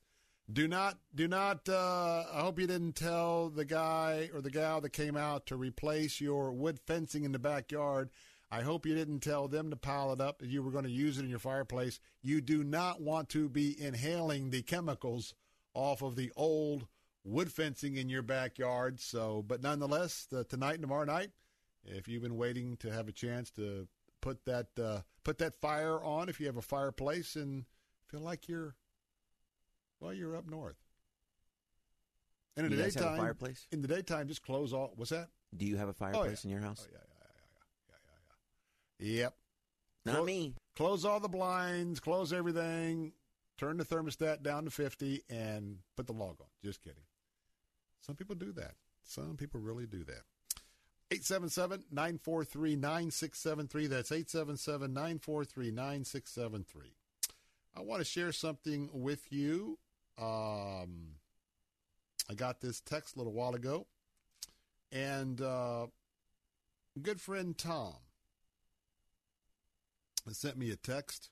Do not, do not, uh, I hope you didn't tell the guy or the gal that came out to replace your wood fencing in the backyard. I hope you didn't tell them to pile it up that you were going to use it in your fireplace. You do not want to be inhaling the chemicals off of the old wood fencing in your backyard. So, but nonetheless, the, tonight and tomorrow night, if you've been waiting to have a chance to put that uh, put that fire on, if you have a fireplace and feel like you're, well, you're up north. And in you the guys daytime, have a fireplace? In the daytime, just close all. What's that? Do you have a fireplace oh, yeah. in your house? Oh yeah. yeah. Yep. Not close, me. Close all the blinds, close everything, turn the thermostat down to fifty, and put the log on. Just kidding. Some people do that. Some people really do that. eight seven seven, nine four three, nine six seven three. That's eight seven seven, nine four three, nine six seven three. I want to share something with you. Um, I got this text a little while ago. And uh, good friend Tom sent me a text,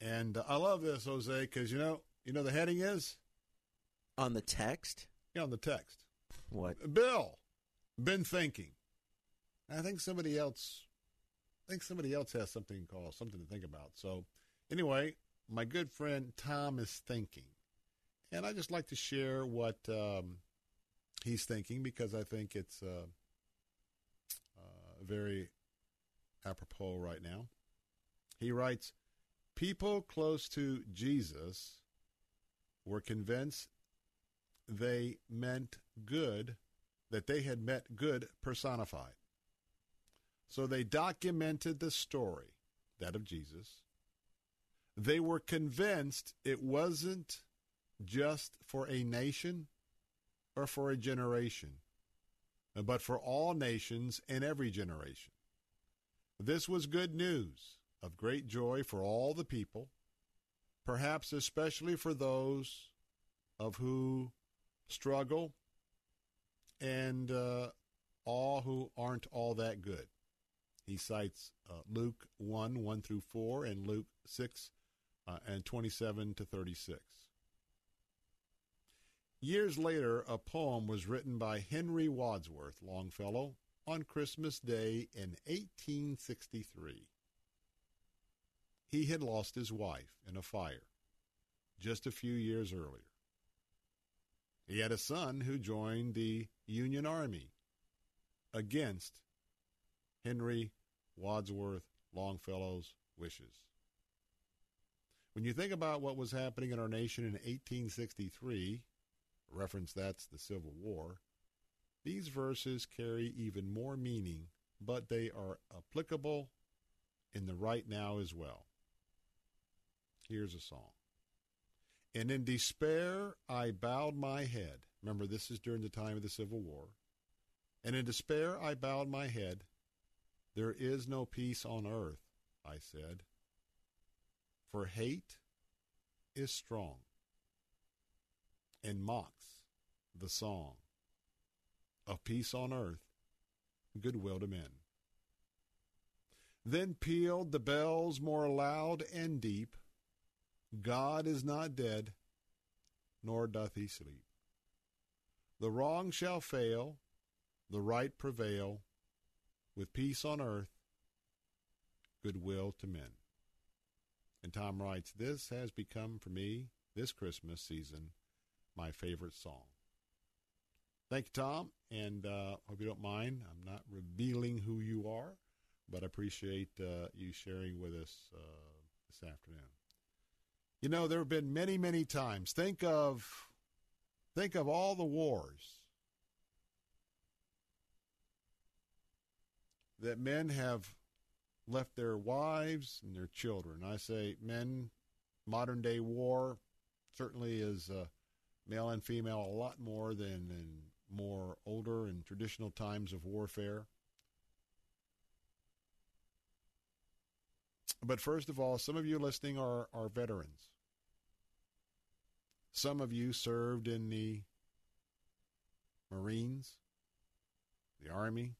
and uh, I love this, Jose, because you know, you know the heading is on the text. Yeah, on the text. What? Bill, been thinking. I think somebody else. I think somebody else has something called something to think about. So, anyway, my good friend Tom is thinking, and I just like to share what um, he's thinking because I think it's uh, uh, very apropos right now. He writes, people close to Jesus were convinced they meant good, that they had met good personified. So they documented the story, that of Jesus. They were convinced it wasn't just for a nation or for a generation, but for all nations and every generation. This was good news of great joy for all the people, perhaps especially for those of who struggle and uh, all who aren't all that good. He cites uh, Luke one, one through four, and Luke six, uh, and twenty-seven to thirty-six. Years later, a poem was written by Henry Wadsworth Longfellow on Christmas Day in eighteen sixty-three. He had lost his wife in a fire just a few years earlier. He had a son who joined the Union Army against Henry Wadsworth Longfellow's wishes. When you think about what was happening in our nation in eighteen sixty-three, reference that's the Civil War, these verses carry even more meaning, but they are applicable in the right now as well. Here's a song. And in despair I bowed my head. Remember, this is during the time of the Civil War. And in despair I bowed my head. There is no peace on earth, I said. For hate is strong, and mocks the song of peace on earth, goodwill to men. Then pealed the bells more loud and deep. God is not dead, nor doth he sleep. The wrong shall fail, the right prevail, with peace on earth, goodwill to men. And Tom writes, this has become for me, this Christmas season, my favorite song. Thank you, Tom, and uh, hope you don't mind. I'm not revealing who you are, but I appreciate uh, you sharing with us uh, this afternoon. You know, there have been many, many times. Think of, think of all the wars that men have left their wives and their children. I say men, modern-day war certainly is uh, male and female a lot more than in more older and traditional times of warfare. But first of all, some of you listening are, are veterans. Some of you served in the Marines, the Army,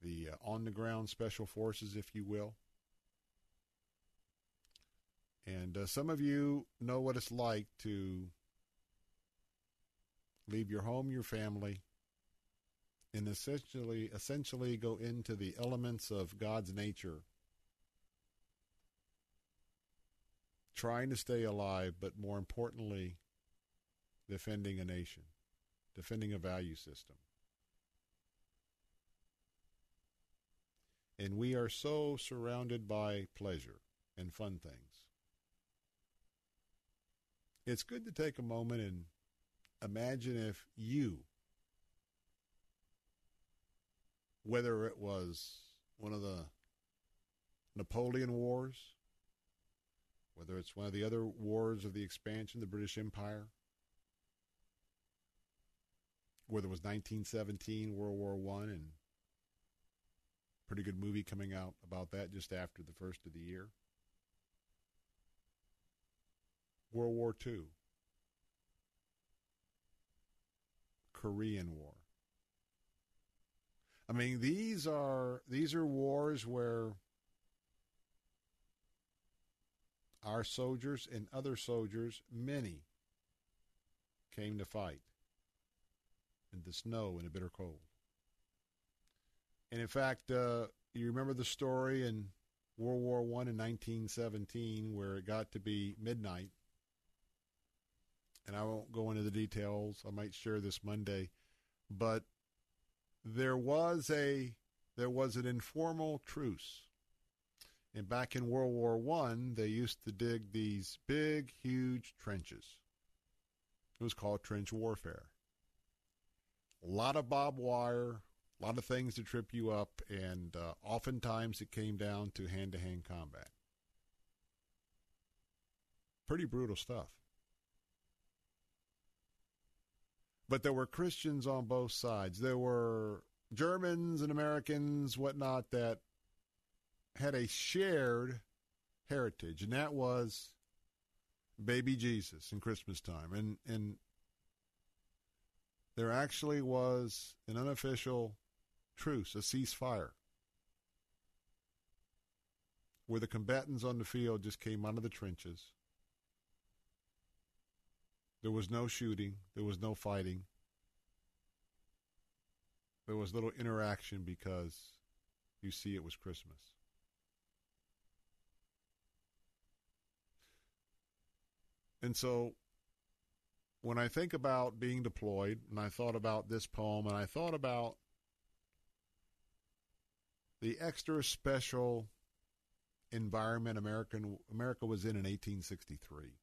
the uh, on-the-ground special forces, if you will. And uh, some of you know what it's like to leave your home, your family, and essentially, essentially go into the elements of God's nature, trying to stay alive, but more importantly, defending a nation, defending a value system. And we are so surrounded by pleasure and fun things. It's good to take a moment and imagine if you, whether it was one of the Napoleon Wars, whether it's one of the other wars of the expansion of the British Empire, whether it was nineteen seventeen, World War One, and pretty good movie coming out about that just after the first of the year. World War Two. Korean War. I mean, these are these are wars where our soldiers and other soldiers, many, came to fight in the snow and a bitter cold. And, in fact, uh, you remember the story in World War One in nineteen seventeen where it got to be midnight. And I won't go into the details. I might share this Monday. But there was a there was an informal truce. And back in World War One, they used to dig these big, huge trenches. It was called trench warfare. A lot of barbed wire, a lot of things to trip you up, and uh, oftentimes it came down to hand-to-hand combat. Pretty brutal stuff. But there were Christians on both sides. There were Germans and Americans, whatnot, that had a shared heritage, and that was baby Jesus in Christmas time. And, and there actually was an unofficial truce, a ceasefire, where the combatants on the field just came out of the trenches. There was no shooting. There was no fighting. There was little interaction because, you see, it was Christmas. And so when I think about being deployed, and I thought about this poem, and I thought about the extra special environment American, America was in in eighteen sixty-three.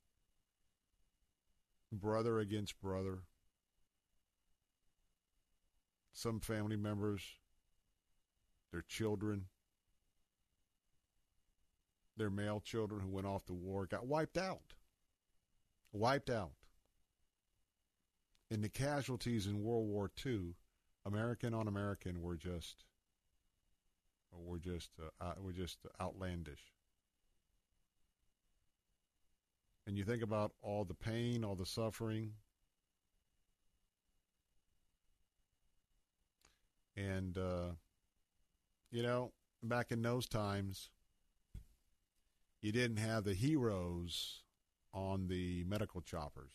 Brother against brother. Some family members, their children, their male children who went off to war got wiped out. Wiped out. And the casualties in World War Two, American on American, were just, were just, uh, were just outlandish. and you think about all the pain, all the suffering, and, uh, you know, back in those times, you didn't have the heroes on the medical choppers.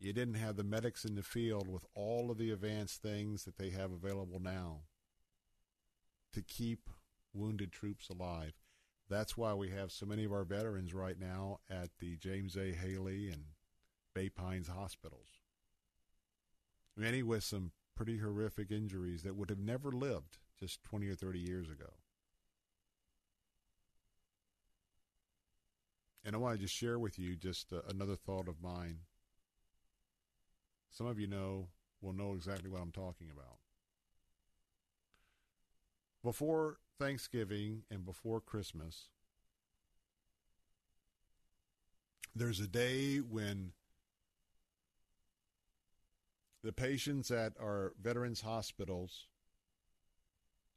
You didn't have the medics in the field with all of the advanced things that they have available now to keep wounded troops alive. That's why we have so many of our veterans right now at the James A. Haley and Bay Pines hospitals, many with some pretty horrific injuries that would have never lived just twenty or thirty years ago. And I want to just share with you just uh, another thought of mine. Some of you know, will know exactly what I'm talking about. Before Thanksgiving and before Christmas, there's a day when the patients at our veterans' hospitals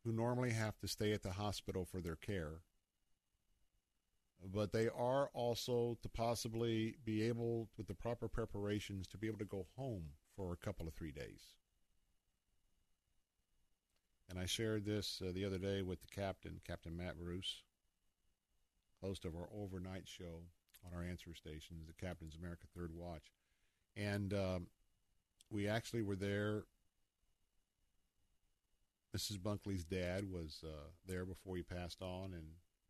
who normally have to stay at the hospital for their care, but they are also to possibly be able, with the proper preparations, to be able to go home for a couple of three days. And I shared this uh, the other day with the captain, Captain Matt Bruce, host of our overnight show on our answer station, the Captain's America Third Watch. And um, we actually were there. Missus Bunkley's dad was uh, there before he passed on, and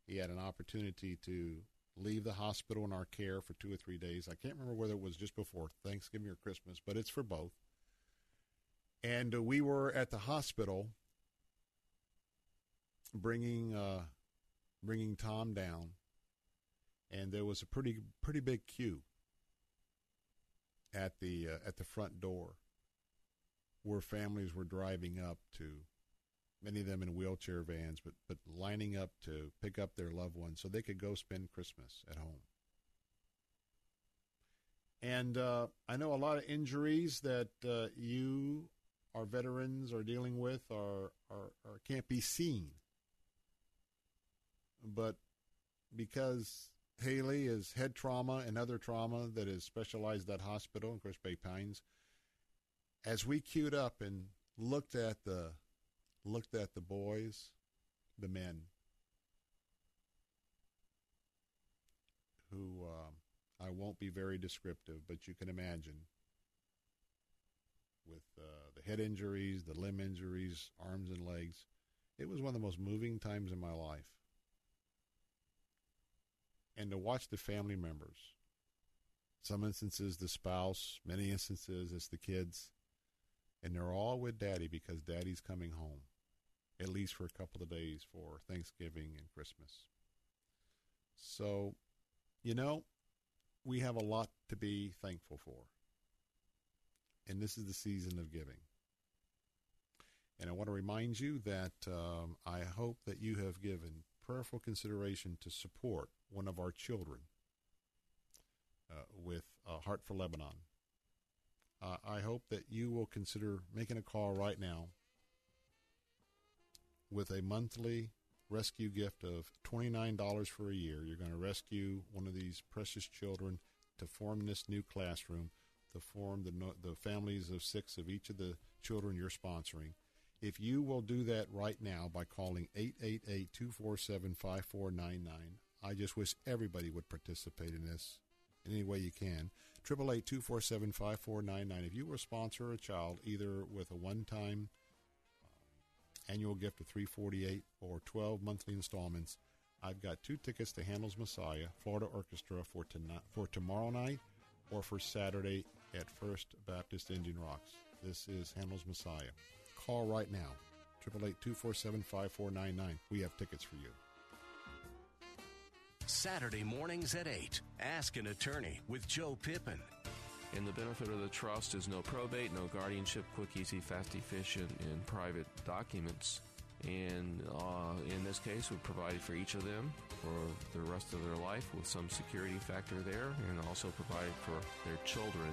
he had an opportunity to leave the hospital in our care for two or three days. I can't remember whether it was just before Thanksgiving or Christmas, but it's for both. And uh, we were at the hospital bringing uh, bringing Tom down, and there was a pretty pretty big queue at the uh, at the front door where families were driving up to, many of them in wheelchair vans, but, but lining up to pick up their loved ones so they could go spend Christmas at home. And uh, I know a lot of injuries that uh, you, our veterans, are dealing with are, are, are can't be seen. But because Haley is head trauma and other trauma that is specialized at that hospital, of course, Bay Pines, as we queued up and looked at the looked at the boys, the men, who uh, I won't be very descriptive, but you can imagine, with uh, the head injuries, the limb injuries, arms and legs. It was one of the most moving times in my life. And to watch the family members, some instances the spouse, many instances it's the kids, and they're all with Daddy because Daddy's coming home, at least for a couple of days for Thanksgiving and Christmas. So, you know, we have a lot to be thankful for. And this is the season of giving. And I want to remind you that um, I hope that you have given prayerful consideration to support one of our children uh, with uh, Heart for Lebanon. Uh, I hope that you will consider making a call right now with a monthly rescue gift of twenty-nine dollars for a year. You're going to rescue one of these precious children to form this new classroom, to form the, the families of six of each of the children you're sponsoring. If you will do that right now by calling eight eight eight, two four seven, five four nine nine, I just wish everybody would participate in this in any way you can. eight eight eight, two four seven, five four nine nine. If you were a sponsor a child, either with a one-time um, annual gift of three hundred forty-eight dollars or twelve monthly installments, I've got two tickets to Handel's Messiah, Florida Orchestra, for, tonight, for tomorrow night or for Saturday at First Baptist Indian Rocks. This is Handel's Messiah. Call right now, eight eight eight, two four seven, five four nine nine. We have tickets for you. Saturday mornings at eight. Ask an Attorney with Joe Pippen. And the benefit of the trust is no probate, no guardianship, quick, easy, fast, efficient, and private documents. And uh, in this case, we provided for each of them for the rest of their life with some security factor there, and also provided for their children.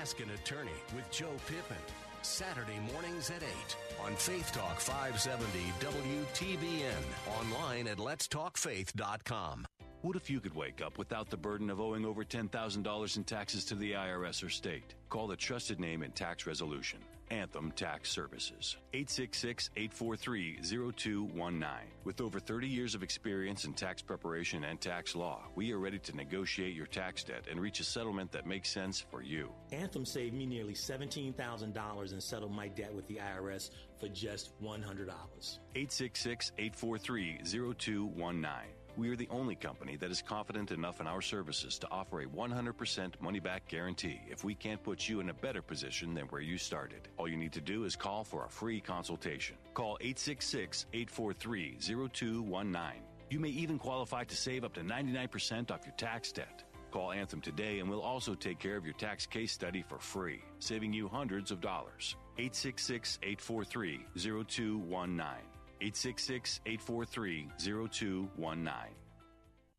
Ask an Attorney with Joe Pippen. Saturday mornings at eight on Faith Talk five seventy W T B N. Online at lets talk faith dot com. What if you could wake up without the burden of owing over ten thousand dollars in taxes to the I R S or state? Call the trusted name in tax resolution, Anthem Tax Services. eight six six, eight four three, zero two one nine. With over thirty years of experience in tax preparation and tax law, we are ready to negotiate your tax debt and reach a settlement that makes sense for you. Anthem saved me nearly seventeen thousand dollars and settled my debt with the I R S for just one hundred dollars. eight six six, eight four three, zero two one nine. We are the only company that is confident enough in our services to offer a one hundred percent money-back guarantee if we can't put you in a better position than where you started. All you need to do is call for a free consultation. Call eight six six, eight four three, zero two one nine. You may even qualify to save up to ninety-nine percent off your tax debt. Call Anthem today and we'll also take care of your tax case study for free, saving you hundreds of dollars. eight six six, eight four three, zero two one nine. eight six six, eight four three, zero two one nine.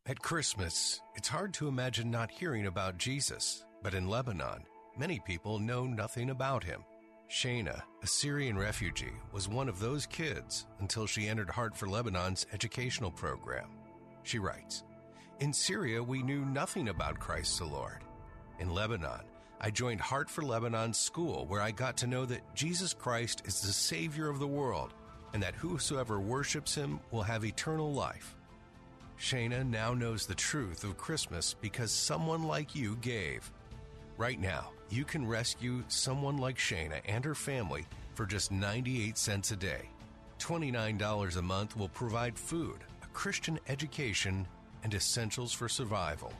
At Christmas, it's hard to imagine not hearing about Jesus. But in Lebanon, many people know nothing about him. Shayna, a Syrian refugee, was one of those kids until she entered Heart for Lebanon's educational program. She writes, "In Syria, we knew nothing about Christ the Lord. In Lebanon, I joined Heart for Lebanon's school, where I got to know that Jesus Christ is the Savior of the world, and that whosoever worships him will have eternal life." Shayna now knows the truth of Christmas because someone like you gave. Right now, you can rescue someone like Shayna and her family for just ninety-eight cents a day. twenty-nine dollars a month will provide food, a Christian education, and essentials for survival.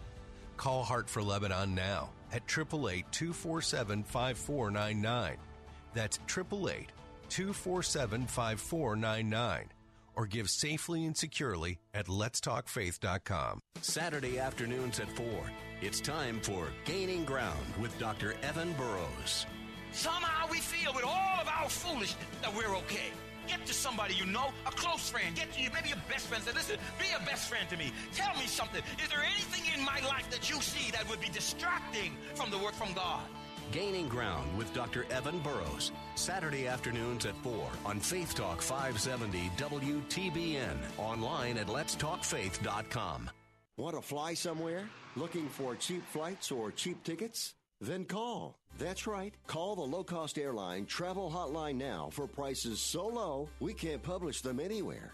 Call Heart for Lebanon now at eight eight eight, two four seven, five four nine nine. That's eight eight eight, two four seven, five four nine nine, or give safely and securely at lets talk faith dot com. Saturday afternoons at four, it's time for Gaining Ground with Doctor Evan Burroughs. Somehow we feel with all of our foolishness that we're okay. Get to somebody you know, a close friend. Get to you, maybe your best friend. Say, listen, be a best friend to me. Tell me something. Is there anything in my life that you see that would be distracting from the work from God? Gaining Ground with Doctor Evan Burroughs, Saturday afternoons at four on Faith Talk five seventy W T B N, online at lets talk faith dot com. Want to fly somewhere? Looking for cheap flights or cheap tickets? Then call. That's right. Call the low-cost airline travel hotline now for prices so low, we can't publish them anywhere.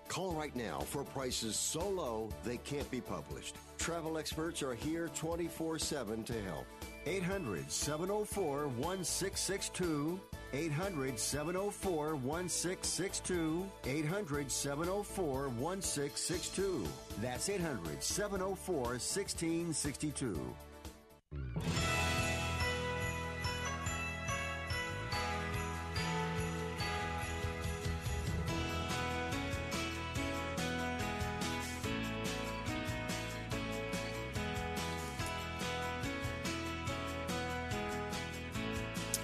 Call right now for prices so low they can't be published. Travel experts are here twenty-four seven to help. eight hundred, seven oh four, one six six two. eight hundred, seven oh four, one six six two. eight hundred, seven oh four, one six six two. That's eight hundred, seven oh four, one six six two.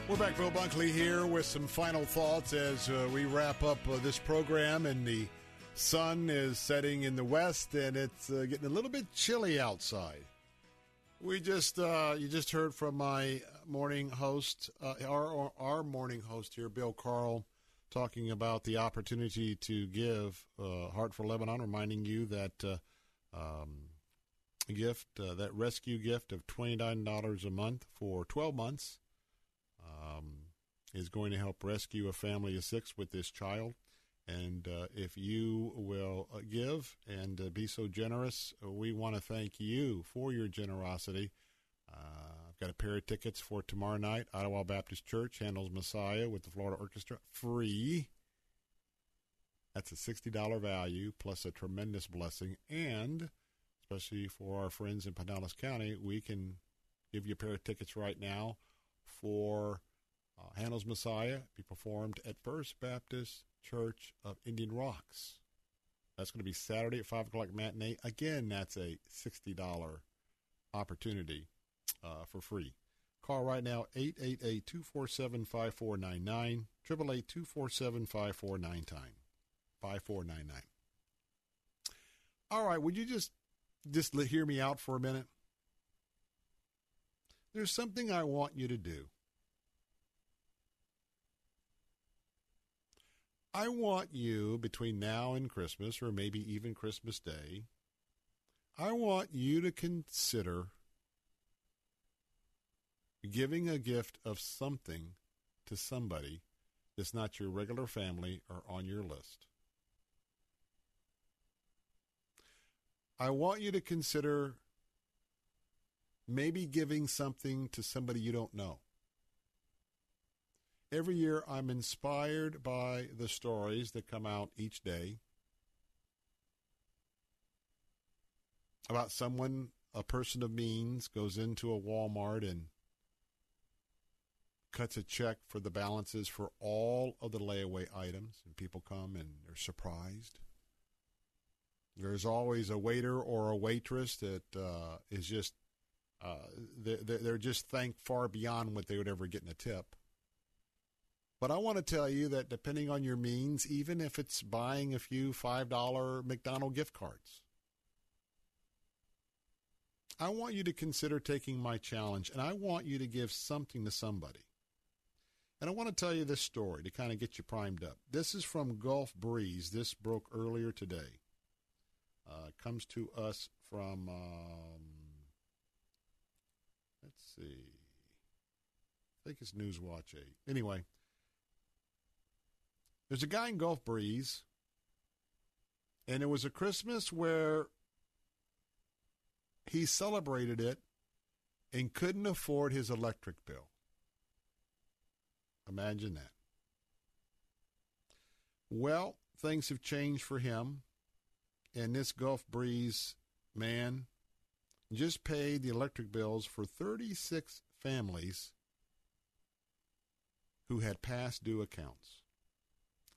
We're back, Bill Bunkley here with some final thoughts as uh, we wrap up uh, this program, and the sun is setting in the west, and it's uh, getting a little bit chilly outside. We just uh, you just heard from my morning host, uh, our our morning host here, Bill Carl, talking about the opportunity to give uh, Heart for Lebanon, reminding you that uh, um, gift, uh, that rescue gift of twenty-nine dollars a month for twelve months. Um, is going to help rescue a family of six with this child. And uh, if you will uh, give and uh, be so generous, we want to thank you for your generosity. Uh, I've got a pair of tickets for tomorrow night. Ottawa Baptist Church handles Messiah with the Florida Orchestra free. That's a sixty dollars value plus a tremendous blessing. And especially for our friends in Pinellas County, we can give you a pair of tickets right now for uh, Handel's Messiah be performed at First Baptist Church of Indian Rocks. That's going to be Saturday at five o'clock matinee. Again, that's a sixty dollars opportunity. uh, for free. Call right now, eight eight eight, two four seven, five four nine nine, eight eight eight, two four seven, five four nine nine. All right, would you just just hear me out for a minute? There's something I want you to do. I want you, between now and Christmas, or maybe even Christmas Day, I want you to consider giving a gift of something to somebody that's not your regular family or on your list. I want you to consider maybe giving something to somebody you don't know. Every year I'm inspired by the stories that come out each day about someone, a person of means, goes into a Walmart and cuts a check for the balances for all of the layaway items, and people come and they're surprised. There's always a waiter or a waitress that uh, is just, uh, they're, they're just thanked far beyond what they would ever get in a tip. But I want to tell you that depending on your means, even if it's buying a few five dollar McDonald's gift cards, I want you to consider taking my challenge, and I want you to give something to somebody. And I want to tell you this story to kind of get you primed up. This is from Gulf Breeze. This broke earlier today. Uh, comes to us from, um, let's see, I think it's Newswatch eight. Anyway, there's a guy in Gulf Breeze, and it was a Christmas where he celebrated it and couldn't afford his electric bill. Imagine that. Well, things have changed for him, and this Gulf Breeze man just paid the electric bills for thirty-six families who had past due accounts.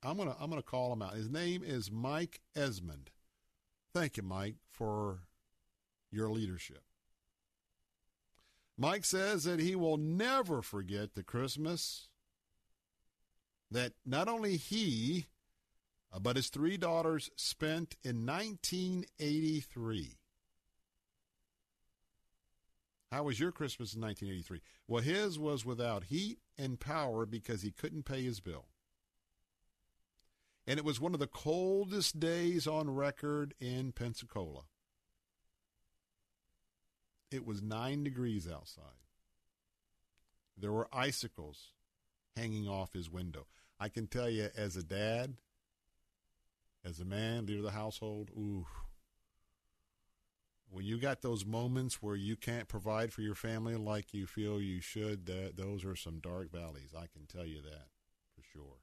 I'm going to I'm going to call him out. His name is Mike Esmond. Thank you, Mike, for your leadership. Mike says that he will never forget the Christmas that not only he, but his three daughters spent in nineteen eighty-three. How was your Christmas in nineteen eighty-three? Well, his was without heat and power because he couldn't pay his bill. And it was one of the coldest days on record in Pensacola. It was nine degrees outside. There were icicles hanging off his window. I can tell you, as a dad, as a man, leader of the household, ooh. When you got those moments where you can't provide for your family like you feel you should, that, those are some dark valleys. I can tell you that for sure.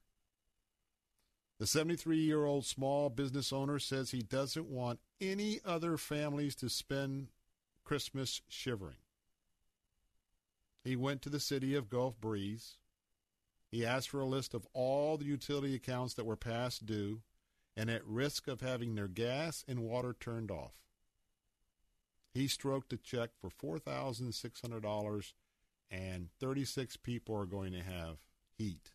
The seventy-three-year-old small business owner says he doesn't want any other families to spend Christmas shivering. He went to the city of Gulf Breeze. He asked for a list of all the utility accounts that were past due and at risk of having their gas and water turned off. He stroked a check for four thousand six hundred dollars, and thirty-six people are going to have heat,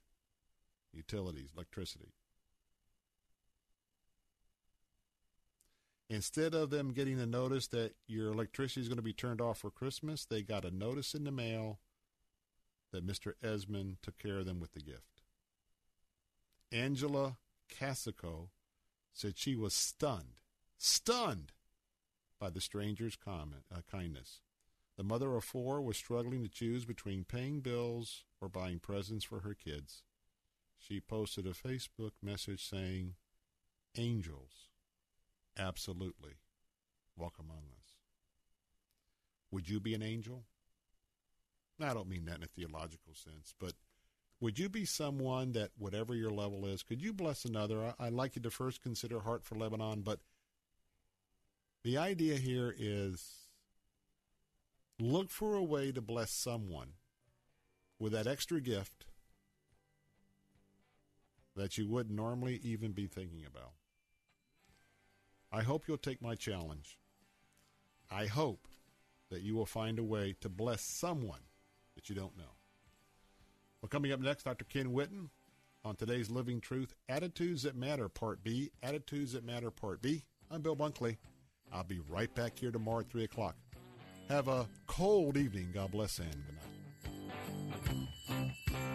utilities, electricity. Instead of them getting a notice that your electricity is going to be turned off for Christmas, they got a notice in the mail that Mister Esmond took care of them with the gift. Angela Casico said she was stunned, stunned by the stranger's comment, uh, kindness. The mother of four was struggling to choose between paying bills or buying presents for her kids. She posted a Facebook message saying, "Angels, absolutely, walk among us." Would you be an angel? Now, I don't mean that in a theological sense, but would you be someone that, whatever your level is, could you bless another? I'd like you to first consider Heart for Lebanon, but the idea here is look for a way to bless someone with that extra gift that you wouldn't normally even be thinking about. I hope you'll take my challenge. I hope that you will find a way to bless someone that you don't know. Well, coming up next, Doctor Ken Whitten on today's Living Truth, Attitudes That Matter, Part B. Attitudes That Matter, Part B. I'm Bill Bunkley. I'll be right back here tomorrow at three o'clock. Have a cold evening. God bless and good night.